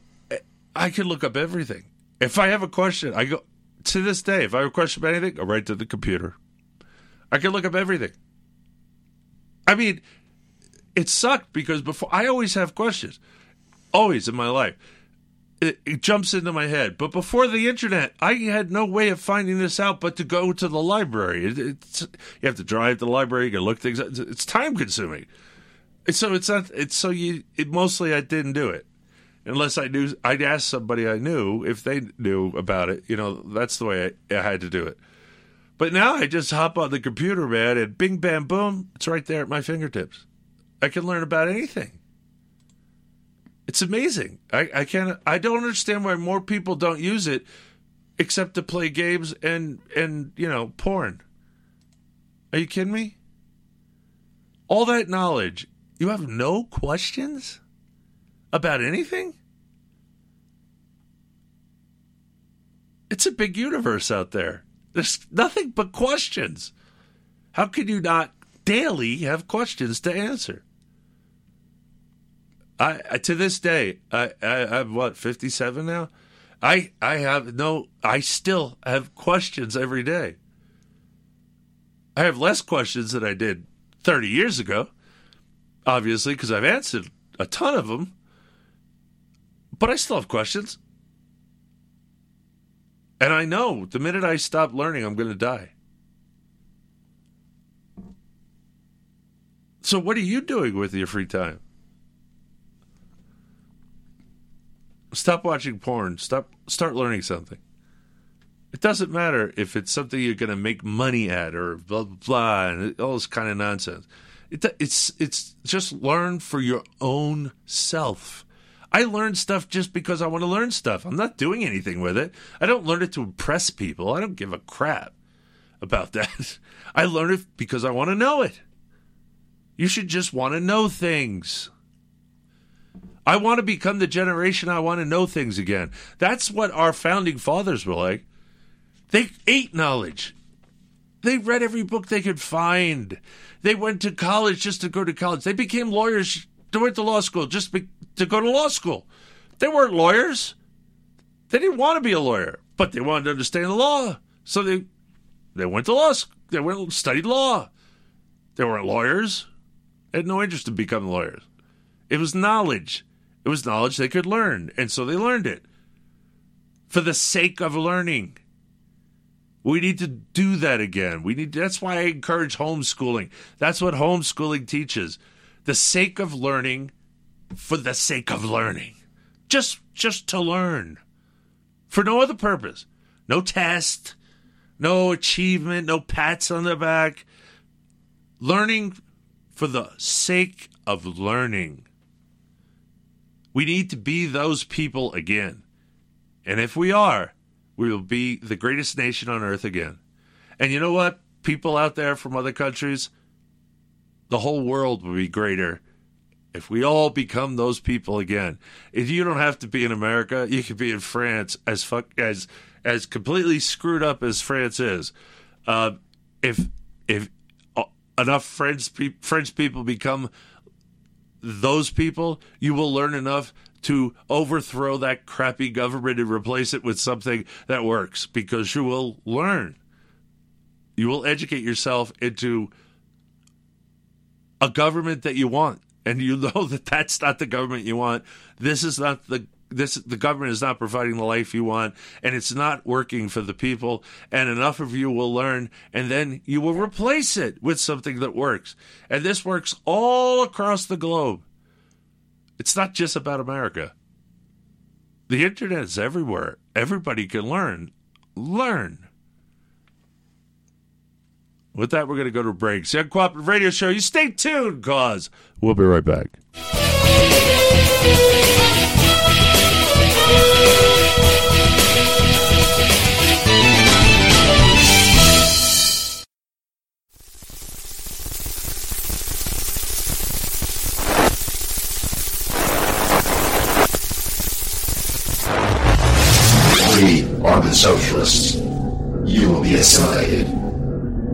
I could look up everything. If I have a question, I go to this day. If I have a question about anything, I go right to the computer. I can look up everything. I mean, it sucked because before I always have questions, always in my life. It, it jumps into my head. But before the internet, I had no way of finding this out but to go to the library. It, it's, you have to drive to the library. You can look things up. It's, it's time consuming. And so it's not. It's so you. It, mostly, I didn't do it unless I knew. I'd ask somebody I knew if they knew about it. You know, that's the way I, I had to do it. But now I just hop on the computer, man, and bing, bam, boom, it's right there at my fingertips. I can learn about anything. It's amazing. I, I can't. I don't understand why more people don't use it, except to play games and and you know porn. Are you kidding me? All that knowledge, you have no questions about anything? It's a big universe out there. There's nothing but questions. How can you not daily have questions to answer? I, I to this day, I, I, I'm what, fifty-seven now? I I have no, I still have questions every day. I have less questions than I did thirty years ago, obviously, because I've answered a ton of them, but I still have questions. And I know the minute I stop learning, I'm going to die. So what are you doing with your free time? Stop watching porn. Stop. Start learning something. It doesn't matter if it's something you're going to make money at or blah, blah, blah, and all this kind of nonsense. It, it's it's just learn for your own self. I learn stuff just because I want to learn stuff. I'm not doing anything with it. I don't learn it to impress people. I don't give a crap about that. I learn it because I want to know it. You should just want to know things. I want to become the generation I want to know things again. That's what our founding fathers were like. They ate knowledge. They read every book they could find. They went to college just to go to college. They became lawyers. They went to law school just be- to go to law school. They weren't lawyers. They didn't want to be a lawyer, but they wanted to understand the law. So they they went to law school. They went and studied law. They weren't lawyers. They had no interest in becoming lawyers. It was knowledge. It was knowledge they could learn, and so they learned it for the sake of learning. We need to do that again. We need. That's why I encourage homeschooling. That's what homeschooling teaches: the sake of learning, for the sake of learning, just just to learn, for no other purpose. No test, no achievement, no pats on the back. Learning for the sake of learning. We need to be those people again, and if we are, we will be the greatest nation on earth again. And you know what? People out there from other countries, the whole world will be greater if we all become those people again. If you don't have to be in America, you could be in France, as fuck as as completely screwed up as France is. Uh, if if enough French French people become those people, you will learn enough to overthrow that crappy government and replace it with something that works, because you will learn. You will educate yourself into a government that you want, and you know that that's not the government you want. This is not the this the government is not providing the life you want, and it's not working for the people, and enough of you will learn, and then you will replace it with something that works. And this works all across the globe. It's not just about America. The internet is everywhere. Everybody can learn. Learn. With that, we're going to go to a break. It's the Uncooperative Radio Show. You stay tuned, cause we'll be right back. Socialists, you will be assimilated.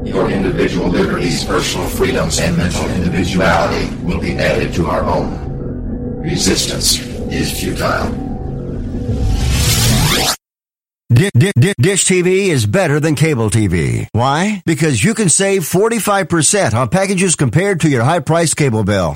Your individual liberties, personal freedoms, and mental individuality will be added to our own. Resistance is futile. Dish T V is better than cable T V. Why? Because you can save forty-five percent on packages compared to your high-priced cable bill.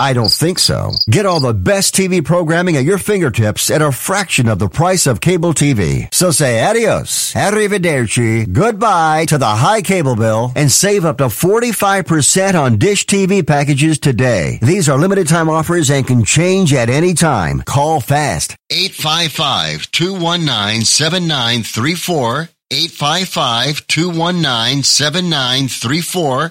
I don't think so. Get all the best T V programming at your fingertips at a fraction of the price of cable T V. So say adios, arrivederci, goodbye to the high cable bill and save up to forty-five percent on Dish T V packages today. These are limited time offers and can change at any time. Call fast. eight five five, two one nine, seven nine three four. eight five five, two one nine, seven nine three four.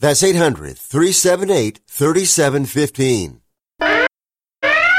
That's eight hundred, three seven eight, three seven one five.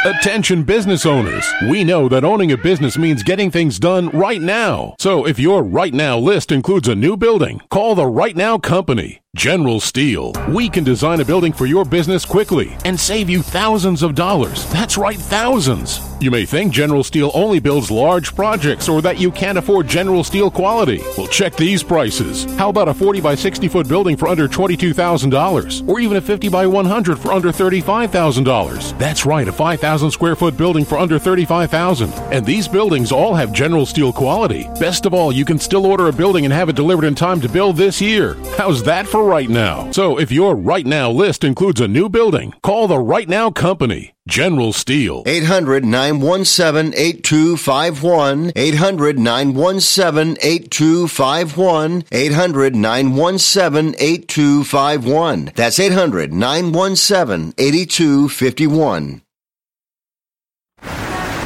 Attention business owners. We know that owning a business means getting things done right now. So if your right now list includes a new building, call the Right Now Company. General Steel. We can design a building for your business quickly and save you thousands of dollars. That's right, thousands. You may think General Steel only builds large projects or that you can't afford General Steel quality. Well, check these prices. How about a forty by sixty foot building for under twenty-two thousand dollars? Or even a fifty by one hundred for under thirty-five thousand dollars? That's right, a five thousand square foot building for under thirty-five thousand dollars. And these buildings all have General Steel quality. Best of all, you can still order a building and have it delivered in time to build this year. How's that for right now? So if your right now list includes a new building, call the Right Now Company. General Steel. eight hundred, nine one seven, eight two five one. eight hundred, nine one seven, eight two five one. eight hundred, nine one seven, eight two five one. That's eight hundred, nine one seven, eight two five one.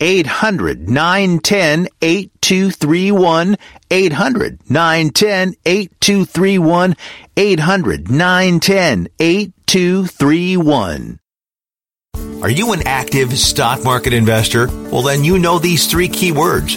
eight hundred, nine one zero, eight two three one, eight hundred, nine one zero, eight two three one, eight hundred, nine one zero, eight two three one. Are you an active stock market investor? Well, then you know these three key words: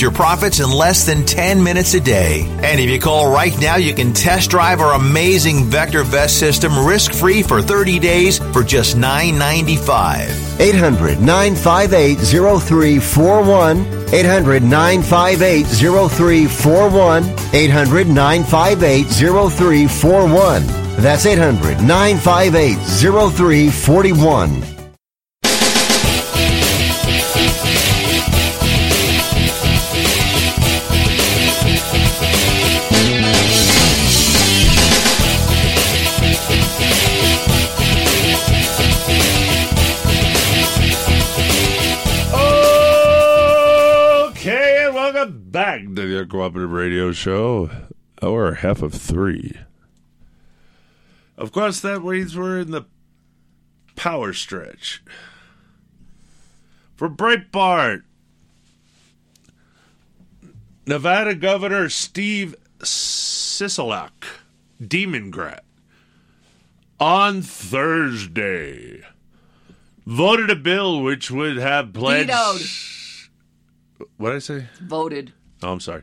your profits in less than ten minutes a day. And if you call right now, you can test drive our amazing VectorVest system risk-free for thirty days for just nine dollars and ninety-five cents. eight hundred, nine five eight, zero three four one. eight hundred, nine five eight, zero three four one. eight hundred, nine five eight, zero three four one. That's eight hundred, nine five eight, zero three four one. Back to the Uncooperative Radio Show, hour half of three. Of course, that means we're in the power stretch. For Breitbart, Nevada Governor Steve Sisolak, Democrat, on Thursday voted a bill which would have pledged... Vetoed. What'd I say? Voted. Oh, I'm sorry.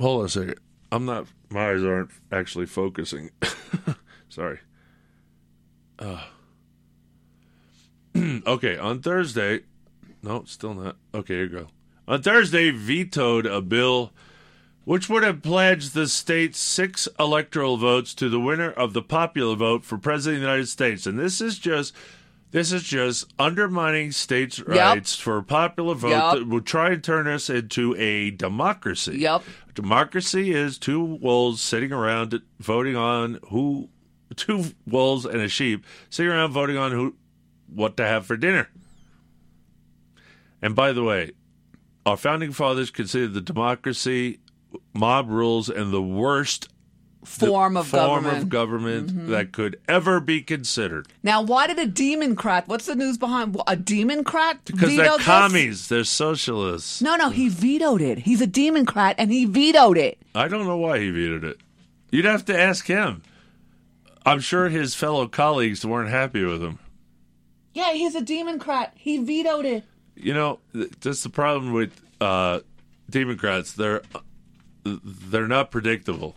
Hold on a second. I'm not, my eyes aren't actually focusing. Sorry. Uh. Okay, on Thursday, no, still not. Okay, here you go. On Thursday, vetoed a bill which would have pledged the state's six electoral votes to the winner of the popular vote for president of the United States. And this is just... This is just undermining states' rights, yep, for a popular vote, yep, that will try and turn us into a democracy. Yep. Democracy is two wolves sitting around voting on who, two wolves and a sheep sitting around voting on who, what to have for dinner. And by the way, our founding fathers considered the democracy, mob rules, and the worst form of form government, of government mm-hmm. that could ever be considered. Now, why did a Democrat? What's the news behind a Democrat? Because they're commies. This? They're socialists. No, no, he vetoed it. He's a Democrat, and he vetoed it. I don't know why he vetoed it. You'd have to ask him. I'm sure his fellow colleagues weren't happy with him. Yeah, he's a Democrat. He vetoed it. You know, that's the problem with uh, Democrats. They're they're not predictable.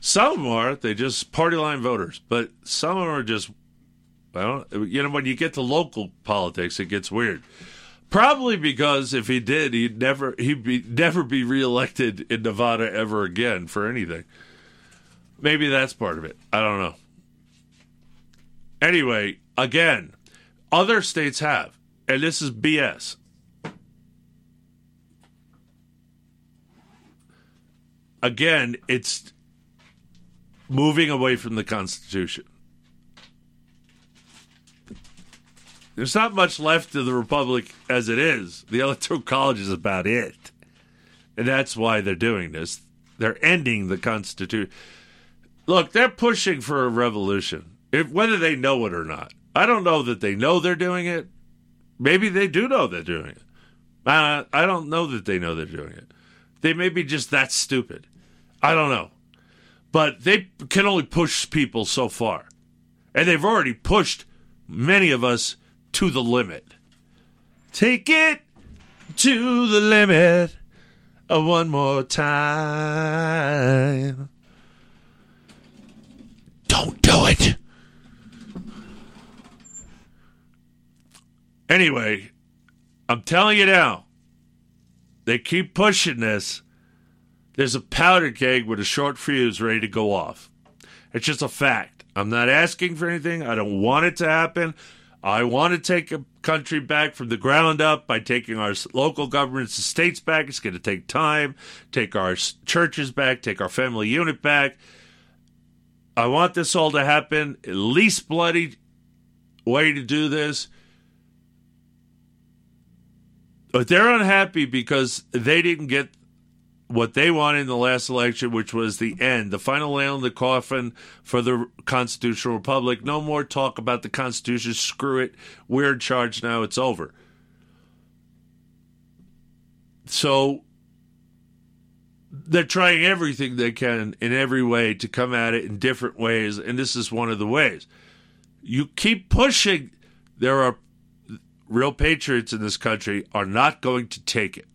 Some are, they just party line voters, but some are just, I don't, you know, when you get to local politics, it gets weird. Probably because if he did, he'd never, he'd be, never be reelected in Nevada ever again for anything. Maybe that's part of it. I don't know. Anyway, again, other states have, and this is B S. Again, it's moving away from the Constitution. There's not much left of the Republic as it is. The Electoral College is about it. And that's why they're doing this. They're ending the Constitution. Look, they're pushing for a revolution, if, whether they know it or not. I don't know that they know they're doing it. Maybe they do know they're doing it. Uh, I don't know that they know they're doing it. They may be just that stupid. I don't know. But they can only push people so far. And they've already pushed many of us to the limit. Take it to the limit uh, one more time. Don't do it. Anyway, I'm telling you now, they keep pushing this. There's a powder keg with a short fuse ready to go off. It's just a fact. I'm not asking for anything. I don't want it to happen. I want to take a country back from the ground up by taking our local governments and states back. It's going to take time. Take our churches back. Take our family unit back. I want this all to happen. The least bloody way to do this. But they're unhappy because they didn't get what they wanted in the last election, which was the end, the final nail in the coffin for the constitutional republic. No more talk about the Constitution. Screw it. We're in charge now. It's over. So they're trying everything they can in every way to come at it in different ways, and this is one of the ways. You keep pushing. There are real patriots in this country are not going to take it.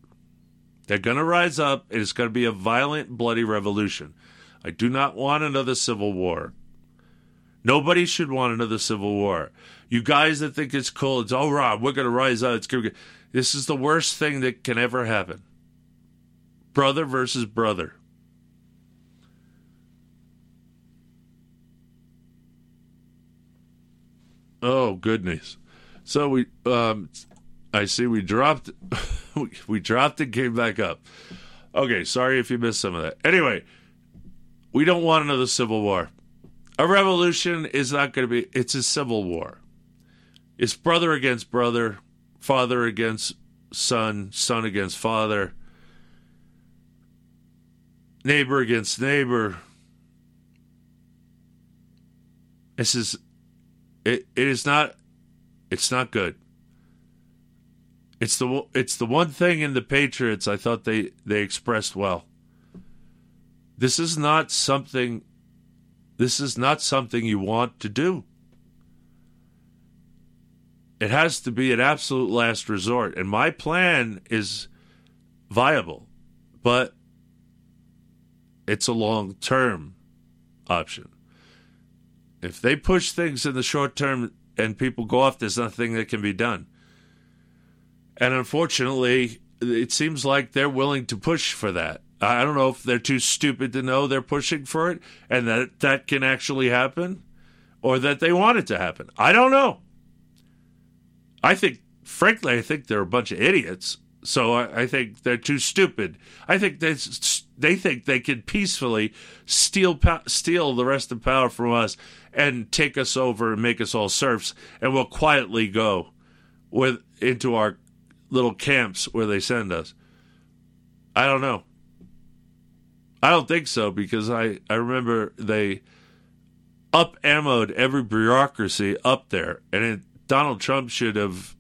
They're going to rise up, and it's going to be a violent, bloody revolution. I do not want another civil war. Nobody should want another civil war. You guys that think it's cool, it's, oh, Rob, we're going to rise up. It's going to be... This is the worst thing that can ever happen. Brother versus brother. Oh, goodness. So we... Um, I see we dropped we dropped and came back up. Okay, sorry if you missed some of that. Anyway, we don't want another civil war. A revolution is not going to be, it's a civil war. It's brother against brother, father against son, son against father, neighbor against neighbor. This is, it, it is not, it's not good. It's the it's the one thing in the Patriots I thought they, they expressed well. This is not something this is not something you want to do. It has to be an absolute last resort, and my plan is viable, but it's a long-term option. If they push things in the short term and people go off, there's nothing that can be done. And unfortunately, it seems like they're willing to push for that. I don't know if they're too stupid to know they're pushing for it and that that can actually happen or that they want it to happen. I don't know. I think, frankly, I think they're a bunch of idiots. So I, I think they're too stupid. I think they, they think they can peacefully steal, steal the rest of power from us and take us over and make us all serfs, and we'll quietly go with into our little camps where they send us. I don't know. I don't think so, because I, I remember they up-ammoed every bureaucracy up there, and it, Donald Trump should have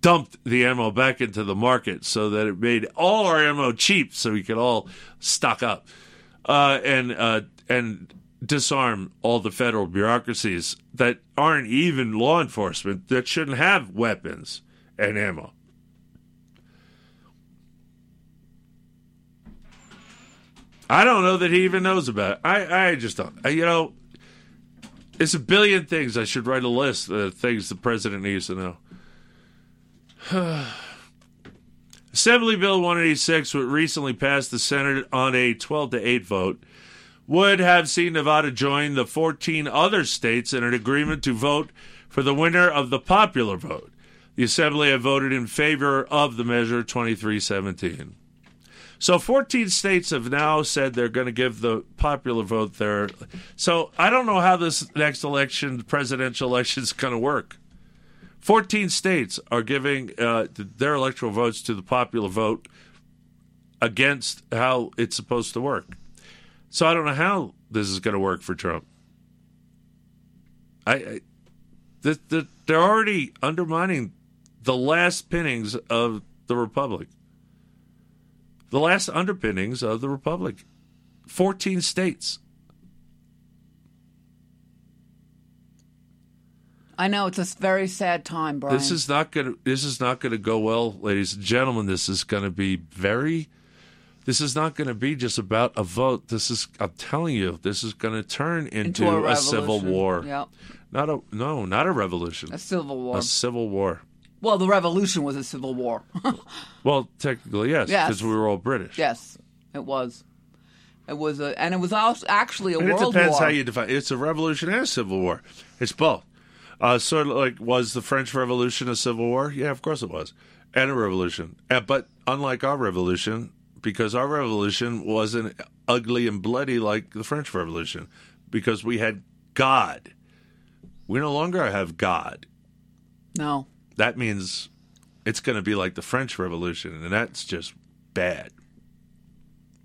dumped the ammo back into the market so that it made all our ammo cheap so we could all stock up uh, and uh, and disarm all the federal bureaucracies that aren't even law enforcement, that shouldn't have weapons and ammo. I don't know that he even knows about it. I, I just don't. I, you know, it's a billion things. I should write a list of things the president needs to know. Assembly Bill one eighty-six, which recently passed the Senate on a twelve to eight vote, would have seen Nevada join the fourteen other states in an agreement to vote for the winner of the popular vote. The Assembly had voted in favor of the measure twenty-three seventeen. So fourteen states have now said they're going to give the popular vote their. So I don't know how this next election, presidential election, is going to work. fourteen states are giving uh, their electoral votes to the popular vote against how it's supposed to work. So I don't know how this is going to work for Trump. I, I the, the, they're already undermining the last pinnings of the republic. The last underpinnings of the republic. fourteen states. I know, it's a very sad time, Brian. This is not going. This is not going to go well, ladies and gentlemen. This is going to be very. This is not going to be just about a vote. This is. I'm telling you, this is going to turn into, into a, a civil war. Yep. Not a no, not a revolution. A civil war. A civil war. Well, the revolution was a civil war. Well, technically, yes, because yes. we were all British. Yes, it was. It was a, and it was also actually a and world war. It depends war. How you define it. It's a revolution and a civil war. It's both. Uh, sort of like, was the French Revolution a civil war? Yeah, of course it was, and a revolution. And, but unlike our revolution, because our revolution wasn't ugly and bloody like the French Revolution, because we had God. We no longer have God. No. That means it's going to be like the French Revolution, and that's just bad.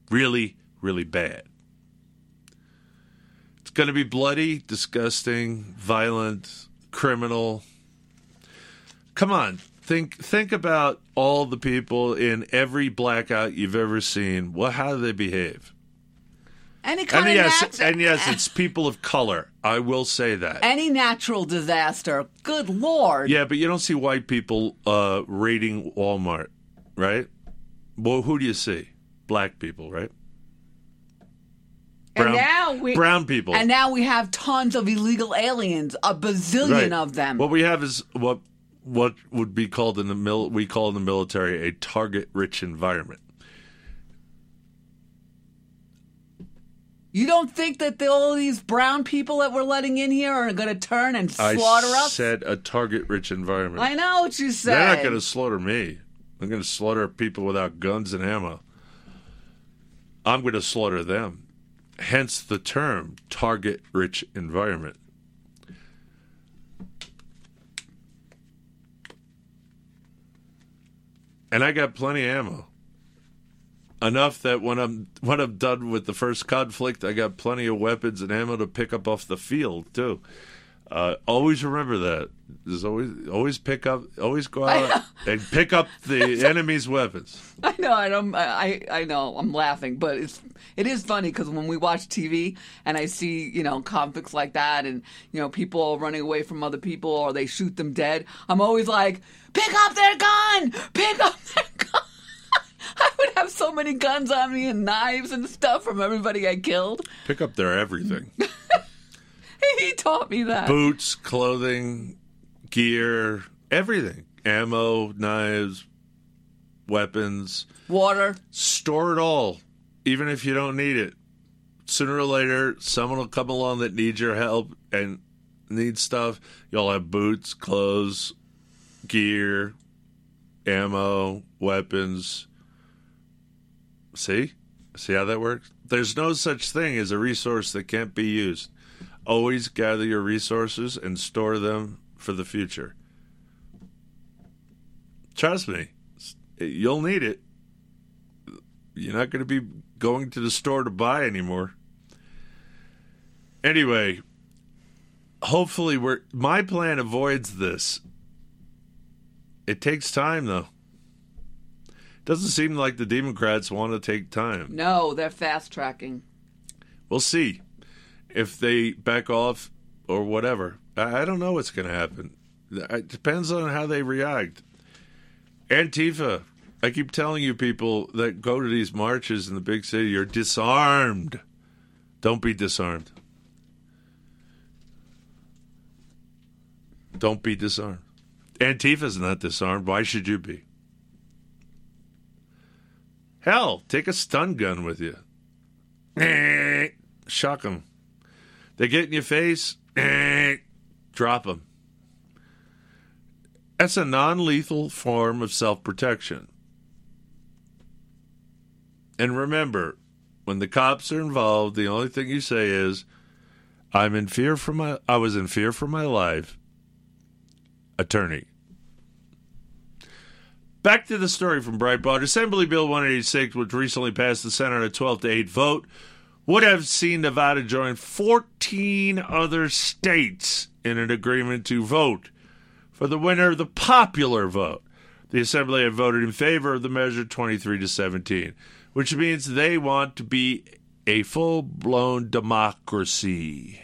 Really, really bad. It's going to be bloody, disgusting, violent, criminal. Come on, think think about all the people in every blackout you've ever seen. Well, how do they behave? Any kind and, of yes, natu- and yes, it's people of color. I will say that. Any natural disaster. Good Lord. Yeah, but you don't see white people uh, raiding Walmart, right? Well, who do you see? Black people, right? Brown, and now we, brown people. And now we have tons of illegal aliens, a bazillion right. of them. What we have is what what would be called in the mil- we call in the military a target-rich environment. You don't think that the, all these brown people that we're letting in here are going to turn and slaughter us? I said a target-rich environment. I know what you said. They're not going to slaughter me. They're going to slaughter people without guns and ammo. I'm going to slaughter them. Hence the term target-rich environment. And I got plenty of ammo. Enough that when I'm when I'm done with the first conflict, I got plenty of weapons and ammo to pick up off the field too. Uh, always remember that. There's always always pick up, always go out and pick up the enemy's weapons. I know, I don't, I I know, I'm laughing, but it's it is funny because when we watch T V and I see you know conflicts like that and you know people running away from other people or they shoot them dead, I'm always like, pick up their gun, pick up their gun. I would have so many guns on me and knives and stuff from everybody I killed. Pick up their everything. He taught me that. Boots, clothing, gear, everything. Ammo, knives, weapons. Water. Store it all, even if you don't need it. Sooner or later, someone will come along that needs your help and needs stuff. You'll have boots, clothes, gear, ammo, weapons. See? See how that works? There's no such thing as a resource that can't be used. Always gather your resources and store them for the future. Trust me, you'll need it. You're not going to be going to the store to buy anymore. Anyway, hopefully we're my plan avoids this. It takes time, though. Doesn't seem like the Democrats want to take time. No, they're fast-tracking. We'll see if they back off or whatever. I don't know what's going to happen. It depends on how they react. Antifa. I keep telling you people that go to these marches in the big city, you're disarmed. Don't be disarmed. Don't be disarmed. Antifa's not disarmed. Why should you be? Hell, take a stun gun with you. Shock them. They get in your face. Drop them. That's a non-lethal form of self-protection. And remember, when the cops are involved, the only thing you say is, "I'm in fear for my. I was in fear for my life." Attorney. Back to the story from Breitbart. Assembly Bill one eighty-six, which recently passed the Senate on a twelve to eight vote, would have seen Nevada join fourteen other states in an agreement to vote for the winner of the popular vote. The Assembly had voted in favor of the measure twenty-three to seventeen, which means they want to be a full-blown democracy.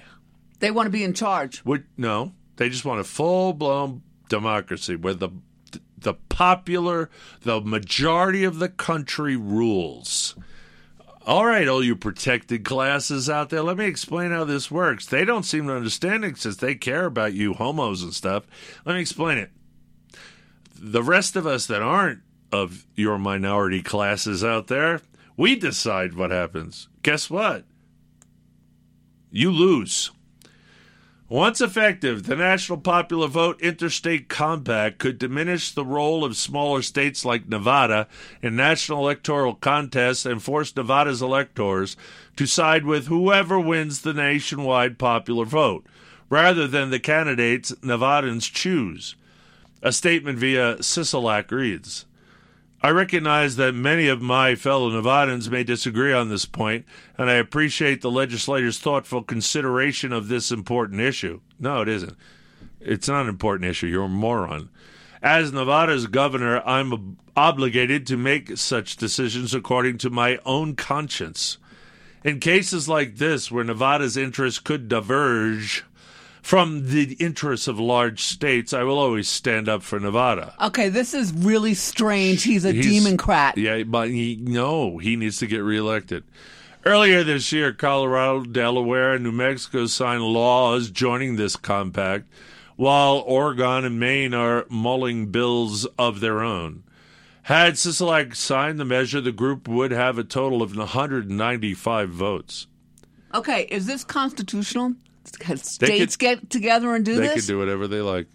They want to be in charge. What, no. They just want a full-blown democracy where the the popular, the majority of the country rules. All right, all you protected classes out there, let me explain how this works. They don't seem to understand it since they care about you homos and stuff. Let me explain it. The rest of us that aren't of your minority classes out there, we decide what happens. Guess what? You lose. Once effective, the National Popular Vote Interstate Compact could diminish the role of smaller states like Nevada in national electoral contests and force Nevada's electors to side with whoever wins the nationwide popular vote, rather than the candidates Nevadans choose. A statement via Sisolak reads, "I recognize that many of my fellow Nevadans may disagree on this point, and I appreciate the legislator's thoughtful consideration of this important issue." No, it isn't. It's not an important issue. You're a moron. "As Nevada's governor, I'm ob- obligated to make such decisions according to my own conscience. In cases like this, where Nevada's interests could diverge from the interests of large states, I will always stand up for Nevada." Okay, this is really strange. He's a He's, Democrat. Yeah, but he, no, he needs to get reelected. Earlier this year, Colorado, Delaware, and New Mexico signed laws joining this compact, while Oregon and Maine are mulling bills of their own. Had Sisolak signed the measure, the group would have a total of one hundred ninety-five votes. Okay, is this constitutional? States could, get together and do they this? They can do whatever they like.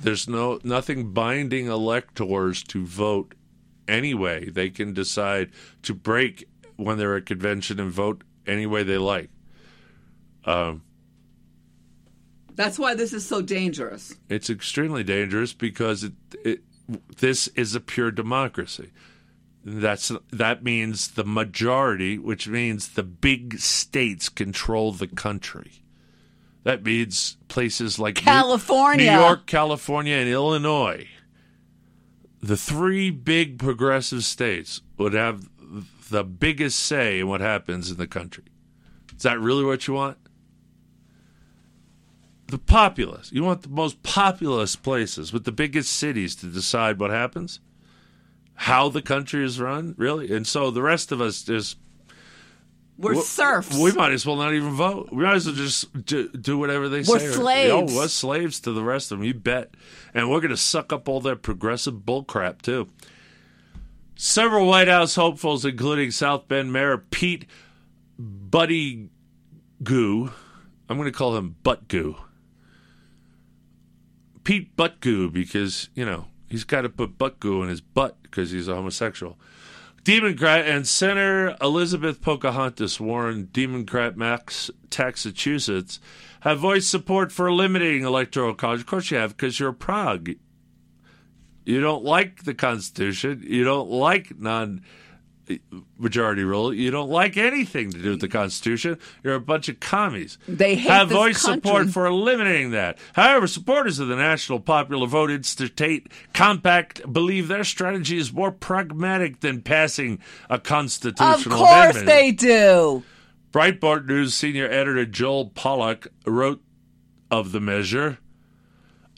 There's no nothing binding electors to vote anyway. They can decide to break when they're at convention and vote any way they like. Um, That's why this is so dangerous. It's extremely dangerous because it, it this is a pure democracy. That's that means the majority, which means the big states control the country. That means places like California, New, New York, California, and Illinois. The three big progressive states would have the biggest say in what happens in the country. Is that really what you want? The populace. You want the most populous places with the biggest cities to decide what happens? How the country is run? Really? And so the rest of us just... We're serfs. We might as well not even vote. We might as well just do, do whatever they we're say. We're slaves. Right? You know, we're slaves to the rest of them, you bet. And we're going to suck up all that progressive bullcrap, too. Several White House hopefuls, including South Bend Mayor Pete Buttigieg, I'm going to call him Buttigieg. Pete Buttigieg because, you know, he's got to put Buttigieg in his butt because he's a homosexual. Democrat and Senator Elizabeth Pocahontas Warren, Democrat Max Massachusetts, have voiced support for eliminating electoral college. Of course you have, because you're a prog. You don't like the Constitution. You don't like non majority rule, you don't like anything to do with the Constitution. You're a bunch of commies. They hate have this voiced country. Support for eliminating that. However, supporters of the National Popular Vote Institute Compact believe their strategy is more pragmatic than passing a constitutional amendment. Of course amendment. They do. Breitbart News senior editor Joel Pollack wrote of the measure,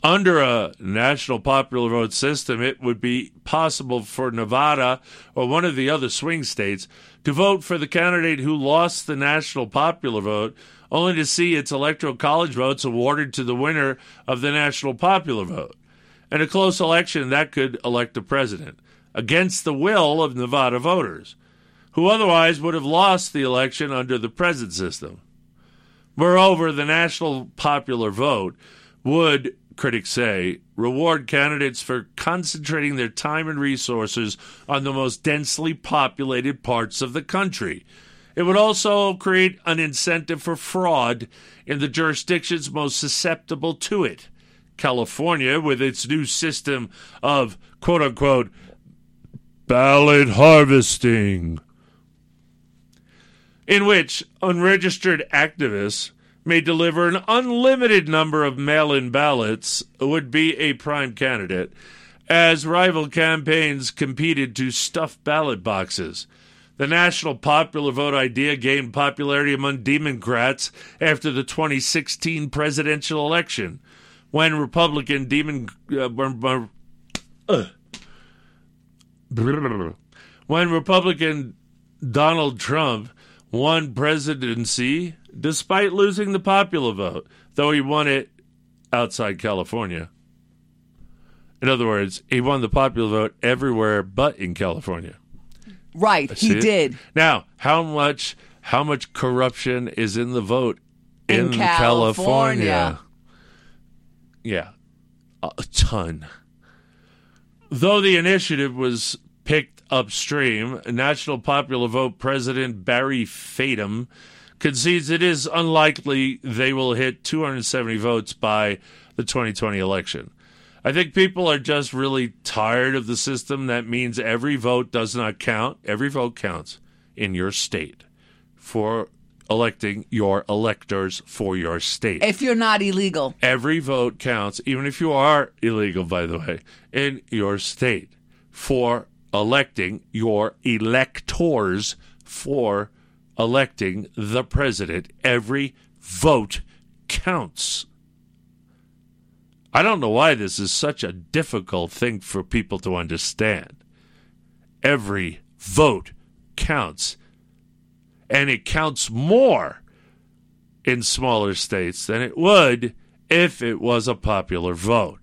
under a national popular vote system, it would be possible for Nevada or one of the other swing states to vote for the candidate who lost the national popular vote, only to see its electoral college votes awarded to the winner of the national popular vote. In a close election, that could elect a president, against the will of Nevada voters, who otherwise would have lost the election under the present system. Moreover, the national popular vote would, critics say, reward candidates for concentrating their time and resources on the most densely populated parts of the country. It would also create an incentive for fraud in the jurisdictions most susceptible to it. California, with its new system of, quote-unquote, ballot harvesting, in which unregistered activists may deliver an unlimited number of mail-in ballots, would be a prime candidate, as rival campaigns competed to stuff ballot boxes. The national popular vote idea gained popularity among Democrats after the twenty sixteen presidential election, when Republican Demon, uh, uh, uh, when Republican Donald Trump won presidency despite losing the popular vote, though he won it outside California. In other words, he won the popular vote everywhere but in California. Right, he it? did. Now, how much how much corruption is in the vote in, in California? California? Yeah, a ton. Though the initiative was picked upstream, National Popular Vote President Barry Fadum concedes it is unlikely they will hit two hundred seventy votes by the twenty twenty election. I think people are just really tired of the system that means every vote does not count. Every vote counts in your state for electing your electors for your state. If you're not illegal. Every vote counts, even if you are illegal, by the way, in your state for electing your electors for electing the president. Every vote counts. I don't know why this is such a difficult thing for people to understand. Every vote counts. And it counts more in smaller states than it would if it was a popular vote.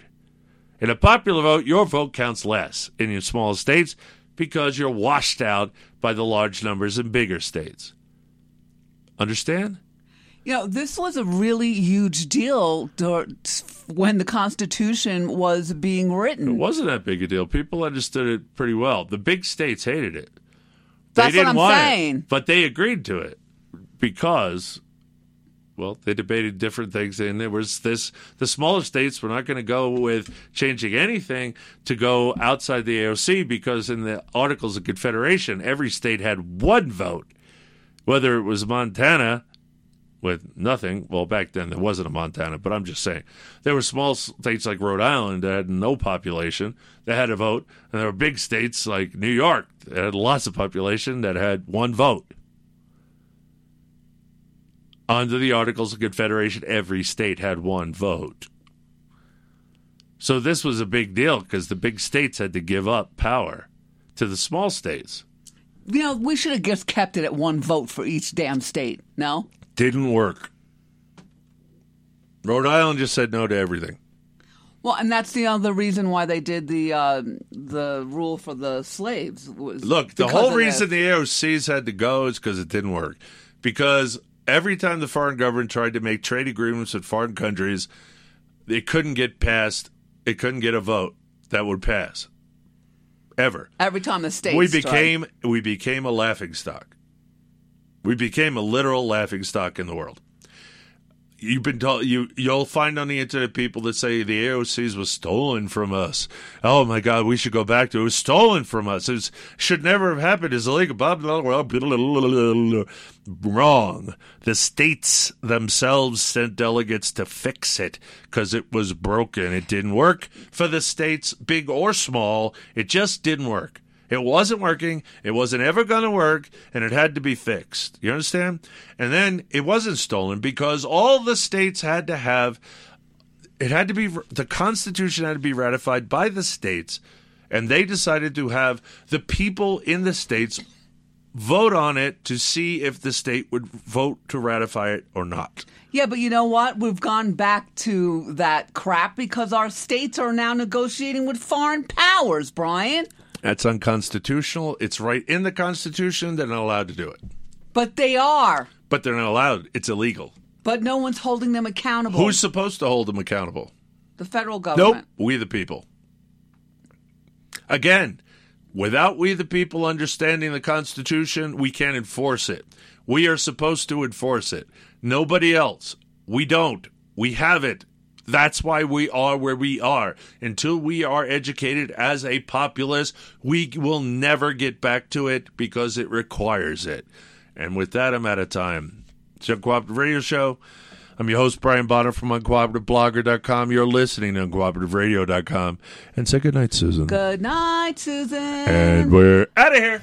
In a popular vote, your vote counts less in your small states because you're washed out by the large numbers in bigger states. Understand? You know, this was a really huge deal when the Constitution was being written. It wasn't that big a deal. People understood it pretty well. The big states hated it. That's what I'm saying. It, but they agreed to it because, well, they debated different things. And there was this, the smaller states were not going to go with changing anything to go outside the A O C because in the Articles of Confederation, every state had one vote. Whether it was Montana with nothing, well, back then there wasn't a Montana, but I'm just saying. There were small states like Rhode Island that had no population that had a vote, and there were big states like New York that had lots of population that had one vote. Under the Articles of Confederation, every state had one vote. So this was a big deal because the big states had to give up power to the small states. You know, we should have just kept it at one vote for each damn state, no? Didn't work. Rhode Island just said no to everything. Well, and that's the other reason why they did the uh, the rule for the slaves. Was Look, the whole reason that. the A O Cs had to go is because it didn't work. Because every time the foreign government tried to make trade agreements with foreign countries, it couldn't get passed. It couldn't get a vote that would pass. Ever. Every time the states we became tried. we became a laughingstock. We became a literal laughingstock in the world. You've been told you you'll find on the internet people that say the A O Cs was stolen from us. Oh my God, we should go back to it. It was stolen from us. It was, should never have happened. It's illegal. Blah, blah, blah, blah, blah, blah. Wrong. The states themselves sent delegates to fix it because it was broken. It didn't work for the states, big or small. It just didn't work. It wasn't working, it wasn't ever going to work, and it had to be fixed. You understand? And then it wasn't stolen because all the states had to have, it had to be, the Constitution had to be ratified by the states, and they decided to have the people in the states vote on it to see if the state would vote to ratify it or not. Yeah, but you know what? We've gone back to that crap because our states are now negotiating with foreign powers, Brian. That's unconstitutional. It's right in the Constitution. They're not allowed to do it. But they are. But they're not allowed. It's illegal. But no one's holding them accountable. Who's supposed to hold them accountable? The federal government. Nope. We the people. Again, without we the people understanding the Constitution, we can't enforce it. We are supposed to enforce it. Nobody else. We don't. We have it. That's why we are where we are. Until we are educated as a populace, we will never get back to it because it requires it. And with that, I'm out of time. It's the Uncooperative Radio Show. I'm your host, Brian Bonner from uncooperative blogger dot com. You're listening to uncooperative radio dot com. And say goodnight, Susan. Good night, Susan. And we're out of here.